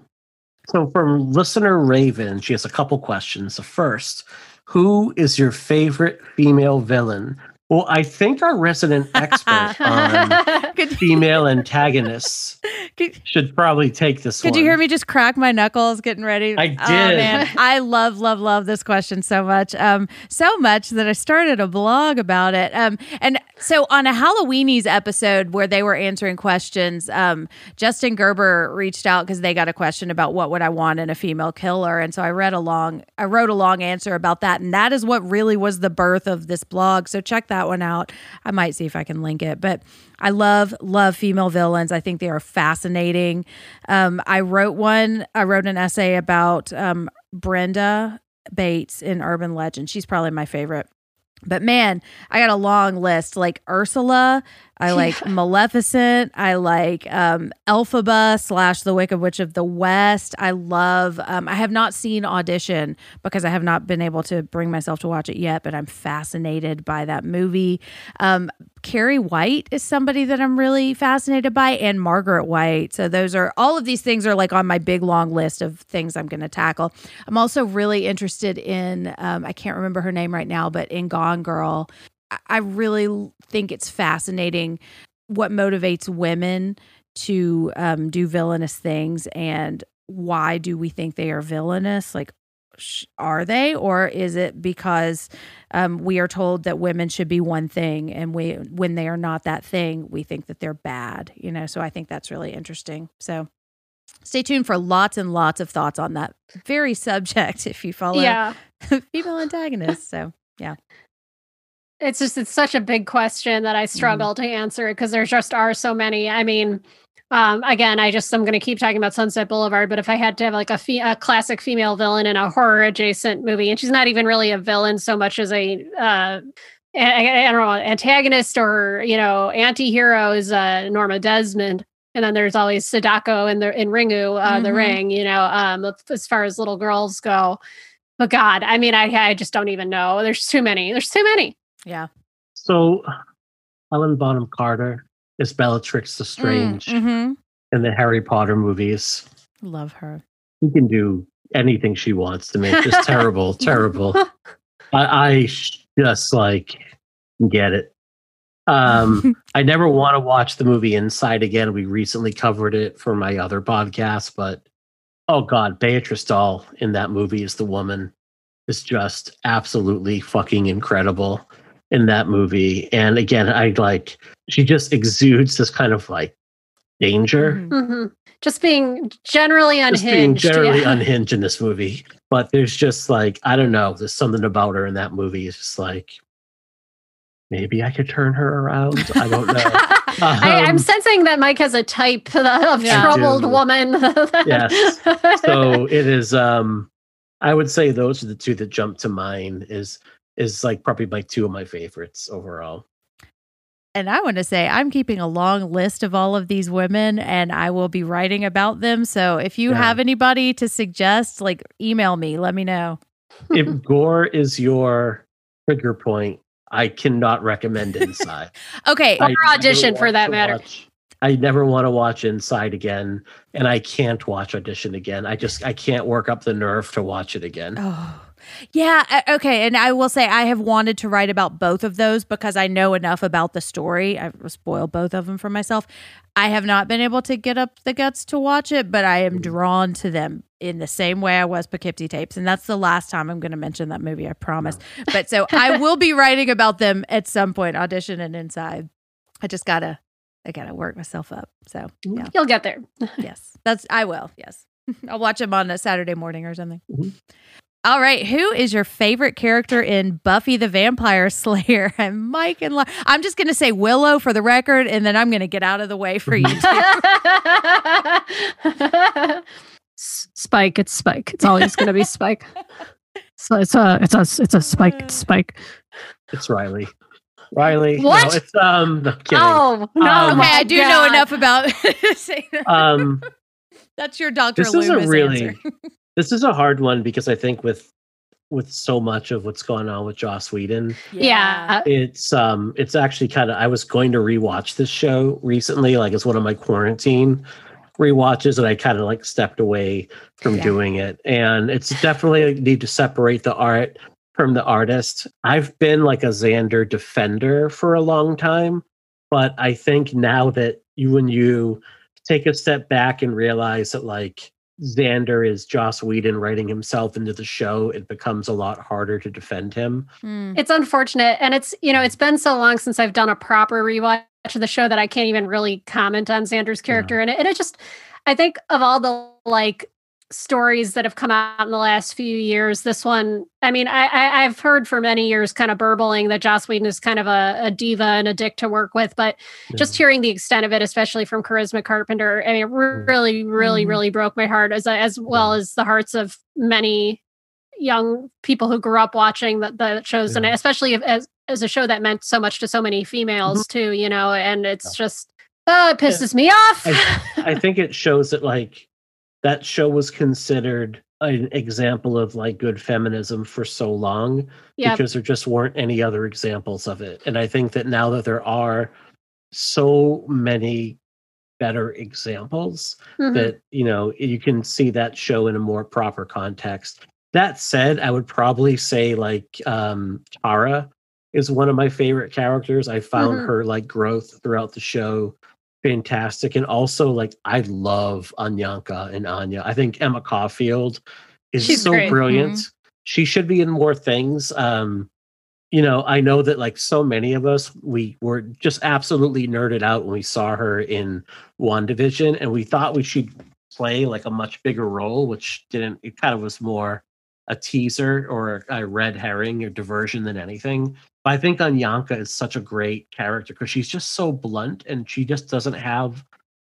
So from listener Raven, she has a couple questions. The first, who is your favorite female villain? Well, I think our resident expert on female antagonists could, should probably take this could one. Could you hear me just crack my knuckles getting ready? I did. Oh, man. I love, love, love this question so much. Um, so much that I started a blog about it. Um, and so on a Halloweenies episode where they were answering questions, um, Justin Gerber reached out because they got a question about what would I want in a female killer. And so I read a long, I wrote a long answer about that. And that is what really was the birth of this blog. So check that out. That one out. I might see if I can link it, but I love, love female villains. I think they are fascinating. Um, I wrote one, I wrote an essay about um, Brenda Bates in Urban Legend. She's probably my favorite, but man, I got a long list like Ursula. I like Maleficent. I like um, Elphaba slash the Wicked Witch of the West. I love, um, I have not seen Audition because I have not been able to bring myself to watch it yet, but I'm fascinated by that movie. Um, Carrie White is somebody that I'm really fascinated by, and Margaret White. So those are, all of these things are like on my big long list of things I'm going to tackle. I'm also really interested in, um, I can't remember her name right now, but in Gone Girl. I really think it's fascinating what motivates women to um, do villainous things, and why do we think they are villainous? Like, sh- are they, or is it because um, we are told that women should be one thing, and we, when they are not that thing, we think that they're bad, you know? So I think that's really interesting. So stay tuned for lots and lots of thoughts on that very subject if you follow yeah. female antagonists. So, yeah. It's just, it's such a big question that I struggle mm-hmm. to answer it because there just are so many. I mean, um, again, I just, I'm going to keep talking about Sunset Boulevard, but if I had to have like a, fe- a classic female villain in a horror adjacent movie, and she's not even really a villain so much as a, uh, I, I don't know, antagonist or, you know, anti-hero is uh, Norma Desmond. And then there's always Sadako in the, in Ringu, uh, mm-hmm. the Ring, you know, um, as far as little girls go. But God, I mean, I, I just don't even know. There's too many. There's too many. Yeah. So Helen Bonham Carter is Bellatrix Lestrange mm, mm-hmm. in the Harry Potter movies. Love her. She can do anything she wants to make just terrible, terrible. I, I just like get it. Um, I never want to watch the movie Inside again. We recently covered it for my other podcast, but oh God, Beatrice Dahl in that movie is the woman is just absolutely fucking incredible in that movie. And again, I like, she just exudes this kind of like danger. Mm-hmm. Just being generally unhinged. Just being generally yeah. unhinged in this movie. But there's just like, I don't know, there's something about her in that movie. It's just like, maybe I could turn her around. I don't know. Um, I, I'm sensing that Mike has a type of yeah. troubled woman. Yes. So it is, um, I would say those are the two that jump to mind is, is like probably like two of my favorites overall. And I want to say I'm keeping a long list of all of these women and I will be writing about them. So if you yeah. have anybody to suggest, like email me, let me know. If gore is your trigger point, I cannot recommend Inside. Okay. Or Audition for that matter. Watch, I never want to watch Inside again. And I can't watch Audition again. I just, I can't work up the nerve to watch it again. Oh. Yeah. Okay. And I will say I have wanted to write about both of those because I know enough about the story. I spoiled both of them for myself. I have not been able to get up the guts to watch it, but I am drawn to them in the same way I was Poughkeepsie Tapes. And that's the last time I'm going to mention that movie, I promise. No. But so I will be writing about them at some point, Audition and Inside. I just got to, I got to work myself up. So yeah. You'll get there. Yes. That's, I will. Yes. I'll watch them on a Saturday morning or something. Mm-hmm. All right, who is your favorite character in Buffy the Vampire Slayer? And Mike and Laura. I'm just going to say Willow for the record, and then I'm going to get out of the way for you two. Spike, it's Spike. It's always going to be Spike. So it's a, it's a, it's a Spike. It's Spike. It's Riley. Riley. What? No, it's, um, no, oh no! Um, okay, I do God. know enough about. That. Um, that's your Doctor Loomis is a really. Answer. This is a hard one because I think with with so much of what's going on with Joss Whedon, yeah, it's um, it's actually kind of. I was going to rewatch this show recently, like it's one of my quarantine rewatches, and I kind of like stepped away from yeah. doing it. And it's definitely I need to separate the art from the artist. I've been like a Xander defender for a long time, but I think now that you and you take a step back and realize that like. Xander is Joss Whedon writing himself into the show, it becomes a lot harder to defend him. Mm. It's unfortunate. And it's, you know, it's been so long since I've done a proper rewatch of the show that I can't even really comment on Xander's character yeah. in it. And it just, I think of all the like stories that have come out in the last few years, this one, I mean, I, I, I've heard for many years kind of burbling that Joss Whedon is kind of a, a diva and a dick to work with, but yeah. just hearing the extent of it, especially from Charisma Carpenter, I mean, it really, really, mm-hmm. really broke my heart as as well as the hearts of many young people who grew up watching the, the shows, yeah. and especially if, as as a show that meant so much to so many females mm-hmm. too, you know, and it's just, oh, it pisses yeah. me off. I, I think it shows that like, that show was considered an example of like good feminism for so long yep. because there just weren't any other examples of it. And I think that now that there are so many better examples mm-hmm. that, you know, you can see that show in a more proper context. That said, I would probably say like um, Tara is one of my favorite characters. I found mm-hmm. her like growth throughout the show fantastic. And also like I love Anyanka and Anya. I think Emma Caulfield is She's so great. brilliant. Mm-hmm. She should be in more things. Um, you know, I know that like so many of us, we were just absolutely nerded out when we saw her in WandaVision and we thought we should play like a much bigger role, which didn't, it kind of was more a teaser or a red herring or diversion than anything. But I think Anyanka is such a great character because she's just so blunt and she just doesn't have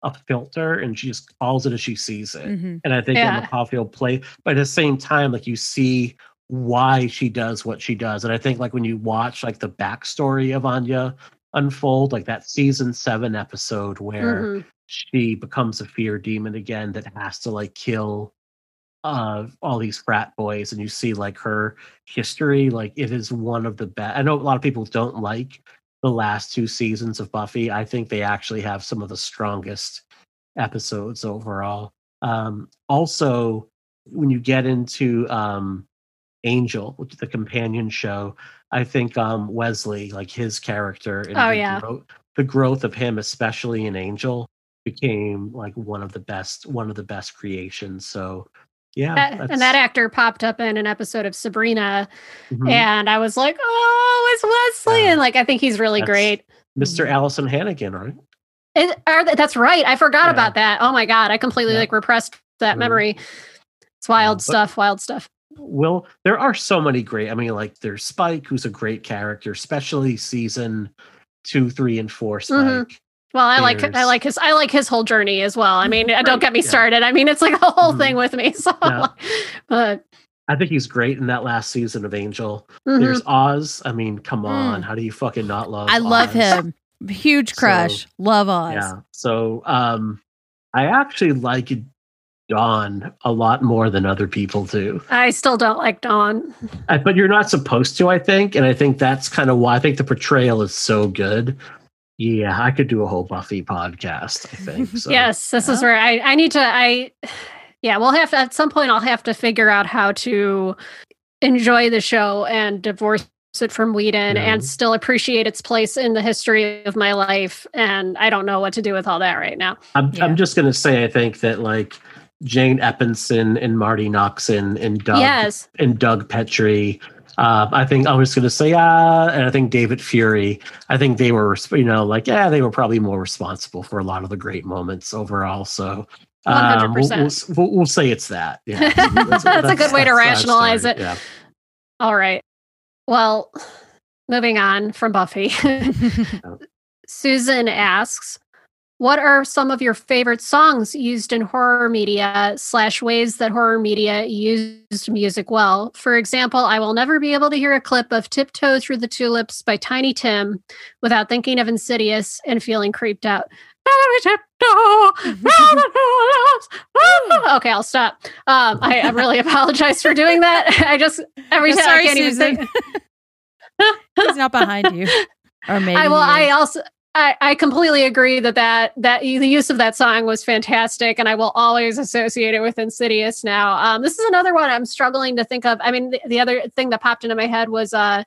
a filter and she just calls it as she sees it. Mm-hmm. And I think yeah. Emma Caulfield play, but at the same time, like you see why she does what she does. And I think like when you watch like the backstory of Anya unfold, like that season seven episode where mm-hmm. she becomes a fear demon again that has to like kill of all these frat boys and you see like her history, like it is one of the best. I know a lot of people don't like the last two seasons of Buffy. I think they actually have some of the strongest episodes overall. Um, also, when you get into um, Angel, which is the companion show, I think um, Wesley, like his character, and oh, the, yeah. gro- the growth of him, especially in Angel, became like one of the best, one of the best creations. So, yeah, that, and that actor popped up in an episode of Sabrina, mm-hmm. and I was like, oh, it's Wesley, yeah. and like I think he's really that's great, Mister Mm-hmm. Allison Hannigan, right? It, are th- that's right. I forgot yeah. about that. Oh my God, I completely yeah. like repressed that mm-hmm. memory. It's wild yeah, stuff. Wild stuff. Will, there are so many great. I mean, like there's Spike, who's a great character, especially season two, three, and four. Spike. Mm-hmm. Well, I there's, like I like his I like his whole journey as well. I mean, right, don't get me yeah. started. I mean, it's like a whole mm-hmm. thing with me. So, yeah. but I think he's great in that last season of Angel. Mm-hmm. There's Oz. I mean, come on, mm. how do you fucking not love? I Oz? love him. Huge crush. So, love Oz. Yeah. So, um, I actually like Dawn a lot more than other people do. I still don't like Dawn. I, but you're not supposed to, I think. And I think that's kind of why I think the portrayal is so good. Yeah, I could do a whole Buffy podcast, I think. So. Yes, this yeah. is where I, I need to, I, yeah, we'll have to, at some point I'll have to figure out how to enjoy the show and divorce it from Whedon yeah. and still appreciate its place in the history of my life. And I don't know what to do with all that right now. I'm, yeah. I'm just going to say, I think that like Jane Eppenson and Marty Noxon and Doug yes. and Doug Petrie, Uh, I think I was going to say, uh, and I think David Fury, I think they were, you know, like, yeah, they were probably more responsible for a lot of the great moments overall. So um, one hundred percent. We'll, we'll, we'll say it's that. Yeah. That's, that's, that's a good way to rationalize it. Yeah. All right. Well, moving on from Buffy. Susan asks, what are some of your favorite songs used in horror media slash ways that horror media used music well? For example, I will never be able to hear a clip of Tiptoe Through the Tulips by Tiny Tim without thinking of Insidious and feeling creeped out. Okay, I'll stop. Um, I, I really apologize for doing that. I just, every time sorry, I can't Susan. even think. He's not behind you. Or maybe I will, I also... I, I completely agree that, that that the use of that song was fantastic, and I will always associate it with Insidious now. Um, this is another one I'm struggling to think of. I mean, the, the other thing that popped into my head was uh,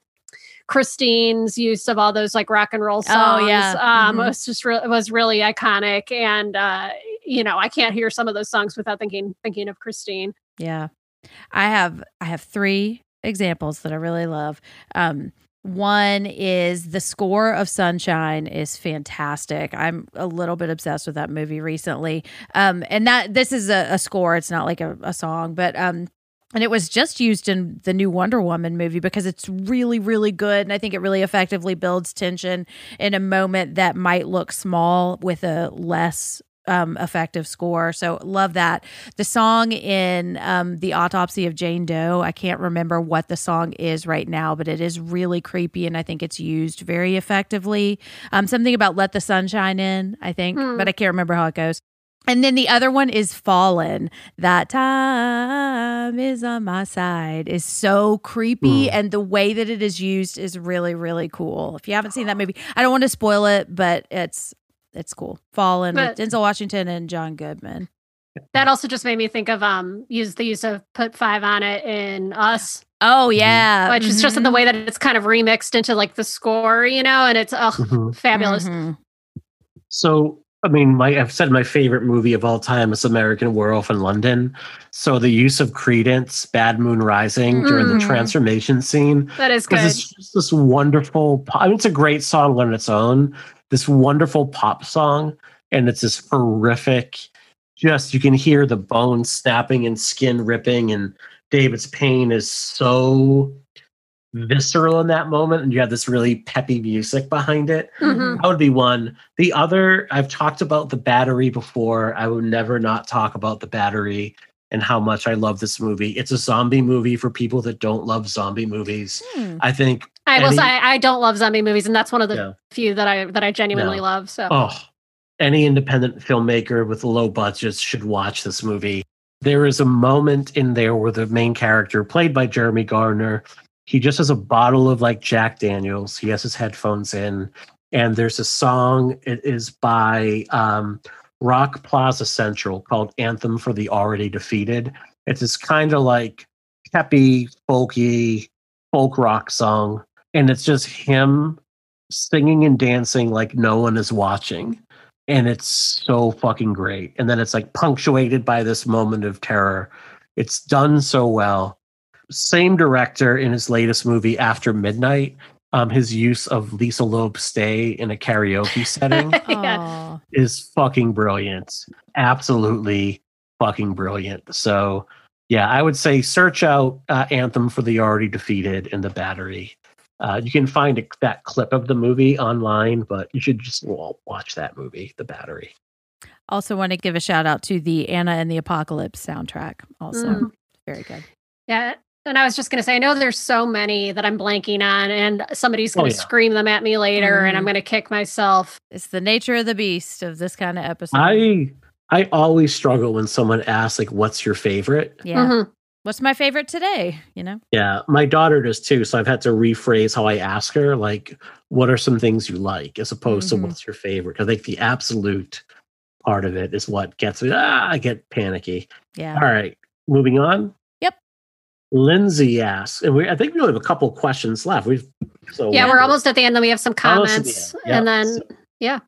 Christine's use of all those like rock and roll songs. Oh, yeah. Um, mm-hmm. It was just re- it was really iconic, and uh, you know, I can't hear some of those songs without thinking thinking of Christine. Yeah, I have I have three examples that I really love. Um, One is the score of Sunshine is fantastic. I'm a little bit obsessed with that movie recently. Um, and that this is a, a score. It's not like a, a song, but um, and it was just used in the new Wonder Woman movie because it's really, really good. And I think it really effectively builds tension in a moment that might look small with a less Um, effective score. So love that. The song in um, The Autopsy of Jane Doe, I can't remember what the song is right now, but it is really creepy and I think it's used very effectively. Um, something about Let the Sunshine In, I think, mm. but I can't remember how it goes. And then the other one is Fallen. That time is on my side is so creepy. Mm. And the way that it is used is really, really cool. If you haven't seen that movie, I don't want to spoil it, but it's It's cool. Fallen with Denzel Washington and John Goodman. That also just made me think of um use the use of Put Five on It in Us. Oh yeah, which mm-hmm. is just in the way that it's kind of remixed into like the score, you know, and it's oh, mm-hmm. fabulous. Mm-hmm. So I mean, my I've said my favorite movie of all time is American Werewolf in London. So the use of Credence, Bad Moon Rising during mm. the transformation scene. That is good. It's just this wonderful. I mean, it's a great song on its own. This wonderful pop song, and it's this horrific, just, you can hear the bones snapping and skin ripping, and David's pain is so visceral in that moment, and you have this really peppy music behind it. Mm-hmm. That would be one. The other, I've talked about The Battery before. I would never not talk about The Battery and how much I love this movie. It's a zombie movie for people that don't love zombie movies. Hmm. I think I will say I, I don't love zombie movies, and that's one of the yeah. few that I that I genuinely no. love. So, oh, any independent filmmaker with low budgets should watch this movie. There is a moment in there where the main character, played by Jeremy Gardner, he just has a bottle of like Jack Daniels. He has his headphones in, and there's a song. It is by. Um, Rock Plaza Central called Anthem for the Already Defeated. It's this kind of like peppy, folky, folk rock song. And it's just him singing and dancing like no one is watching. And it's so fucking great. And then it's like punctuated by this moment of terror. It's done so well. Same director in his latest movie, After Midnight. Um, his use of Lisa Loeb's stay in a karaoke setting yeah. is fucking brilliant. Absolutely fucking brilliant. So, yeah, I would say search out uh, Anthem for the Already Defeated and The Battery. Uh, you can find a, that clip of the movie online, but you should just well, watch that movie, The Battery. Also want to give a shout out to the Anna and the Apocalypse soundtrack. Also mm. very good. Yeah. And I was just going to say, I know there's so many that I'm blanking on, and somebody's going to oh, yeah. scream them at me later mm. and I'm going to kick myself. It's the nature of the beast of this kind of episode. I I always struggle when someone asks, like, what's your favorite? Yeah. Mm-hmm. What's my favorite today? You know? Yeah. My daughter does too. So I've had to rephrase how I ask her, like, what are some things you like as opposed mm-hmm. to what's your favorite? Because like the absolute part of it is what gets me. Ah, I get panicky. Yeah. All right. Moving on. Yep. Lindsay asks, and we I think we only have a couple questions left. We've so Yeah, we're, we're almost at the end, then we have some comments. The yeah. And then so. yeah.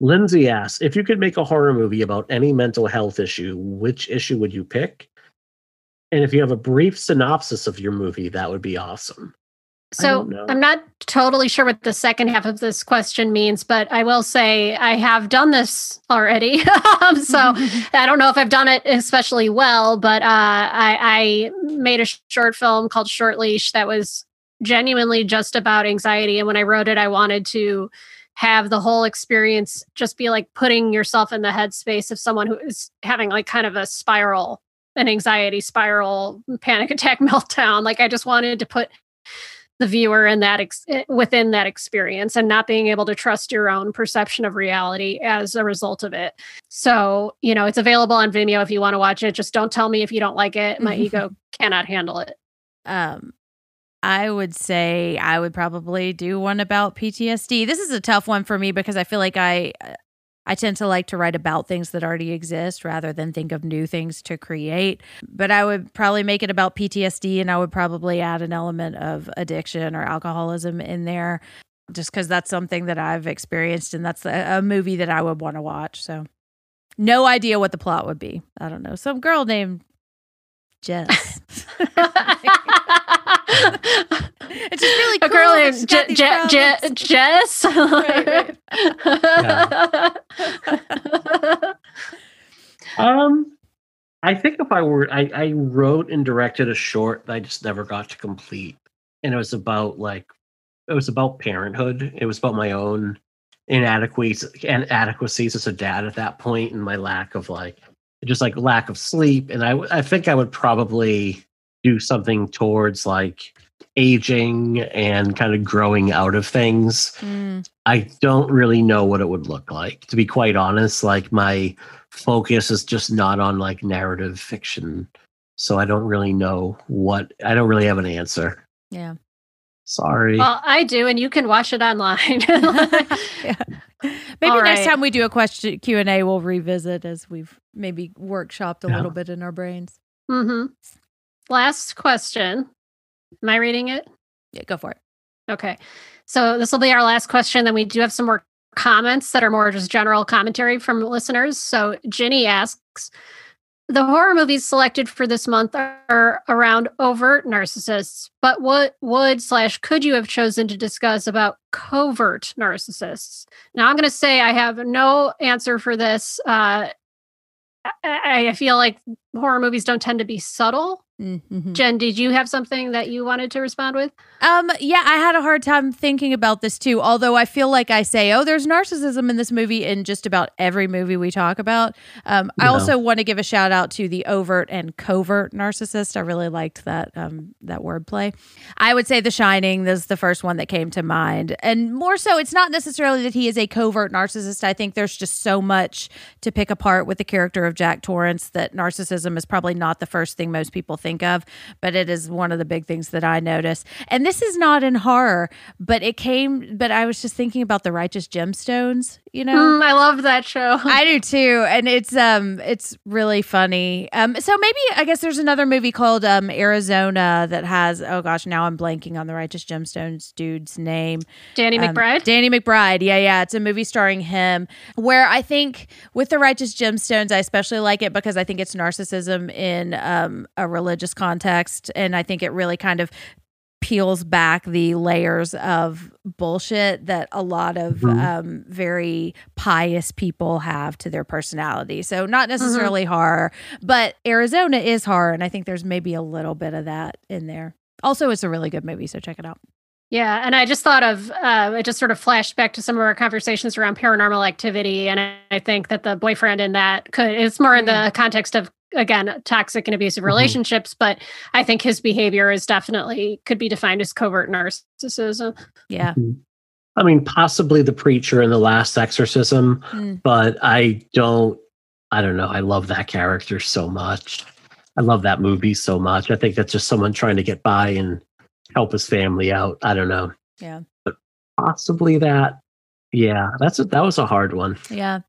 Lindsay asks, if you could make a horror movie about any mental health issue, which issue would you pick? And if you have a brief synopsis of your movie, that would be awesome. So I'm not totally sure what the second half of this question means, but I will say I have done this already. um, so I don't know if I've done it especially well, but uh, I, I made a short film called Short Leash that was genuinely just about anxiety. And when I wrote it, I wanted to have the whole experience just be like putting yourself in the headspace of someone who is having like kind of a spiral. An anxiety spiral, panic attack, meltdown. Like I just wanted to put the viewer in that ex- within that experience and not being able to trust your own perception of reality as a result of it. So, you know, it's available on Vimeo if you want to watch it. Just don't tell me if you don't like it. My mm-hmm. ego cannot handle it. Um, I would say I would probably do one about P T S D. This is a tough one for me because I feel like I... I tend to like to write about things that already exist rather than think of new things to create. But I would probably make it about P T S D, and I would probably add an element of addiction or alcoholism in there just because that's something that I've experienced, and that's a, a movie that I would want to watch. So no idea what the plot would be. I don't know. Some girl named Jess. It's just really cool. A girl named Je- Je- Je- Jess. Right, right. Yeah. um, I think if I were, I, I wrote and directed a short that I just never got to complete, and it was about like, it was about parenthood. It was about my own inadequacies, inadequacies as a dad at that point, and my lack of like, just like lack of sleep. And I, I think I would probably do something towards like aging and kind of growing out of things. Mm. I don't really know what it would look like, to be quite honest. Like my focus is just not on like narrative fiction. So I don't really know what, I don't really have an answer. Yeah. Sorry. Well, I do, and you can watch it online. yeah. Maybe all next right. time we do a question Q and A, we'll revisit as we've maybe workshopped a yeah. little bit in our brains. Mm-hmm. Last question. Am I reading it? Yeah, go for it. Okay. So this will be our last question. Then we do have some more comments that are more just general commentary from listeners. So Ginny asks, the horror movies selected for this month are around overt narcissists, but what would slash could you have chosen to discuss about covert narcissists? Now, I'm going to say I have no answer for this. Uh, I, I feel like horror movies don't tend to be subtle. Mm-hmm. Jen, did you have something that you wanted to respond with? Um, yeah, I had a hard time thinking about this too. Although I feel like I say, oh, there's narcissism in this movie in just about every movie we talk about. Um, I know. Also want to give a shout out to the overt and covert narcissist. I really liked that um, that wordplay. I would say The Shining is the first one that came to mind. And more so, it's not necessarily that he is a covert narcissist. I think there's just so much to pick apart with the character of Jack Torrance that narcissism exorcism is probably not the first thing most people think of, but it is one of the big things that I notice. And this is not in horror, but it came, but I was just thinking about The Righteous Gemstones, you know? Mm, I love that show. I do too. And it's, um, it's really funny. Um, so maybe, I guess there's another movie called um, Arizona that has, oh gosh, now I'm blanking on The Righteous Gemstones dude's name. Danny um, McBride? Danny McBride. Yeah, yeah. It's a movie starring him where I think with The Righteous Gemstones, I especially like it because I think it's narcissism in um, a religious context. And I think it really kind of peels back the layers of bullshit that a lot of mm-hmm. um, very pious people have to their personality. So not necessarily mm-hmm. horror, but Arizona is horror. And I think there's maybe a little bit of that in there. Also, it's a really good movie. So check it out. Yeah. And I just thought of, uh, it just sort of flashed back to some of our conversations around Paranormal Activity. And I, I think that the boyfriend in that could, it's more in mm-hmm. the context of, again, toxic and abusive relationships, mm-hmm. but I think his behavior is definitely could be defined as covert narcissism. Yeah. I mean, possibly the preacher in The Last Exorcism, mm. but I don't, I don't know. I love that character so much. I love that movie so much. I think that's just someone trying to get by and help his family out. I don't know. Yeah. But possibly that. Yeah. That's a, that was a hard one. Yeah.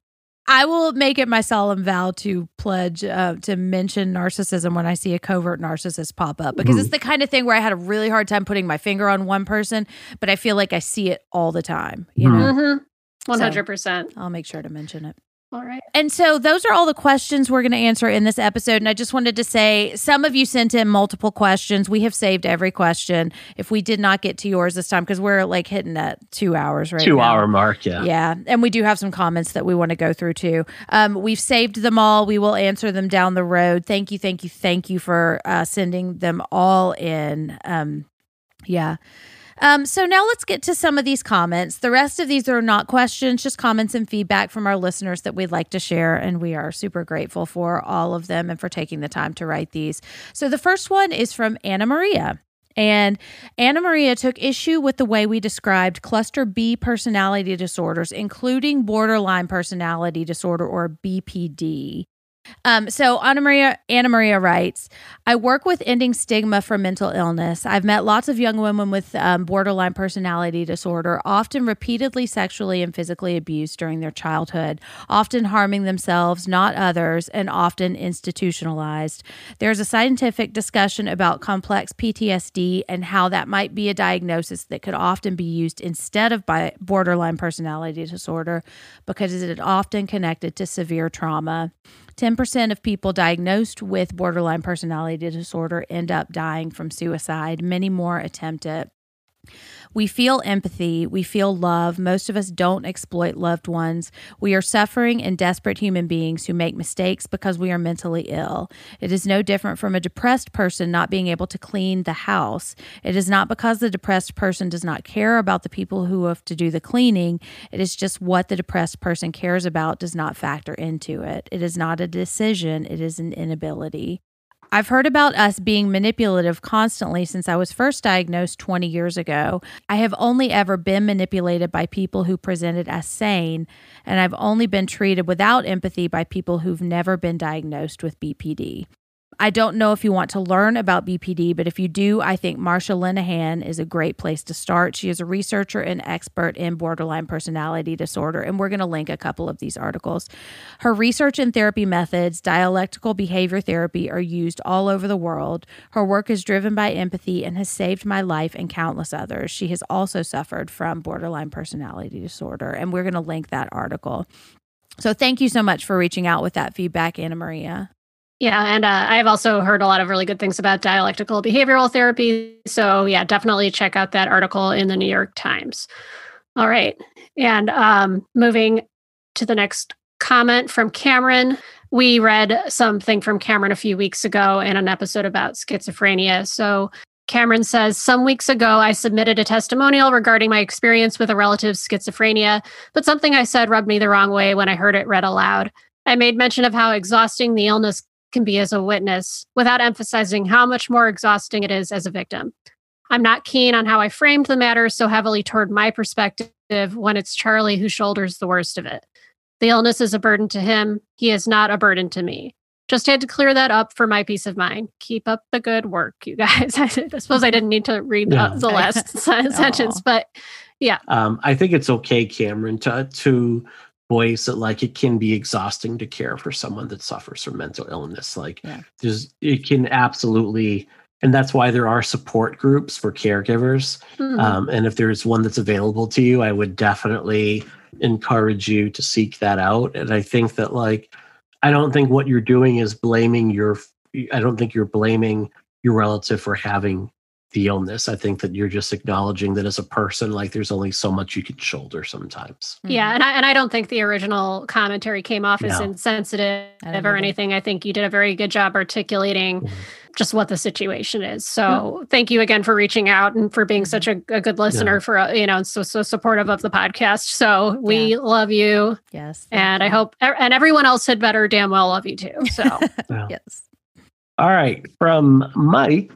I will make it my solemn vow to pledge uh, to mention narcissism when I see a covert narcissist pop up, because mm. it's the kind of thing where I had a really hard time putting my finger on one person, but I feel like I see it all the time. You mm. know, mm-hmm. one hundred percent. So I'll make sure to mention it. All right. And so those are all the questions we're going to answer in this episode. And I just wanted to say, some of you sent in multiple questions. We have saved every question. If we did not get to yours this time, because we're like hitting that two hours right now. Two hour mark, yeah. Yeah. And we do have some comments that we want to go through too. Um, we've saved them all. We will answer them down the road. Thank you, thank you, thank you for uh, sending them all in. Um, yeah. Um, so now let's get to some of these comments. The rest of these are not questions, just comments and feedback from our listeners that we'd like to share. And we are super grateful for all of them and for taking the time to write these. So the first one is from Anna Maria. And Anna Maria took issue with the way we described cluster B personality disorders, including borderline personality disorder or B P D. Um, so Anna Maria, Anna Maria writes, I work with ending stigma for mental illness. I've met lots of young women with um, borderline personality disorder, often repeatedly sexually and physically abused during their childhood, often harming themselves, not others, and often institutionalized. There's a scientific discussion about complex P T S D and how that might be a diagnosis that could often be used instead of by borderline personality disorder because it is often connected to severe trauma. ten percent of people diagnosed with borderline personality disorder end up dying from suicide. Many more attempt it. We feel empathy. We feel love. Most of us don't exploit loved ones. We are suffering and desperate human beings who make mistakes because we are mentally ill. It is no different from a depressed person not being able to clean the house. It is not because the depressed person does not care about the people who have to do the cleaning. It is just what the depressed person cares about does not factor into it. It is not a decision. It is an inability. I've heard about us being manipulative constantly since I was first diagnosed twenty years ago. I have only ever been manipulated by people who presented as sane, and I've only been treated without empathy by people who've never been diagnosed with B P D. I don't know if you want to learn about B P D, but if you do, I think Marsha Linehan is a great place to start. She is a researcher and expert in borderline personality disorder, and we're going to link a couple of these articles. Her research and therapy methods, dialectical behavior therapy, are used all over the world. Her work is driven by empathy and has saved my life and countless others. She has also suffered from borderline personality disorder, and we're going to link that article. So thank you so much for reaching out with that feedback, Anna Maria. Yeah, and uh, I've also heard a lot of really good things about dialectical behavioral therapy. So yeah, definitely check out that article in the New York Times. All right, and um, moving to the next comment from Cameron. We read something from Cameron a few weeks ago in an episode about schizophrenia. So Cameron says, some weeks ago, I submitted a testimonial regarding my experience with a relative's schizophrenia, but something I said rubbed me the wrong way when I heard it read aloud. I made mention of how exhausting the illness can be as a witness without emphasizing how much more exhausting it is as a victim. I'm not keen on how I framed the matter so heavily toward my perspective when it's Charlie who shoulders the worst of it. The illness is a burden to him. He is not a burden to me. Just had to clear that up for my peace of mind. Keep up the good work, you guys. I suppose I didn't need to read no. the, the last sentence, but yeah. Um, I think it's okay, Cameron, to, to voice that like it can be exhausting to care for someone that suffers from mental illness. Like yeah. there's, it can absolutely, and that's why there are support groups for caregivers. Mm-hmm. Um, and if there's one that's available to you, I would definitely encourage you to seek that out. And I think that like, I don't think what you're doing is blaming your, I don't think you're blaming your relative for having the illness. I think that you're just acknowledging that as a person, like there's only so much you can shoulder sometimes. Yeah. And I, and I don't think the original commentary came off as no. insensitive or anything. I think you did a very good job articulating mm-hmm. just what the situation is. So yeah. thank you again for reaching out and for being such a, a good listener yeah. for, you know, so, so supportive of the podcast. So we yeah. love you. Yes. And you. I hope, and everyone else had better damn well love you too. So yeah. yes. All right. From Mike.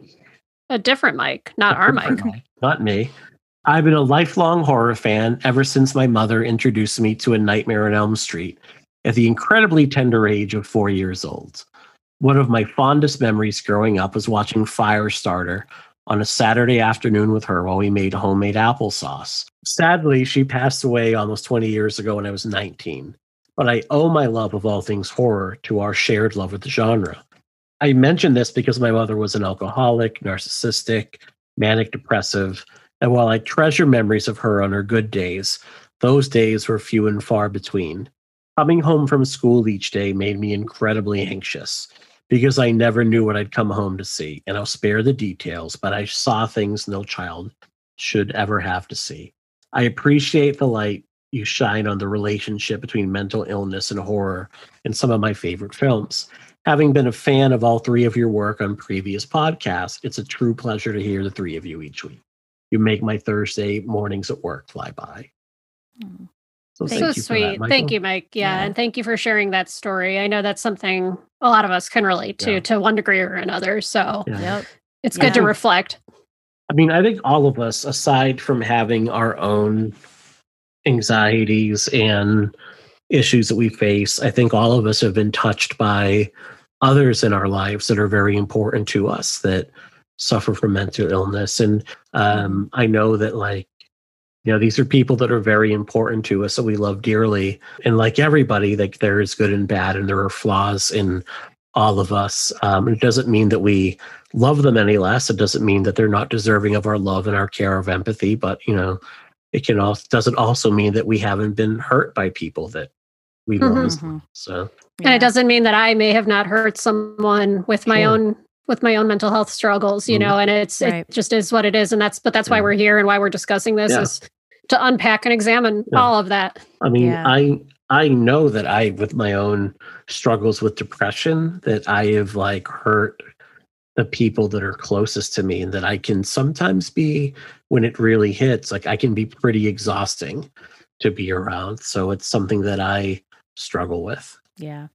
A different Mike, not our Mike. Not me. I've been a lifelong horror fan ever since my mother introduced me to A Nightmare on Elm Street at the incredibly tender age of four years old. One of my fondest memories growing up was watching Firestarter on a Saturday afternoon with her while we made homemade applesauce. Sadly, she passed away almost twenty years ago when I was nineteen, but I owe my love of all things horror to our shared love of the genre. I mentioned this because my mother was an alcoholic, narcissistic, manic depressive, and while I treasure memories of her on her good days, those days were few and far between. Coming home from school each day made me incredibly anxious because I never knew what I'd come home to see, and I'll spare the details, but I saw things no child should ever have to see. I appreciate the light you shine on the relationship between mental illness and horror in some of my favorite films. Having been a fan of all three of your work on previous podcasts, it's a true pleasure to hear the three of you each week. You make my Thursday mornings at work fly by. So, thank so you sweet. That, thank you, Mike. Yeah, yeah. And thank you for sharing that story. I know that's something a lot of us can relate to, yeah. to one degree or another. So yeah. it's yeah. good to reflect. I mean, I think all of us, aside from having our own anxieties and issues that we face, I think all of us have been touched by others in our lives that are very important to us that suffer from mental illness. And um, I know that, like, you know, these are people that are very important to us that we love dearly. And like everybody, like there is good and bad, and there are flaws in all of us. Um, it doesn't mean that we love them any less. It doesn't mean that they're not deserving of our love and our care of empathy. But, you know, it can also doesn't also mean that we haven't been hurt by people that we love. Mm-hmm. So, yeah. And it doesn't mean that I may have not hurt someone with my sure. own with my own mental health struggles, you mm-hmm. know. And it's right. it just is what it is, and that's but that's yeah. why we're here and why we're discussing this yeah. is to unpack and examine yeah. all of that. I mean, yeah. I I know that I with my own struggles with depression that I have like hurt the people that are closest to me, and that I can sometimes be, when it really hits, like I can be pretty exhausting to be around. So it's something that I struggle with. Yeah.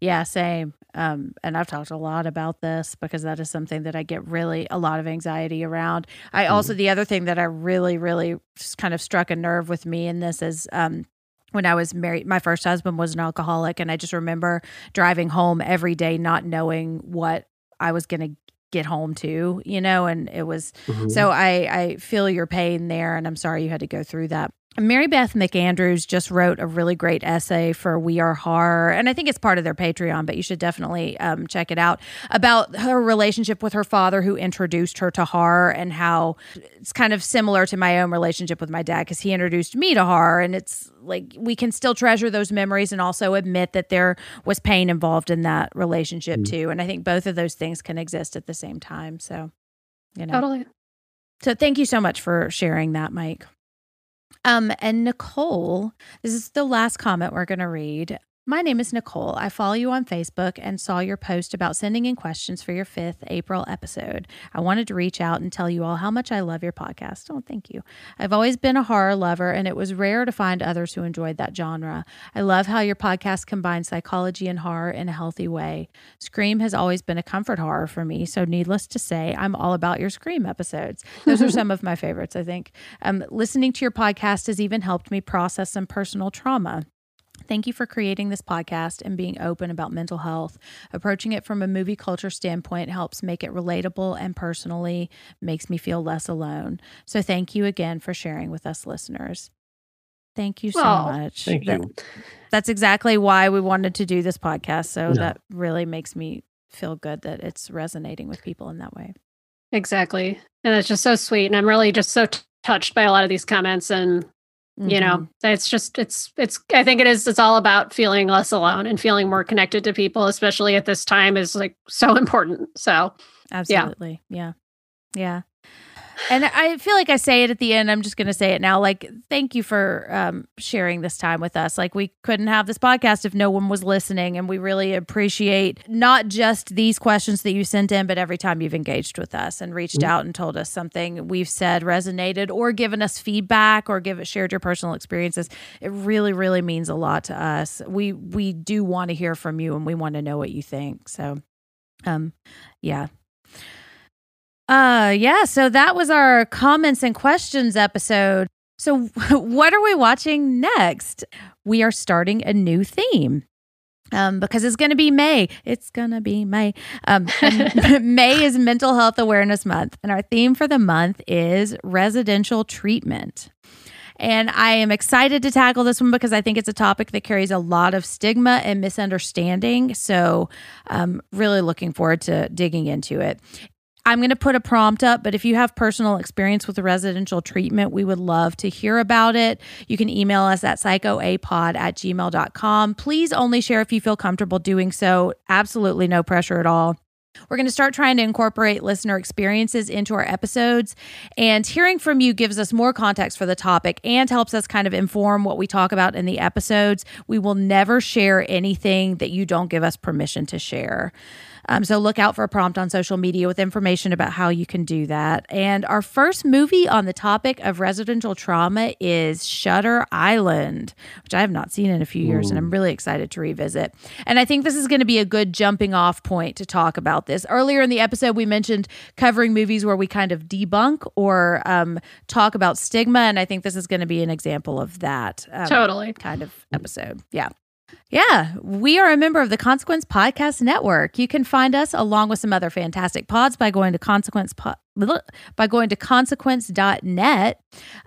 Yeah. Same. Um, and I've talked a lot about this because that is something that I get really a lot of anxiety around. I also, mm-hmm. the other thing that I really, really just kind of struck a nerve with me in this is, um, when I was married, my first husband was an alcoholic, and I just remember driving home every day, not knowing what I was going to get home to, you know, and it was, mm-hmm. so I, I feel your pain there, and I'm sorry you had to go through that. Mary Beth McAndrews just wrote a really great essay for We Are Horror, and I think it's part of their Patreon, but you should definitely um, check it out, about her relationship with her father who introduced her to horror, and how it's kind of similar to my own relationship with my dad because he introduced me to horror, and it's like we can still treasure those memories and also admit that there was pain involved in that relationship mm-hmm. too, and I think both of those things can exist at the same time. So, you know. Totally. So thank you so much for sharing that, Mike. Um, and Nicole, this is the last comment we're going to read. My name is Nicole. I follow you on Facebook and saw your post about sending in questions for your fifth April episode. I wanted to reach out and tell you all how much I love your podcast. Oh, thank you. I've always been a horror lover, and it was rare to find others who enjoyed that genre. I love how your podcast combines psychology and horror in a healthy way. Scream has always been a comfort horror for me, so needless to say, I'm all about your Scream episodes. Those are some of my favorites, I think. Um, listening to your podcast has even helped me process some personal trauma. Thank you for creating this podcast and being open about mental health. Approaching it from a movie culture standpoint helps make it relatable and personally makes me feel less alone. So thank you again for sharing with us, listeners. Thank you so well, much. Thank that, you. That's exactly why we wanted to do this podcast. So no. that really makes me feel good that it's resonating with people in that way. Exactly. And it's just so sweet. And I'm really just so t- touched by a lot of these comments. And, mm-hmm. you know, it's just, it's, it's, I think it is, it's all about feeling less alone and feeling more connected to people, especially at this time is like so important. So absolutely. Yeah. Yeah. yeah. And I feel like I say it at the end. I'm just going to say it now. Like, thank you for um, sharing this time with us. Like, we couldn't have this podcast if no one was listening. And we really appreciate not just these questions that you sent in, but every time you've engaged with us and reached out and told us something we've said resonated or given us feedback or give it, shared your personal experiences. It really, really means a lot to us. We, we do want to hear from you and we want to know what you think. So, um, yeah. Uh, yeah. So that was our comments and questions episode. So what are we watching next? We are starting a new theme um, because it's going to be May. It's going to be May. Um, May is Mental Health Awareness Month. And our theme for the month is residential treatment. And I am excited to tackle this one because I think it's a topic that carries a lot of stigma and misunderstanding. So I'm um, really looking forward to digging into it. I'm going to put a prompt up, but if you have personal experience with residential treatment, we would love to hear about it. You can email us at psychoapod at gmail dot com. Please only share if you feel comfortable doing so. Absolutely no pressure at all. We're going to start trying to incorporate listener experiences into our episodes, and hearing from you gives us more context for the topic and helps us kind of inform what we talk about in the episodes. We will never share anything that you don't give us permission to share. Um, so look out for a prompt on social media with information about how you can do that. And our first movie on the topic of residential trauma is Shutter Island, which I have not seen in a few years, Ooh. and I'm really excited to revisit. And I think this is going to be a good jumping off point to talk about this. Earlier in the episode, we mentioned covering movies where we kind of debunk or um, talk about stigma, and I think this is going to be an example of that um, totally kind of episode. Yeah. Yeah, we are a member of the Consequence Podcast Network. You can find us along with some other fantastic pods by going to Consequence po- by going to consequence dot net.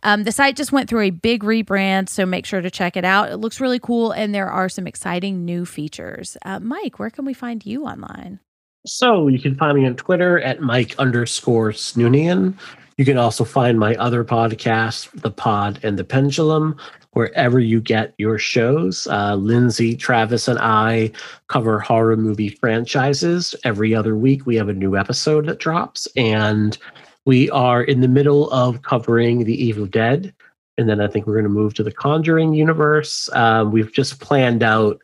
Um, the site just went through a big rebrand, so make sure to check it out. It looks really cool, and there are some exciting new features. Uh, Mike, where can we find you online? So you can find me on Twitter at Mike underscore Snoonian. You can also find my other podcast, The Pod and the Pendulum, wherever you get your shows. Uh, Lindsay, Travis, and I cover horror movie franchises. Every other week, we have a new episode that drops. And we are in the middle of covering The Evil Dead. And then I think we're going to move to the Conjuring universe. Uh, we've just planned out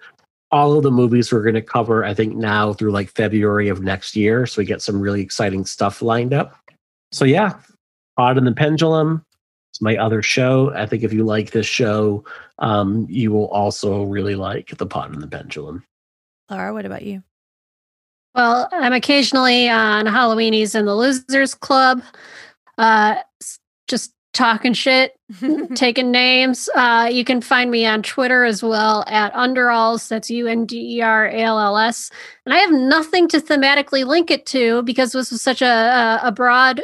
all of the movies we're going to cover, I think, now through like February of next year. So we get some really exciting stuff lined up. So yeah, Pod and the Pendulum is my other show. I think if you like this show, um, you will also really like the Pod and the Pendulum. Laura, what about you? Well, I'm occasionally on Halloweenies and the Losers Club, uh, just talking shit, taking names. Uh, you can find me on Twitter as well at Underalls. That's U N D E R A L L S. And I have nothing to thematically link it to because this was such a, a, a broad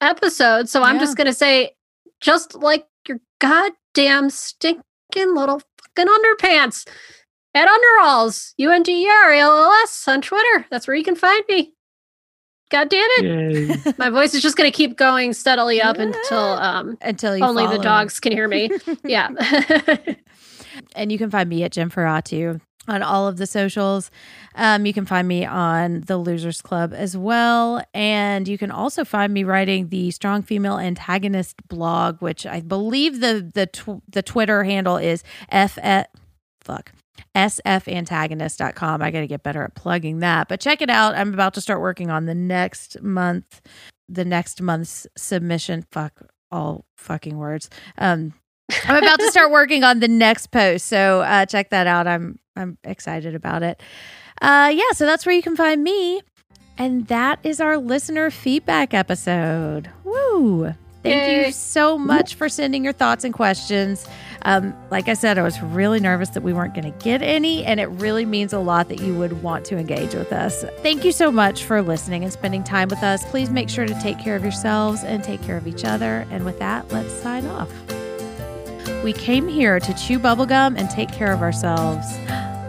episode. So yeah. I'm just going to say, just like your goddamn stinking little fucking underpants, at Underalls, U N D E R A L L S on Twitter. That's where you can find me. God damn it. Yay. My voice is just going to keep going steadily up until um, until you only follow. The dogs can hear me. Yeah. And you can find me at Jen Ferratu on all of the socials. Um, you can find me on the Losers Club as well. And you can also find me writing the Strong Female Antagonist blog, which I believe the the, tw- the Twitter handle is F fuck. S F antagonist dot com. I got to get better at plugging that, but check it out. I'm about to start working on the next month, the next month's submission. Fuck all fucking words. Um, I'm about to start working on the next post. So uh, check that out. I'm, I'm excited about it. Uh, yeah. So that's where you can find me. And that is our listener feedback episode. Woo. Thank you so much for sending your thoughts and questions. Um, like I said, I was really nervous that we weren't going to get any, and it really means a lot that you would want to engage with us. Thank you so much for listening and spending time with us. Please make sure to take care of yourselves and take care of each other. And with that, let's sign off. We came here to chew bubblegum and take care of ourselves.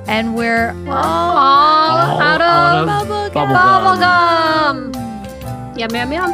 And we're all, all out, out of, of bubblegum. Bubble bubblegum. Yum, yum, yum.